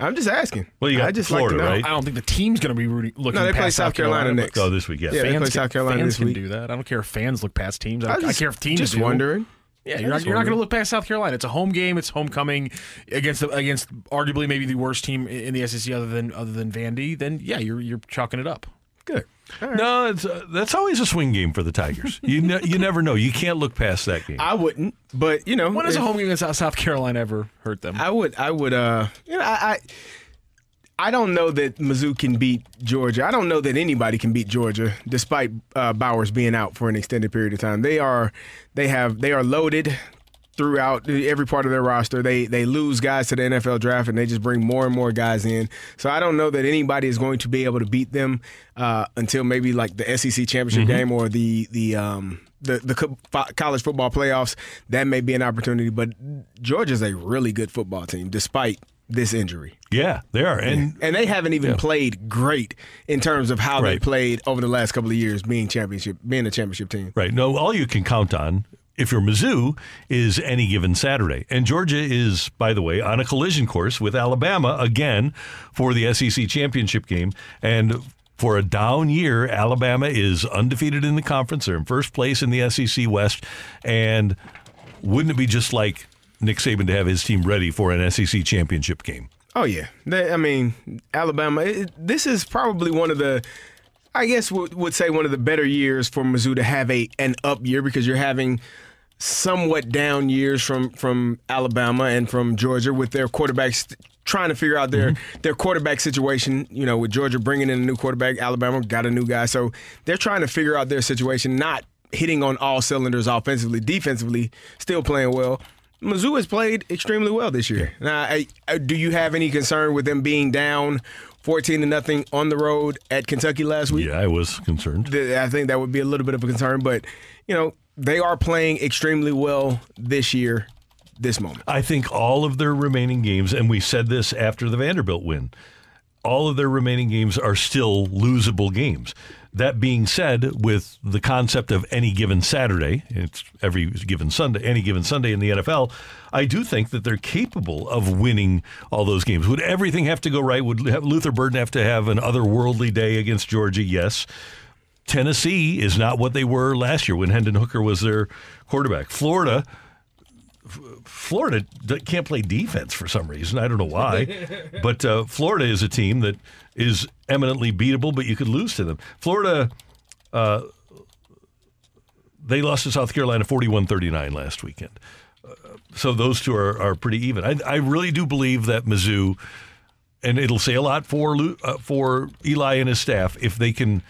I'm just asking. Well, you got I just Florida, like right? I don't think the team's going to be rooting, looking. No, they past play South, South Carolina, Carolina next. Oh, this week, yes. Yeah, fans they play South Carolina fans this week. Can do that. I don't care if fans look past teams. I don't I just, I care if teams. Just do. Wondering. Yeah, you're not, you're not going to look past South Carolina. It's a home game. It's homecoming against the, against arguably maybe the worst team in the S E C other than other than Vandy. Then yeah, you're you're chalking it up. Good. Right. No, it's, uh, that's always a swing game for the Tigers. You ne- you never know. You can't look past that game. I wouldn't, but you know, when has a home game against South Carolina ever hurt them? I would. I would. Uh, you know, I, I I don't know that Mizzou can beat Georgia. I don't know that anybody can beat Georgia, despite uh, Bowers being out for an extended period of time. They are they have they are loaded throughout every part of their roster. They they lose guys to the N F L draft, and they just bring more and more guys in. So I don't know that anybody is going to be able to beat them uh, until maybe like the S E C championship mm-hmm. game or the the um, the, the co- college football playoffs. That may be an opportunity, but Georgia's a really good football team, despite this injury. Yeah, they are. And and they haven't even yeah. played great in terms of how right. they played over the last couple of years being championship, being a championship team. Right. No, all you can count on, if you're Mizzou, is any given Saturday. And Georgia is, by the way, on a collision course with Alabama again for the S E C championship game. And for a down year, Alabama is undefeated in the conference. They're in first place in the S E C West. And wouldn't it be just like Nick Saban to have his team ready for an S E C championship game? Oh, yeah. They, I mean, Alabama, it, this is probably one of the, I guess w- would say one of the better years for Mizzou to have a an up year, because you're having somewhat down years from, from Alabama and from Georgia with their quarterbacks trying to figure out their, mm-hmm. their quarterback situation. You know, with Georgia bringing in a new quarterback, Alabama got a new guy. So they're trying to figure out their situation, not hitting on all cylinders offensively, defensively, still playing well. Mizzou has played extremely well this year. Now, I, I, do you have any concern with them being down fourteen to nothing on the road at Kentucky last week? Yeah, I was concerned. I think that would be a little bit of a concern, but you know they are playing extremely well this year, this moment. I think all of their remaining games, and we said this after the Vanderbilt win, all of their remaining games are still losable games. That being said, with the concept of any given Saturday, it's every given Sunday, any given Sunday in the N F L, I do think that they're capable of winning all those games. Would everything have to go right? Would Luther Burden have to have an otherworldly day against Georgia? Yes. Tennessee is not what they were last year when Hendon Hooker was their quarterback. Florida... Florida can't play defense for some reason. I don't know why. But uh, Florida is a team that is eminently beatable, but you could lose to them. Florida, uh, they lost to South Carolina forty-one thirty-nine last weekend. Uh, so those two are, are pretty even. I, I really do believe that Mizzou, and it'll say a lot for, uh, for Eli and his staff, if they can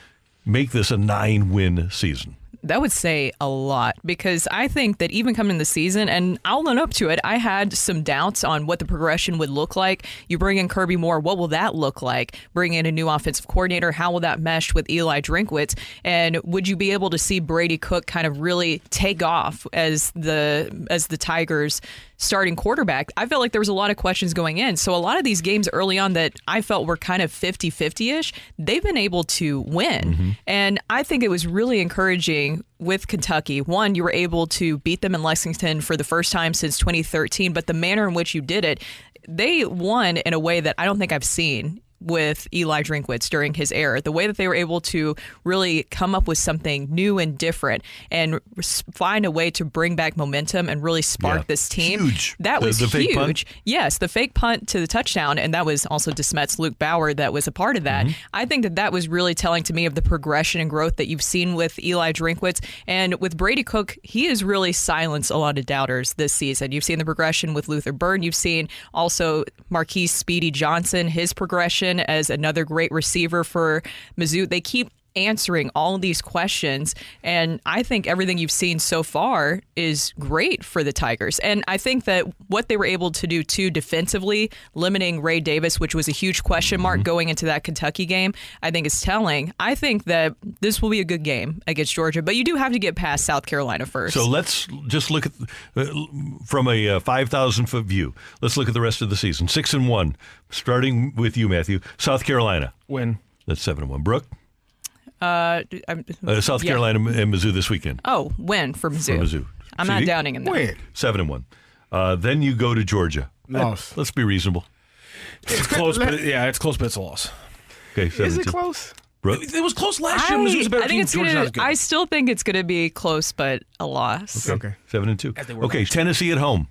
make this a nine-win season. That would say a lot, because I think that even coming in the season, and I'll own up to it, I had some doubts on what the progression would look like. You bring in Kirby Moore, what will that look like? Bring in a new offensive coordinator, how will that mesh with Eli Drinkwitz? And would you be able to see Brady Cook kind of really take off as the as the Tigers starting quarterback? I felt like there was a lot of questions going in. So a lot of these games early on that I felt were kind of fifty-fifty-ish, they've been able to win. Mm-hmm. And I think it was really encouraging with Kentucky. One, you were able to beat them in Lexington for the first time since twenty thirteen, but the manner in which you did it, they won in a way that I don't think I've seen with Eli Drinkwitz during his era. The way that they were able to really come up with something new and different and find a way to bring back momentum and really spark yeah. this team. Huge. That the, was the huge. Fake punt? Yes, the fake punt to the touchdown, and that was also DeSmet's Luke Bauer that was a part of that. Mm-hmm. I think that that was really telling to me of the progression and growth that you've seen with Eli Drinkwitz. And with Brady Cook, he has really silenced a lot of doubters this season. You've seen the progression with Luther Burden. You've seen also Marquise Speedy Johnson, his progression as another great receiver for Mizzou. They keep answering all of these questions, and I think everything you've seen so far is great for the Tigers. And I think that what they were able to do too defensively, limiting Ray Davis, which was a huge question mark mm-hmm. going into that Kentucky game, I think is telling. I think that this will be a good game against Georgia, but you do have to get past South Carolina first. So let's just look at uh, from a uh, five thousand foot view. Let's look at the rest of the season. Six and one, starting with you, Matthew. South Carolina win. That's seven and one. Brooke. Uh, uh, South yeah. Carolina and Mizzou this weekend. Oh, win for Mizzou. For Mizzou. I'm See, not doubting him. Win. Seven and one. Uh, then you go to Georgia. Loss. Uh, let's be reasonable. It's close, but it, yeah, it's close, but it's a loss. Okay, seven is it two. Close? It, it was close last I, year. Mizzou was a better I think team. It's Georgia's gonna, good. I still think it's going to be close, but a loss. Okay, okay. seven and two. Okay, last. Tennessee at home.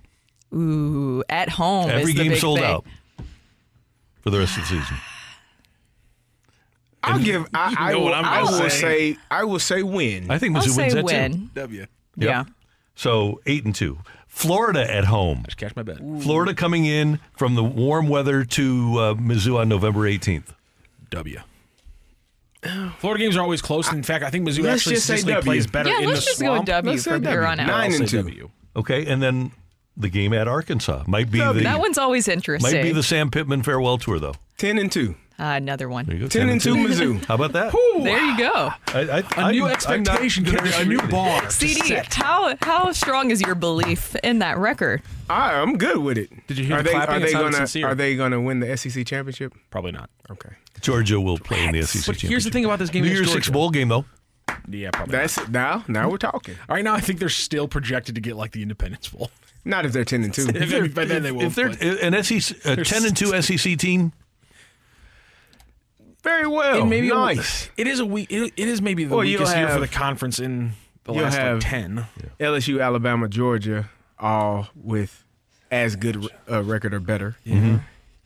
Ooh, at home. Every is game the big sold thing. Out for the rest of the season. I'll and give. I, I, will, I will say. I will say win. I think Mizzou wins that win. Too. W. Yep. Yeah. So eight and two. Florida at home. Just catch my bet. Ooh. Florida coming in from the warm weather to uh, Mizzou on November eighteenth. W. Florida games are always close. And in fact, I think Mizzou let's actually just say w. plays better yeah, in the swamp. Yeah, let's just go W let's from w. here on out. Nine and two. W. Okay, and then the game at Arkansas might be w. the that one's always interesting. Might be the Sam Pittman farewell tour though. Ten and two. Uh, another one. Ten, Ten and two, two. Mizzou. How about that? Ooh, there you go. I, I, a new I'm, expectation, I'm not, a new bar. C D, how how strong is your belief in that record? I, I'm good with it. Did you hear are the they, clapping? Are they gonna, are they going to win the S E C championship? Probably not. Okay. Georgia will play Rats. In the S E C but championship. Here's the thing about this game. New Year's Six bowl game though. Yeah, probably. That's not. now. Now we're talking. All right, now I think they're still projected to get like the Independence Bowl. Not if they're ten and two. If they're, by then they won't. If they're an S E C a ten and two S E C team. Very well. It may be nice. A, it is a week. It, it is maybe the well, weakest have, year for the conference in the last have like ten. Yeah. L S U, Alabama, Georgia, all with as good a record or better, mm-hmm.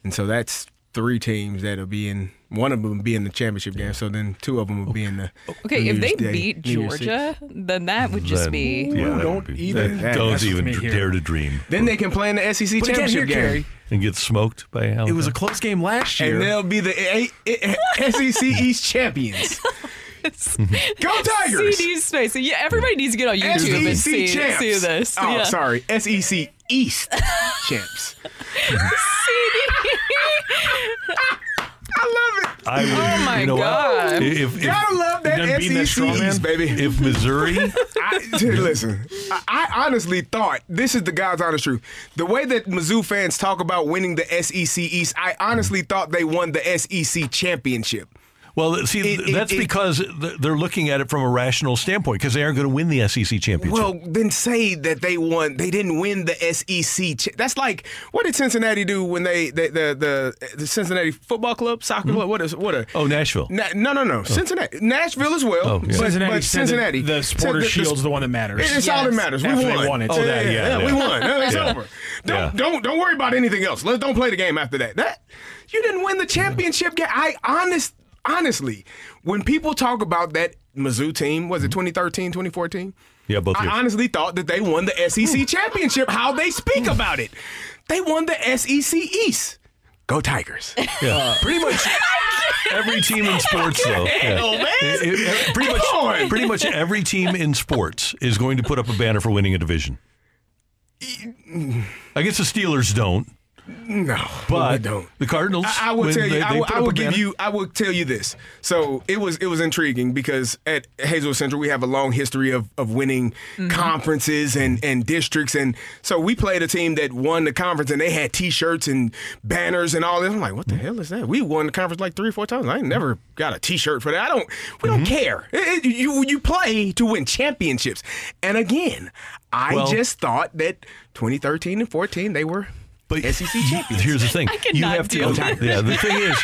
and so that's three teams that'll be in. One of them will be in the championship game. Yeah. So then two of them will okay. be in the. Okay, New if Year's they Day, beat Georgia, then that would just then, be. Yeah, don't be, even. That, don't even dare to dream. Then they can play in the S E C but championship game. Carry. And get smoked by Alabama. It was a close game last year. And they'll be the a- a- a- S E C East champions. Go Tigers! C D space. Yeah, everybody needs to get on YouTube S E C and see, see this. Oh, yeah. Sorry. S E C East champs. C D. I love it. I would, oh, my you know God. If, if, Gotta love that S E C East, baby. If Missouri. I, listen, I, I honestly thought, this is the God's honest truth. The way that Mizzou fans talk about winning the S E C East, I honestly thought they won the S E C championship. Well, see, it, that's it, because it, they're looking at it from a rational standpoint because they aren't going to win the S E C championship. Well, then say that they won. They didn't win the S E C. Cha- that's like what did Cincinnati do when they the the, the, the Cincinnati football club, soccer mm-hmm. club? What is what a oh Nashville? Na- no, no, no, oh. Cincinnati, Nashville as well. Oh, yeah. but, Cincinnati, but Cincinnati. The, the supporter so shield's the, the one that matters. It, it's yes. all that matters. We after won. They won it. Oh, yeah, that, yeah, yeah, yeah, yeah. We won. It's yeah. over. Don't yeah. don't don't worry about anything else. Let's don't play the game after that. That you didn't win the championship game. I honest. Honestly, when people talk about that Mizzou team, was it twenty thirteen, twenty fourteen? Yeah, both I years. Honestly thought that they won the S E C championship, how they speak about it. They won the S E C East. Go Tigers. Yeah. Uh, pretty much every team in sports, though. Yeah. Hell, man. It, it, it, pretty, much, pretty much every team in sports is going to put up a banner for winning a division. I guess the Steelers don't. No, but we don't. The Cardinals. I, I will tell you. They, I will, I will give you. I will tell you this. So it was. It was intriguing because at Hazel Central we have a long history of of winning mm-hmm. conferences and and districts, and so we played a team that won the conference, and they had T-shirts and banners and all this. I'm like, what the hell is that? We won the conference like three or four times. I ain't never got a T-shirt for that. I don't. We mm-hmm. don't care. It, it, you you play to win championships, and again, I well, just thought that twenty thirteen and fourteen they were. But S E C champions. Here's the thing. I you have to. Yeah, the thing is,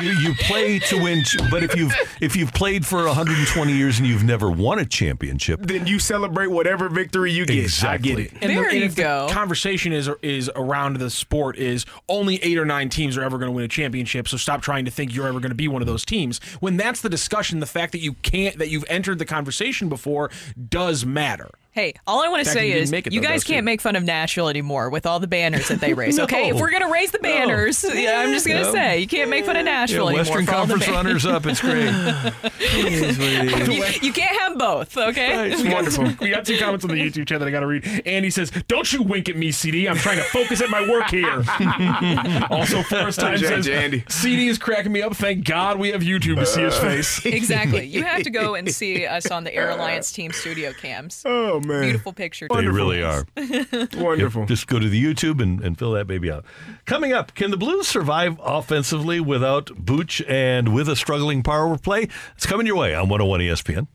you, you play to win. But if you've if you've played for one hundred twenty years and you've never won a championship, then you celebrate whatever victory you get. Exactly. I get it. And there the, you and go. The conversation is is around the sport is only eight or nine teams are ever going to win a championship. So stop trying to think you're ever going to be one of those teams. When that's the discussion, the fact that you can't that you've entered the conversation before does matter. Hey, all I want to say is you guys can't make fun of Nashville anymore with all the banners that they raise, okay? If we're going to raise the banners, yeah, I'm just going to say you can't make fun of Nashville anymore. Western Conference runners-up, it's great. You can't have both, okay? It's wonderful. We got two comments on the YouTube chat that I got to read. Andy says, don't you wink at me, C D. I'm trying to focus at my work here. Also, Forrest Time says, C D is cracking me up. Thank God we have YouTube to see his face. Exactly. You have to go and see us on the Air Alliance Team studio cams. Oh, man. Beautiful picture. Too. They really are. Wonderful. Yeah, just go to the YouTube and, and fill that baby out. Coming up, can the Blues survive offensively without Booch and with a struggling power play? It's coming your way on one oh one E S P N.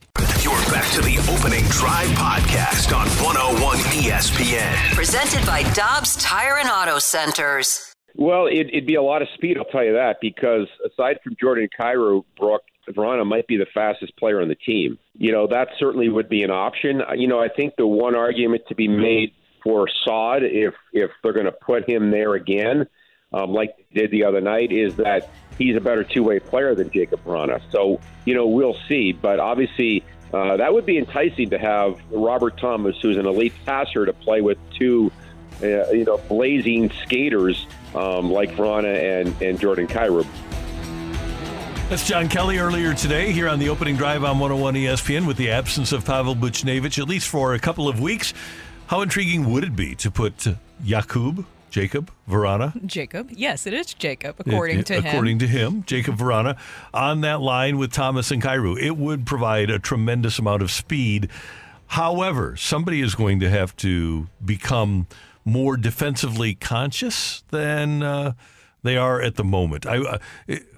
You're back to the Opening Drive podcast on one oh one E S P N. Presented by Dobbs Tire and Auto Centers. Well, it, it'd be a lot of speed, I'll tell you that, because aside from Jordan Cairo, Brock Verona might be the fastest player on the team. You know, that certainly would be an option. You know, I think the one argument to be made for Saad, if, if they're going to put him there again, um, like they did the other night, is that he's a better two-way player than Jacob Verona. So, you know, we'll see. But obviously, uh, that would be enticing to have Robert Thomas, who's an elite passer, to play with two Uh, you know, blazing skaters um, like Verona and, and Jordan Cairo. That's John Kelly earlier today here on the Opening Drive on one oh one E S P N with the absence of Pavel Buchnevich, at least for a couple of weeks. How intriguing would it be to put Jakub, Jacob Verona? Jacob. Yes, it is Jacob, according it, it, to him. According to him, Jacob Verona on that line with Thomas and Cairo. It would provide a tremendous amount of speed. However, somebody is going to have to become more defensively conscious than uh, they are at the moment. I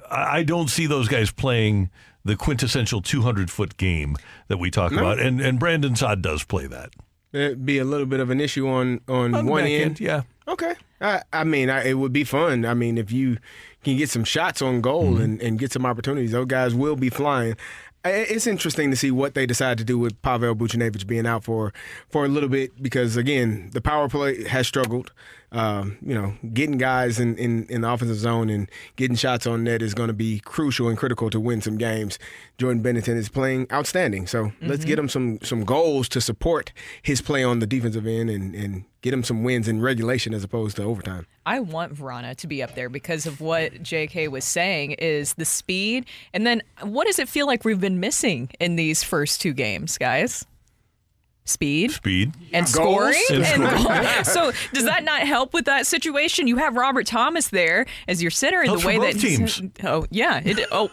I don't see those guys playing the quintessential two hundred foot game that we talk no. about, and and Brandon Saad does play that. It'd be a little bit of an issue on, on, on one end. end. Yeah. Okay. I, I mean, I, it would be fun. I mean, if you can get some shots on goal mm-hmm. and, and get some opportunities, those guys will be flying. It's interesting to see what they decide to do with Pavel Buchnevich being out for, for a little bit because, again, the power play has struggled. Um, you know, getting guys in, in, in the offensive zone and getting shots on net is going to be crucial and critical to win some games. Jordan Bennington is playing outstanding, so mm-hmm. let's get him some, some goals to support his play on the defensive end and, and get him some wins in regulation as opposed to overtime. I want Verona to be up there because of what J K was saying is the speed. And then what does it feel like we've been missing in these first two games, guys? Speed, speed, and scoring. And and so, does that not help with that situation? You have Robert Thomas there as your center in Helps the way that teams. Oh yeah, it, oh.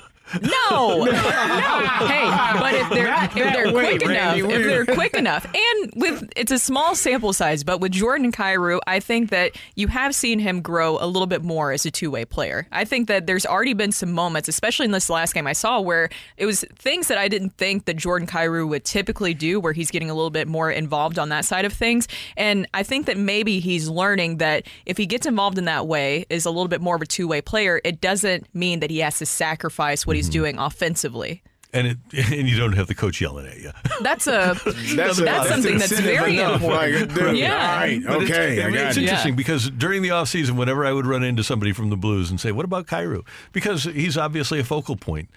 No, no. Hey, but if they're if they're way, quick Randy, enough, if they're quick enough, and with it's a small sample size, but with Jordan Cairo, I think that you have seen him grow a little bit more as a two-way player. I think that there's already been some moments, especially in this last game I saw, where it was things that I didn't think that Jordan Cairo would typically do, where he's getting a little bit more involved on that side of things. And I think that maybe he's learning that if he gets involved in that way, is a little bit more of a two-way player, it doesn't mean that he has to sacrifice what he's doing offensively. And it, and you don't have the coach yelling at you. That's a that's, a, that's something that's, that's very enough. important. Like, yeah. All right. But okay. It's, I mean, got it's it. interesting yeah. because during the offseason, whenever I would run into somebody from the Blues and say, "What about Cairo?" Because he's obviously a focal point.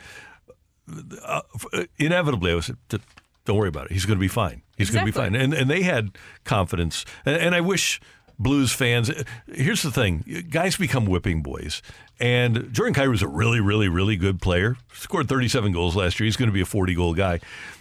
Uh, inevitably, I would say, "Don't worry about it. He's going to be fine. He's exactly. going to be fine." And and they had confidence. And, and I wish Blues fans. Here's the thing: guys become whipping boys. And Jordan Cairo's a really, really, really good player. Scored thirty-seven goals last year. He's going to be a forty-goal guy.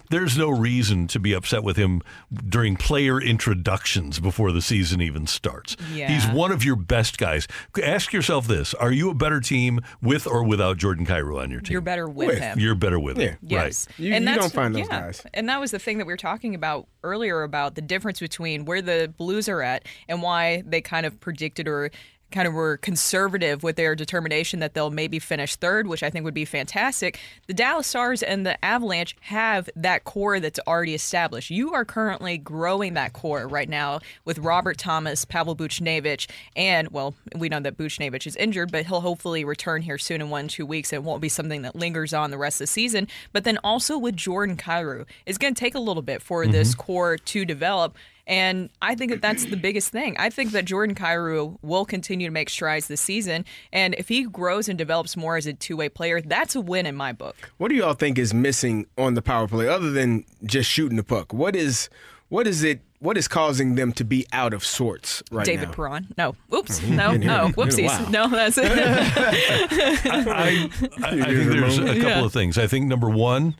There's no reason to be upset with him during player introductions before the season even starts. Yeah. He's one of your best guys. Ask yourself this. Are you a better team with or without Jordan Cairo on your team? You're better with, with. him. You're better with yeah. him. Yes. Right. You, and you don't find those yeah. guys. And that was the thing that we were talking about earlier about the difference between where the Blues are at and why they kind of predicted or kind of were conservative with their determination that they'll maybe finish third, which I think would be fantastic. The Dallas Stars and the Avalanche have that core that's already established. You are currently growing that core right now with Robert Thomas, Pavel Buchnevich, and, well, we know that Buchnevich is injured, but he'll hopefully return here soon in one, two weeks. It won't be something that lingers on the rest of the season. But then also with Jordan Cairo, it's going to take a little bit for mm-hmm. this core to develop. And I think that that's the biggest thing. I think that Jordan Cairo will continue to make strides this season. And if he grows and develops more as a two-way player, that's a win in my book. What do you all think is missing on the power play other than just shooting the puck? What is what is it? What is causing them to be out of sorts right David now? David Perron. No. Oops. No, no. Whoopsies. Wow. No, that's it. I, I, I think there's a couple yeah. of things. I think, number one,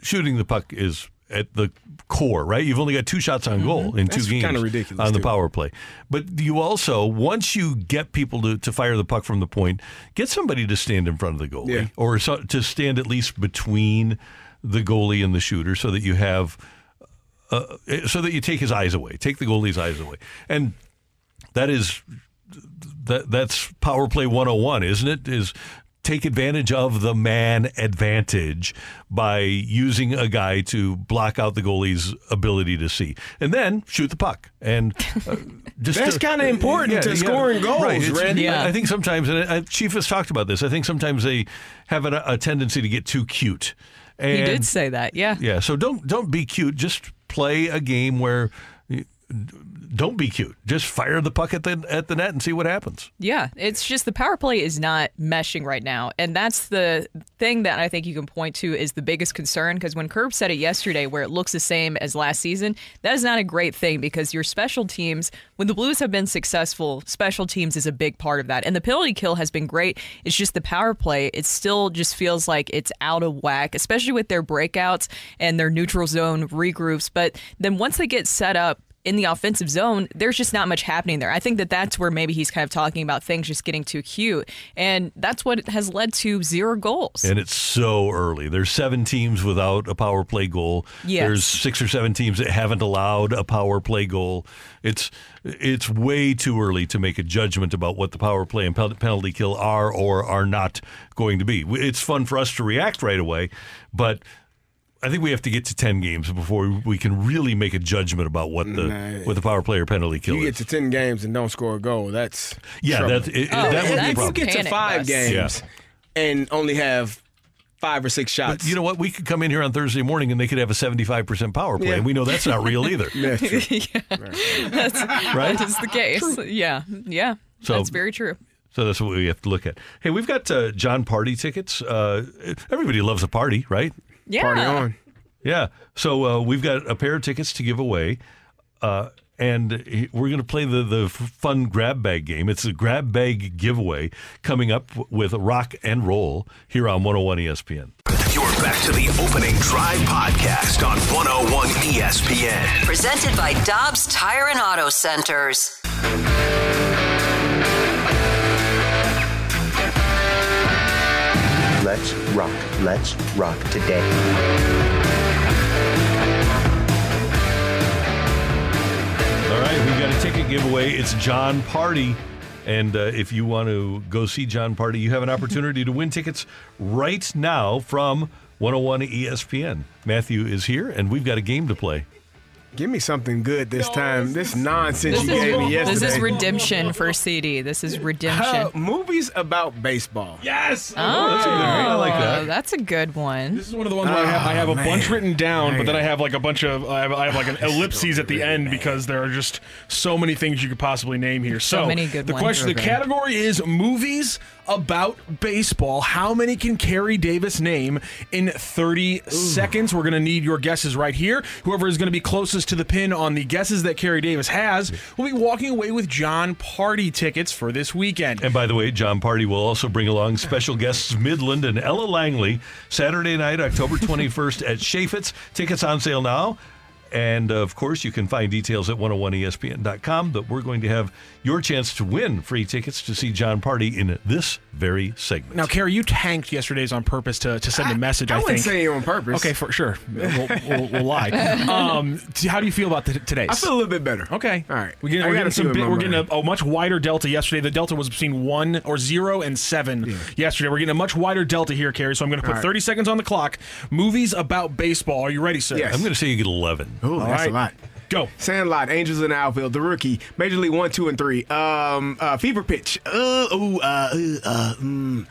shooting the puck is at the core, right? You've only got two shots on goal mm-hmm. in two That's games kind of ridiculous on the too. power play. But you also, once you get people to, to fire the puck from the point, get somebody to stand in front of the goalie yeah. or so, to stand at least between the goalie and the shooter so that you have uh, so that you take his eyes away, take the goalie's eyes away. And that is that that's power play one oh one, isn't it? Is take advantage of the man advantage by using a guy to block out the goalie's ability to see, and then shoot the puck. And uh, just that's kind of important yeah, to yeah, scoring yeah, goals, right. Randy. Yeah. I think sometimes, and I, Chief has talked about this, I think sometimes they have an, a tendency to get too cute. And, he did say that, yeah. Yeah, so don't don't be cute. Just play a game where. Don't be cute. Just fire the puck at the at the net and see what happens. Yeah, it's just the power play is not meshing right now, and that's the thing that I think you can point to is the biggest concern. Because when Curb said it yesterday, where it looks the same as last season, that is not a great thing. Because your special teams, when the Blues have been successful, special teams is a big part of that, and the penalty kill has been great. It's just the power play; it still just feels like it's out of whack, especially with their breakouts and their neutral zone regroups. But then once they get set up in the offensive zone, there's just not much happening there. I think that that's where maybe he's kind of talking about things just getting too cute, and that's what has led to zero goals. And it's so early. There's seven teams without a power play goal. Yes. There's six or seven teams that haven't allowed a power play goal. It's it's way too early to make a judgment about what the power play and penalty kill are or are not going to be. It's fun for us to react right away, but I think we have to get to ten games before we can really make a judgment about what the nah, what the power play or penalty kill is. You get to ten games and don't score a goal. That's yeah, that's, it, oh, that would be a problem. If you get to five games yeah. and only have five or six shots. But you know what? We could come in here on Thursday morning and they could have a seventy-five percent power play. Yeah. And we know that's not real either. yeah, true. yeah. Right. That's right? That is the case. True. Yeah, yeah. So, that's very true. So that's what we have to look at. Hey, we've got uh, John Party tickets. Uh, everybody loves a party, right? Yeah. Party on. Yeah. So uh, we've got a pair of tickets to give away, uh, and we're going to play the, the fun grab bag game. It's a grab bag giveaway coming up with Rock and Roll here on one oh one E S P N. You're back to the Opening Drive podcast on one oh one E S P N. Presented by Dobbs Tire and Auto Centers. Let's rock. Let's rock today. All right, we've got a ticket giveaway. It's John Party. And uh, if you want to go see John Party, you have an opportunity to win tickets right now from one oh one E S P N. Matthew is here, and we've got a game to play. Give me something good this time. This nonsense you gave me yesterday. This is redemption for C D. This is redemption. Uh, movies about baseball. Yes. Oh, oh that's a good one. I like that. That's a good one. This is one of the ones oh, where I have, I have a bunch written down, man. But then I have like a bunch of I have, I have like an ellipses at the end man. Because there are just so many things you could possibly name here. So, so many good the ones. Question, okay. The category is movies about baseball. How many can Carey Davis name in thirty Ooh. seconds? We're gonna need your guesses right here. Whoever is gonna be closest to the pin on the guesses that Carey Davis has will be walking away with John Party tickets for this weekend. And by the way, John Party will also bring along special guests Midland and Ella Langley Saturday night, October twenty-first at Chaffetz. Tickets on sale now. And of course, you can find details at one oh one E S P N dot com. But we're going to have your chance to win free tickets to see John Party in this very segment. Now, Carey, you tanked yesterday's on purpose to, to send I, a message, I, I think. I wouldn't say it on purpose. Okay, for sure. We'll, we'll, we'll lie. Um, how do you feel about the, today's? I feel a little bit better. Okay. All right. We're getting, we're getting, some bit, we're getting a, a much wider delta yesterday. The delta was between one or zero and seven yeah. yesterday. We're getting a much wider delta here, Carey. So I'm going to put right. thirty seconds on the clock. Movies about baseball. Are you ready, sir? Yes. I'm going to say you get eleven. Oh, that's right. A lot. Go. Sandlot, Angels in the Outfield, The Rookie, Major League One, Two, and Three, um, uh, Fever Pitch. Uh, ooh, uh, uh, uh, mm.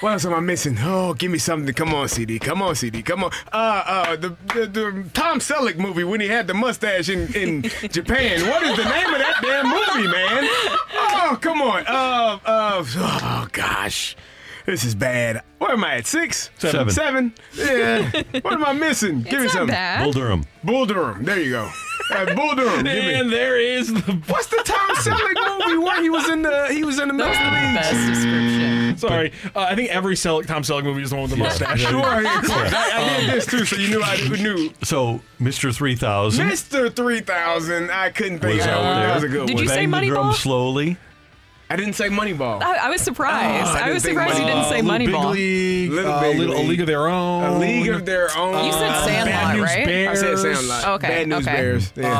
What else am I missing? Oh, give me something. Come on, C D. Come on, C D. Come on. Uh, uh, the, the the Tom Selleck movie when he had the mustache in, in Japan. What is the name of that damn movie, man? Oh, come on. Uh, uh, oh gosh. This is bad. Where am I at? Six? Seven. Seven? Yeah. What am I missing? Give it's me something. Bad. Bull Durham. Bull Durham. There you go. Right, Bull Durham. And there is the. What's the Tom Selleck movie where he was in the he was in the That's Master League? Best description. Sorry, uh, I think every Selleck, Tom Selleck movie is the one with the mustache. Sure, I did this too, so you knew I knew. So Mister Three Thousand. Mister Three Thousand. I couldn't think was of it. That was a good did one. Did you Bang say Moneyball? Slowly. I didn't say Moneyball. I, I was surprised. Oh, I, I was surprised you didn't say uh, Moneyball. Big League, Little uh, Big League. A League of Their Own. A League of Their Own. You said Sandlot, uh, right? Bears. I said Sandlot. Okay. Bad News okay. Bears. Yeah.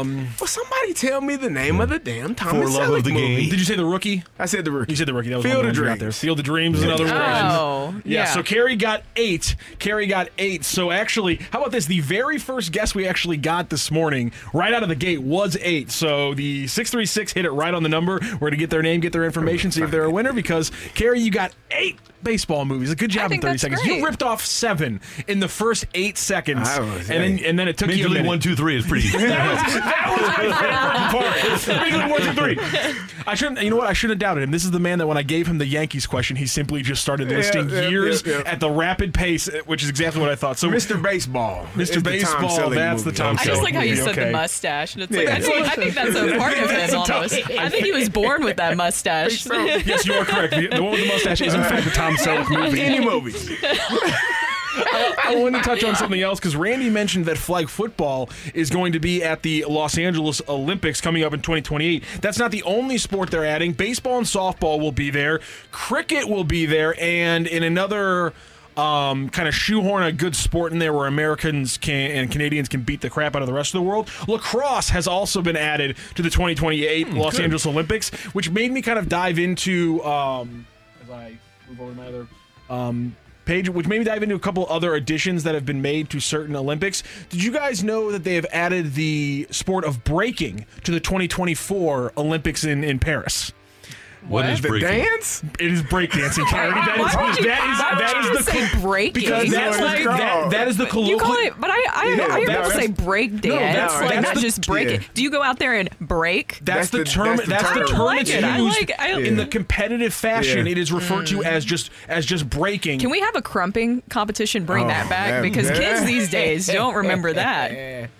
Um, well, somebody tell me the name yeah. of the damn Thomas For Love Selleck of the movie. Game. Did you say The Rookie? I said The Rookie. You said The Rookie. That was Field of Dreams. There. Field of Dreams is another one. Oh, yeah. yeah. So Carrie got eight. Carrie got eight. So actually, how about this? The very first guess we actually got this morning, right out of the gate, was eight. So the six three six hit it right on the number. We're going to get their name, get their information, see if they're a winner, because, Carrie, you got eight baseball movies. Good job in thirty seconds. Great. You ripped off seven in the first eight seconds. Was, and, then, and then it took Major you a minute. One, two, three is pretty easy. That was my favorite part. Major League one, two, three. I shouldn't, you know what? I shouldn't have doubted him. This is the man that when I gave him the Yankees question, he simply just started yeah, listing yeah, years yeah, yeah. at the rapid pace, which is exactly what I thought. So, Mister Baseball. Mister Baseball, that's the Tom Selleck movie. I just like how you said okay. the mustache. And it's like, yeah. I, think, I think that's a part of him almost. I think he was born with that mustache. So, yes, you are correct. The one with the mustache is, in fact, the Tom Selleck movie. Any movies. I, I want to touch on something else because Randy mentioned that flag football is going to be at the Los Angeles Olympics coming up in twenty twenty-eight. That's not the only sport they're adding. Baseball and softball will be there. Cricket will be there. And in another... Um, kind of shoehorn a good sport in there where Americans can and Canadians can beat the crap out of the rest of the world. Lacrosse has also been added to the twenty twenty-eight mm, Los good. Angeles Olympics, which made me kind of dive into, um, as I move over to my other um, page, which made me dive into a couple other additions that have been made to certain Olympics. Did you guys know that they have added the sport of breaking to the twenty twenty-four Olympics in, in Paris? What, what is the breaking? Dance? It is breakdancing, Carrie. That is you, that is that is the say cl- breaking because that's like that, that is the colloquial. You call it, but I I, yeah, I hear people say breakdance. No, that's like that's not the, just break yeah. it. Do you go out there and break? That's, that's the, the term. That's the, that's the term like it's it. used I like, I, yeah. in the competitive fashion. Yeah. It is referred to as just as just breaking. Can we have a crumping competition? Bring oh, that back man, because man. kids these days don't remember that.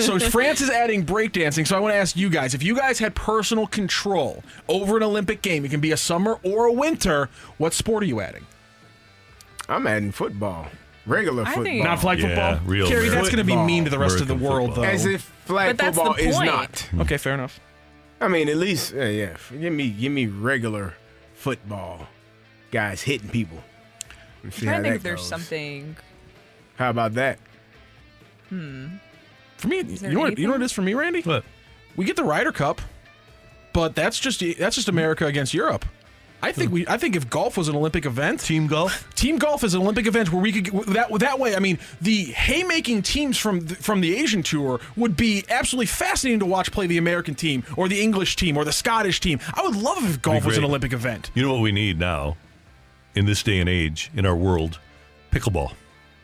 So France is adding breakdancing. So I want to ask you guys: if you guys had personal control over an Olympic game, it can be a summer or a winter, what sport are you adding? I'm adding football. Regular football. Not flag yeah, football? Real Carrie, real that's going to be mean to the rest American of the world, football. Though. As if flag football is not. Okay, fair enough. I mean, at least, uh, yeah, give me give me regular football guys hitting people. I'm trying to think if there's goes. something. How about that? Hmm. For me, you know, what, you know what it is for me, Randy? What? We get the Ryder Cup. But that's just that's just America against Europe. I think we I think if golf was an Olympic event, team golf, team golf is an Olympic event where we could get, that that way. I mean, the haymaking teams from the, from the Asian tour would be absolutely fascinating to watch play the American team or the English team or the Scottish team. I would love if golf was an Olympic event. You know what we need now, in this day and age, in our world, pickleball.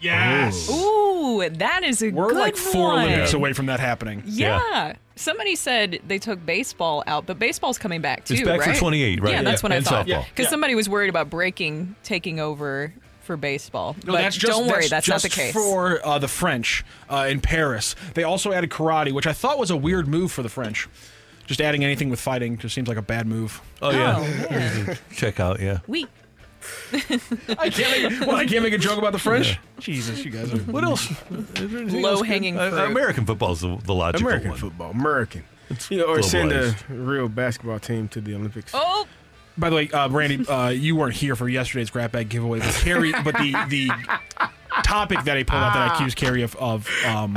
Yes. Oh. Ooh, that is a We're good We're like four one. Olympics away from that happening. Yeah. yeah. Somebody said they took baseball out, but baseball's coming back too, right? It's back right? for twenty-eight, right? Yeah, that's yeah. what and I thought. Because yeah. yeah. somebody was worried about breaking taking over for baseball. No, but that's just, don't worry, that's, that's just not the case. For uh, the French uh, in Paris, they also added karate, which I thought was a weird move for the French. Just adding anything with fighting just seems like a bad move. Oh yeah, oh, yeah. check out, yeah. We. Oui. I can't make. Well, I can't make a joke about the French. Yeah. Jesus, you guys are. What else? Low hanging fruit. Uh, American football is the, the logical American one. Football. American. It's you know, or send a real basketball team to the Olympics. Oh. By the way, uh, Randy, uh, you weren't here for yesterday's grab bag giveaway, but Carrie, but the the topic that I pulled out that I accused Carrie of, of um,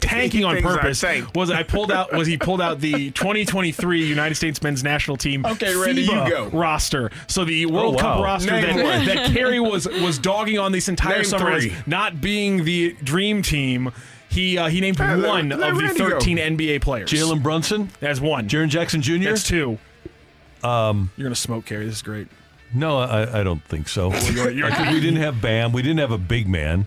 tanking on purpose was I pulled out was he pulled out the twenty twenty-three United States men's national team okay, Randy, you go. roster. So the World oh, wow. Cup roster Name that, that Carrie was was dogging on this entire Name summer as not being the dream team. He uh, he named uh, one let, let of Randy the thirteen go. N B A players. Jalen Brunson, that's one. Jaren Jackson Junior, that's two. Um, You're going to smoke, Carrie. This is great. No, I, I don't think so. You're, you're, I, we didn't have Bam. We didn't have a big man.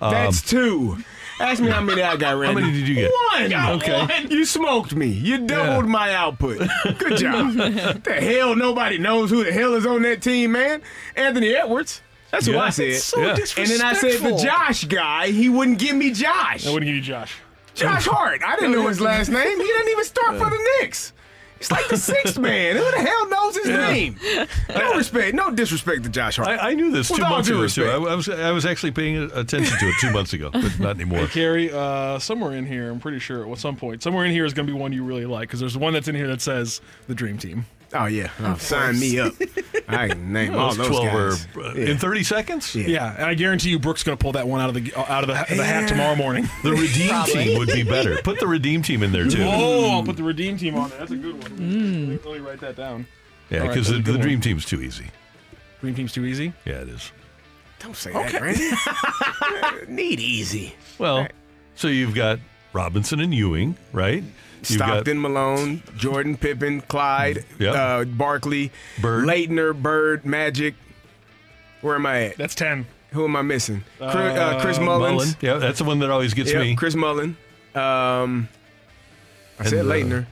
Um, That's two. Ask me how many I got, Randy. How many did you get? One. Got okay. One. You smoked me. You doubled yeah. my output. Good job. The hell, nobody knows who the hell is on that team, man. Anthony Edwards. That's yeah. who I said. That's so yeah. disrespectful. And then I said the Josh guy. He wouldn't give me Josh. I wouldn't give you Josh. Josh Hart. I didn't know his last name. He didn't even start for the Knicks. It's like the sixth man. Who the hell knows his yeah. name? No respect. No disrespect to Josh Hart. I, I knew this With two months ago. Too. I, I, was, I was actually paying attention to it two months ago, but not anymore. Hey, Carrie, uh, somewhere in here, I'm pretty sure at some point, somewhere in here is going to be one you really like, because there's one that's in here that says the Dream Team. Oh, yeah. Oh, sign me up. I can name all those guys. Or, uh, yeah. In thirty seconds? Yeah. yeah. And I guarantee you Brooks going to pull that one out of the out of the, yeah. the hat tomorrow morning. The Redeem Team would be better. Put the Redeem Team in there, too. Oh, I'll put the Redeem Team on there. That's a good one. Mm. Let me write that down. Yeah, because right, the, the Dream Team's too easy. Dream Team's too easy? Yeah, it is. Don't say okay. that, Randy. Need easy. Well, right. so you've got Robinson and Ewing, right? You've Stockton, got... Malone, Jordan, Pippen, Clyde, yep. uh, Barkley, Bird. Leitner, Bird, Magic. Where am I at? That's ten. Who am I missing? Uh, Chris, uh, Chris Mullins. Mullen. Yeah, that's the one that always gets yep, me. Chris Mullen. Um, I and, said Leitner.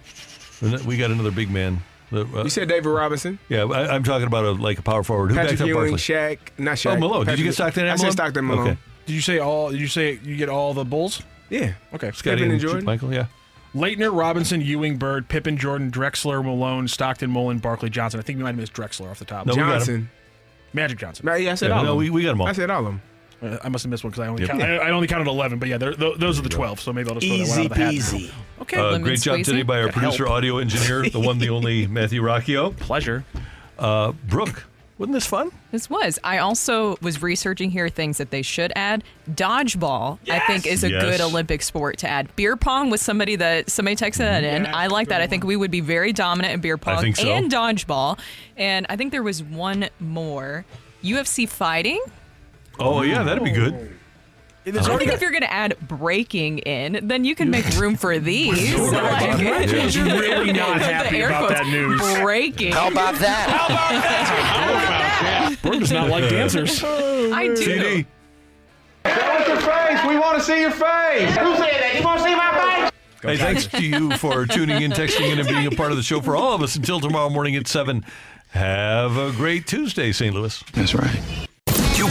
Uh, we got another big man. The, uh, you said David Robinson. Yeah, I, I'm talking about a, like a power forward. Who Patrick backs Ewing, up Shaq, not Shaq. Oh, Malone. Patrick, did you get Stockton and Malone? I said Stockton Malone. Okay. Did you say all? Did you say you get all the Bulls? Yeah. Okay. Scotty Pippen and Jordan. Michael, yeah. Leitner, Robinson, Ewing, Bird, Pippen, Jordan, Drexler, Malone, Stockton, Mullen, Barkley, Johnson. I think we might have missed Drexler off the top. No, Johnson. Magic Johnson. No, yeah, I said yeah, all no, of them. No, we, we got them all. I said all of them. Uh, I must have missed one because I, yep. yeah. I, I only counted eleven, but yeah, th- those are the twelve, so maybe I'll just throw Easy that one out of the hat. Easy peasy. Okay, uh, great job squeezy. Today by our Gotta producer, help. Audio engineer, the one, the only Matthew Rocchio. Pleasure. Uh, Brooke, wasn't this fun? This was. I also was researching here things that they should add. Dodgeball, yes! I think, is a yes. good Olympic sport to add. Beer pong was somebody that somebody texted that in. Yeah, I like that. One. I think we would be very dominant in beer pong I think so. And dodgeball. And I think there was one more. U F C fighting. Oh, yeah, that'd be good. I think if you're going to add breaking in, then you can make room for these. Sure. Like, yeah. You're really not happy about that news. Breaking. How about that? How about that? How about that? We're just not like dancers. I do. T D. Show us your face. We want to see your face. Who said that? You want to see my face? Hey, thanks to you for tuning in, texting in, and being a part of the show. For all of us, until tomorrow morning at seven, have a great Tuesday, Saint Louis. That's right. You've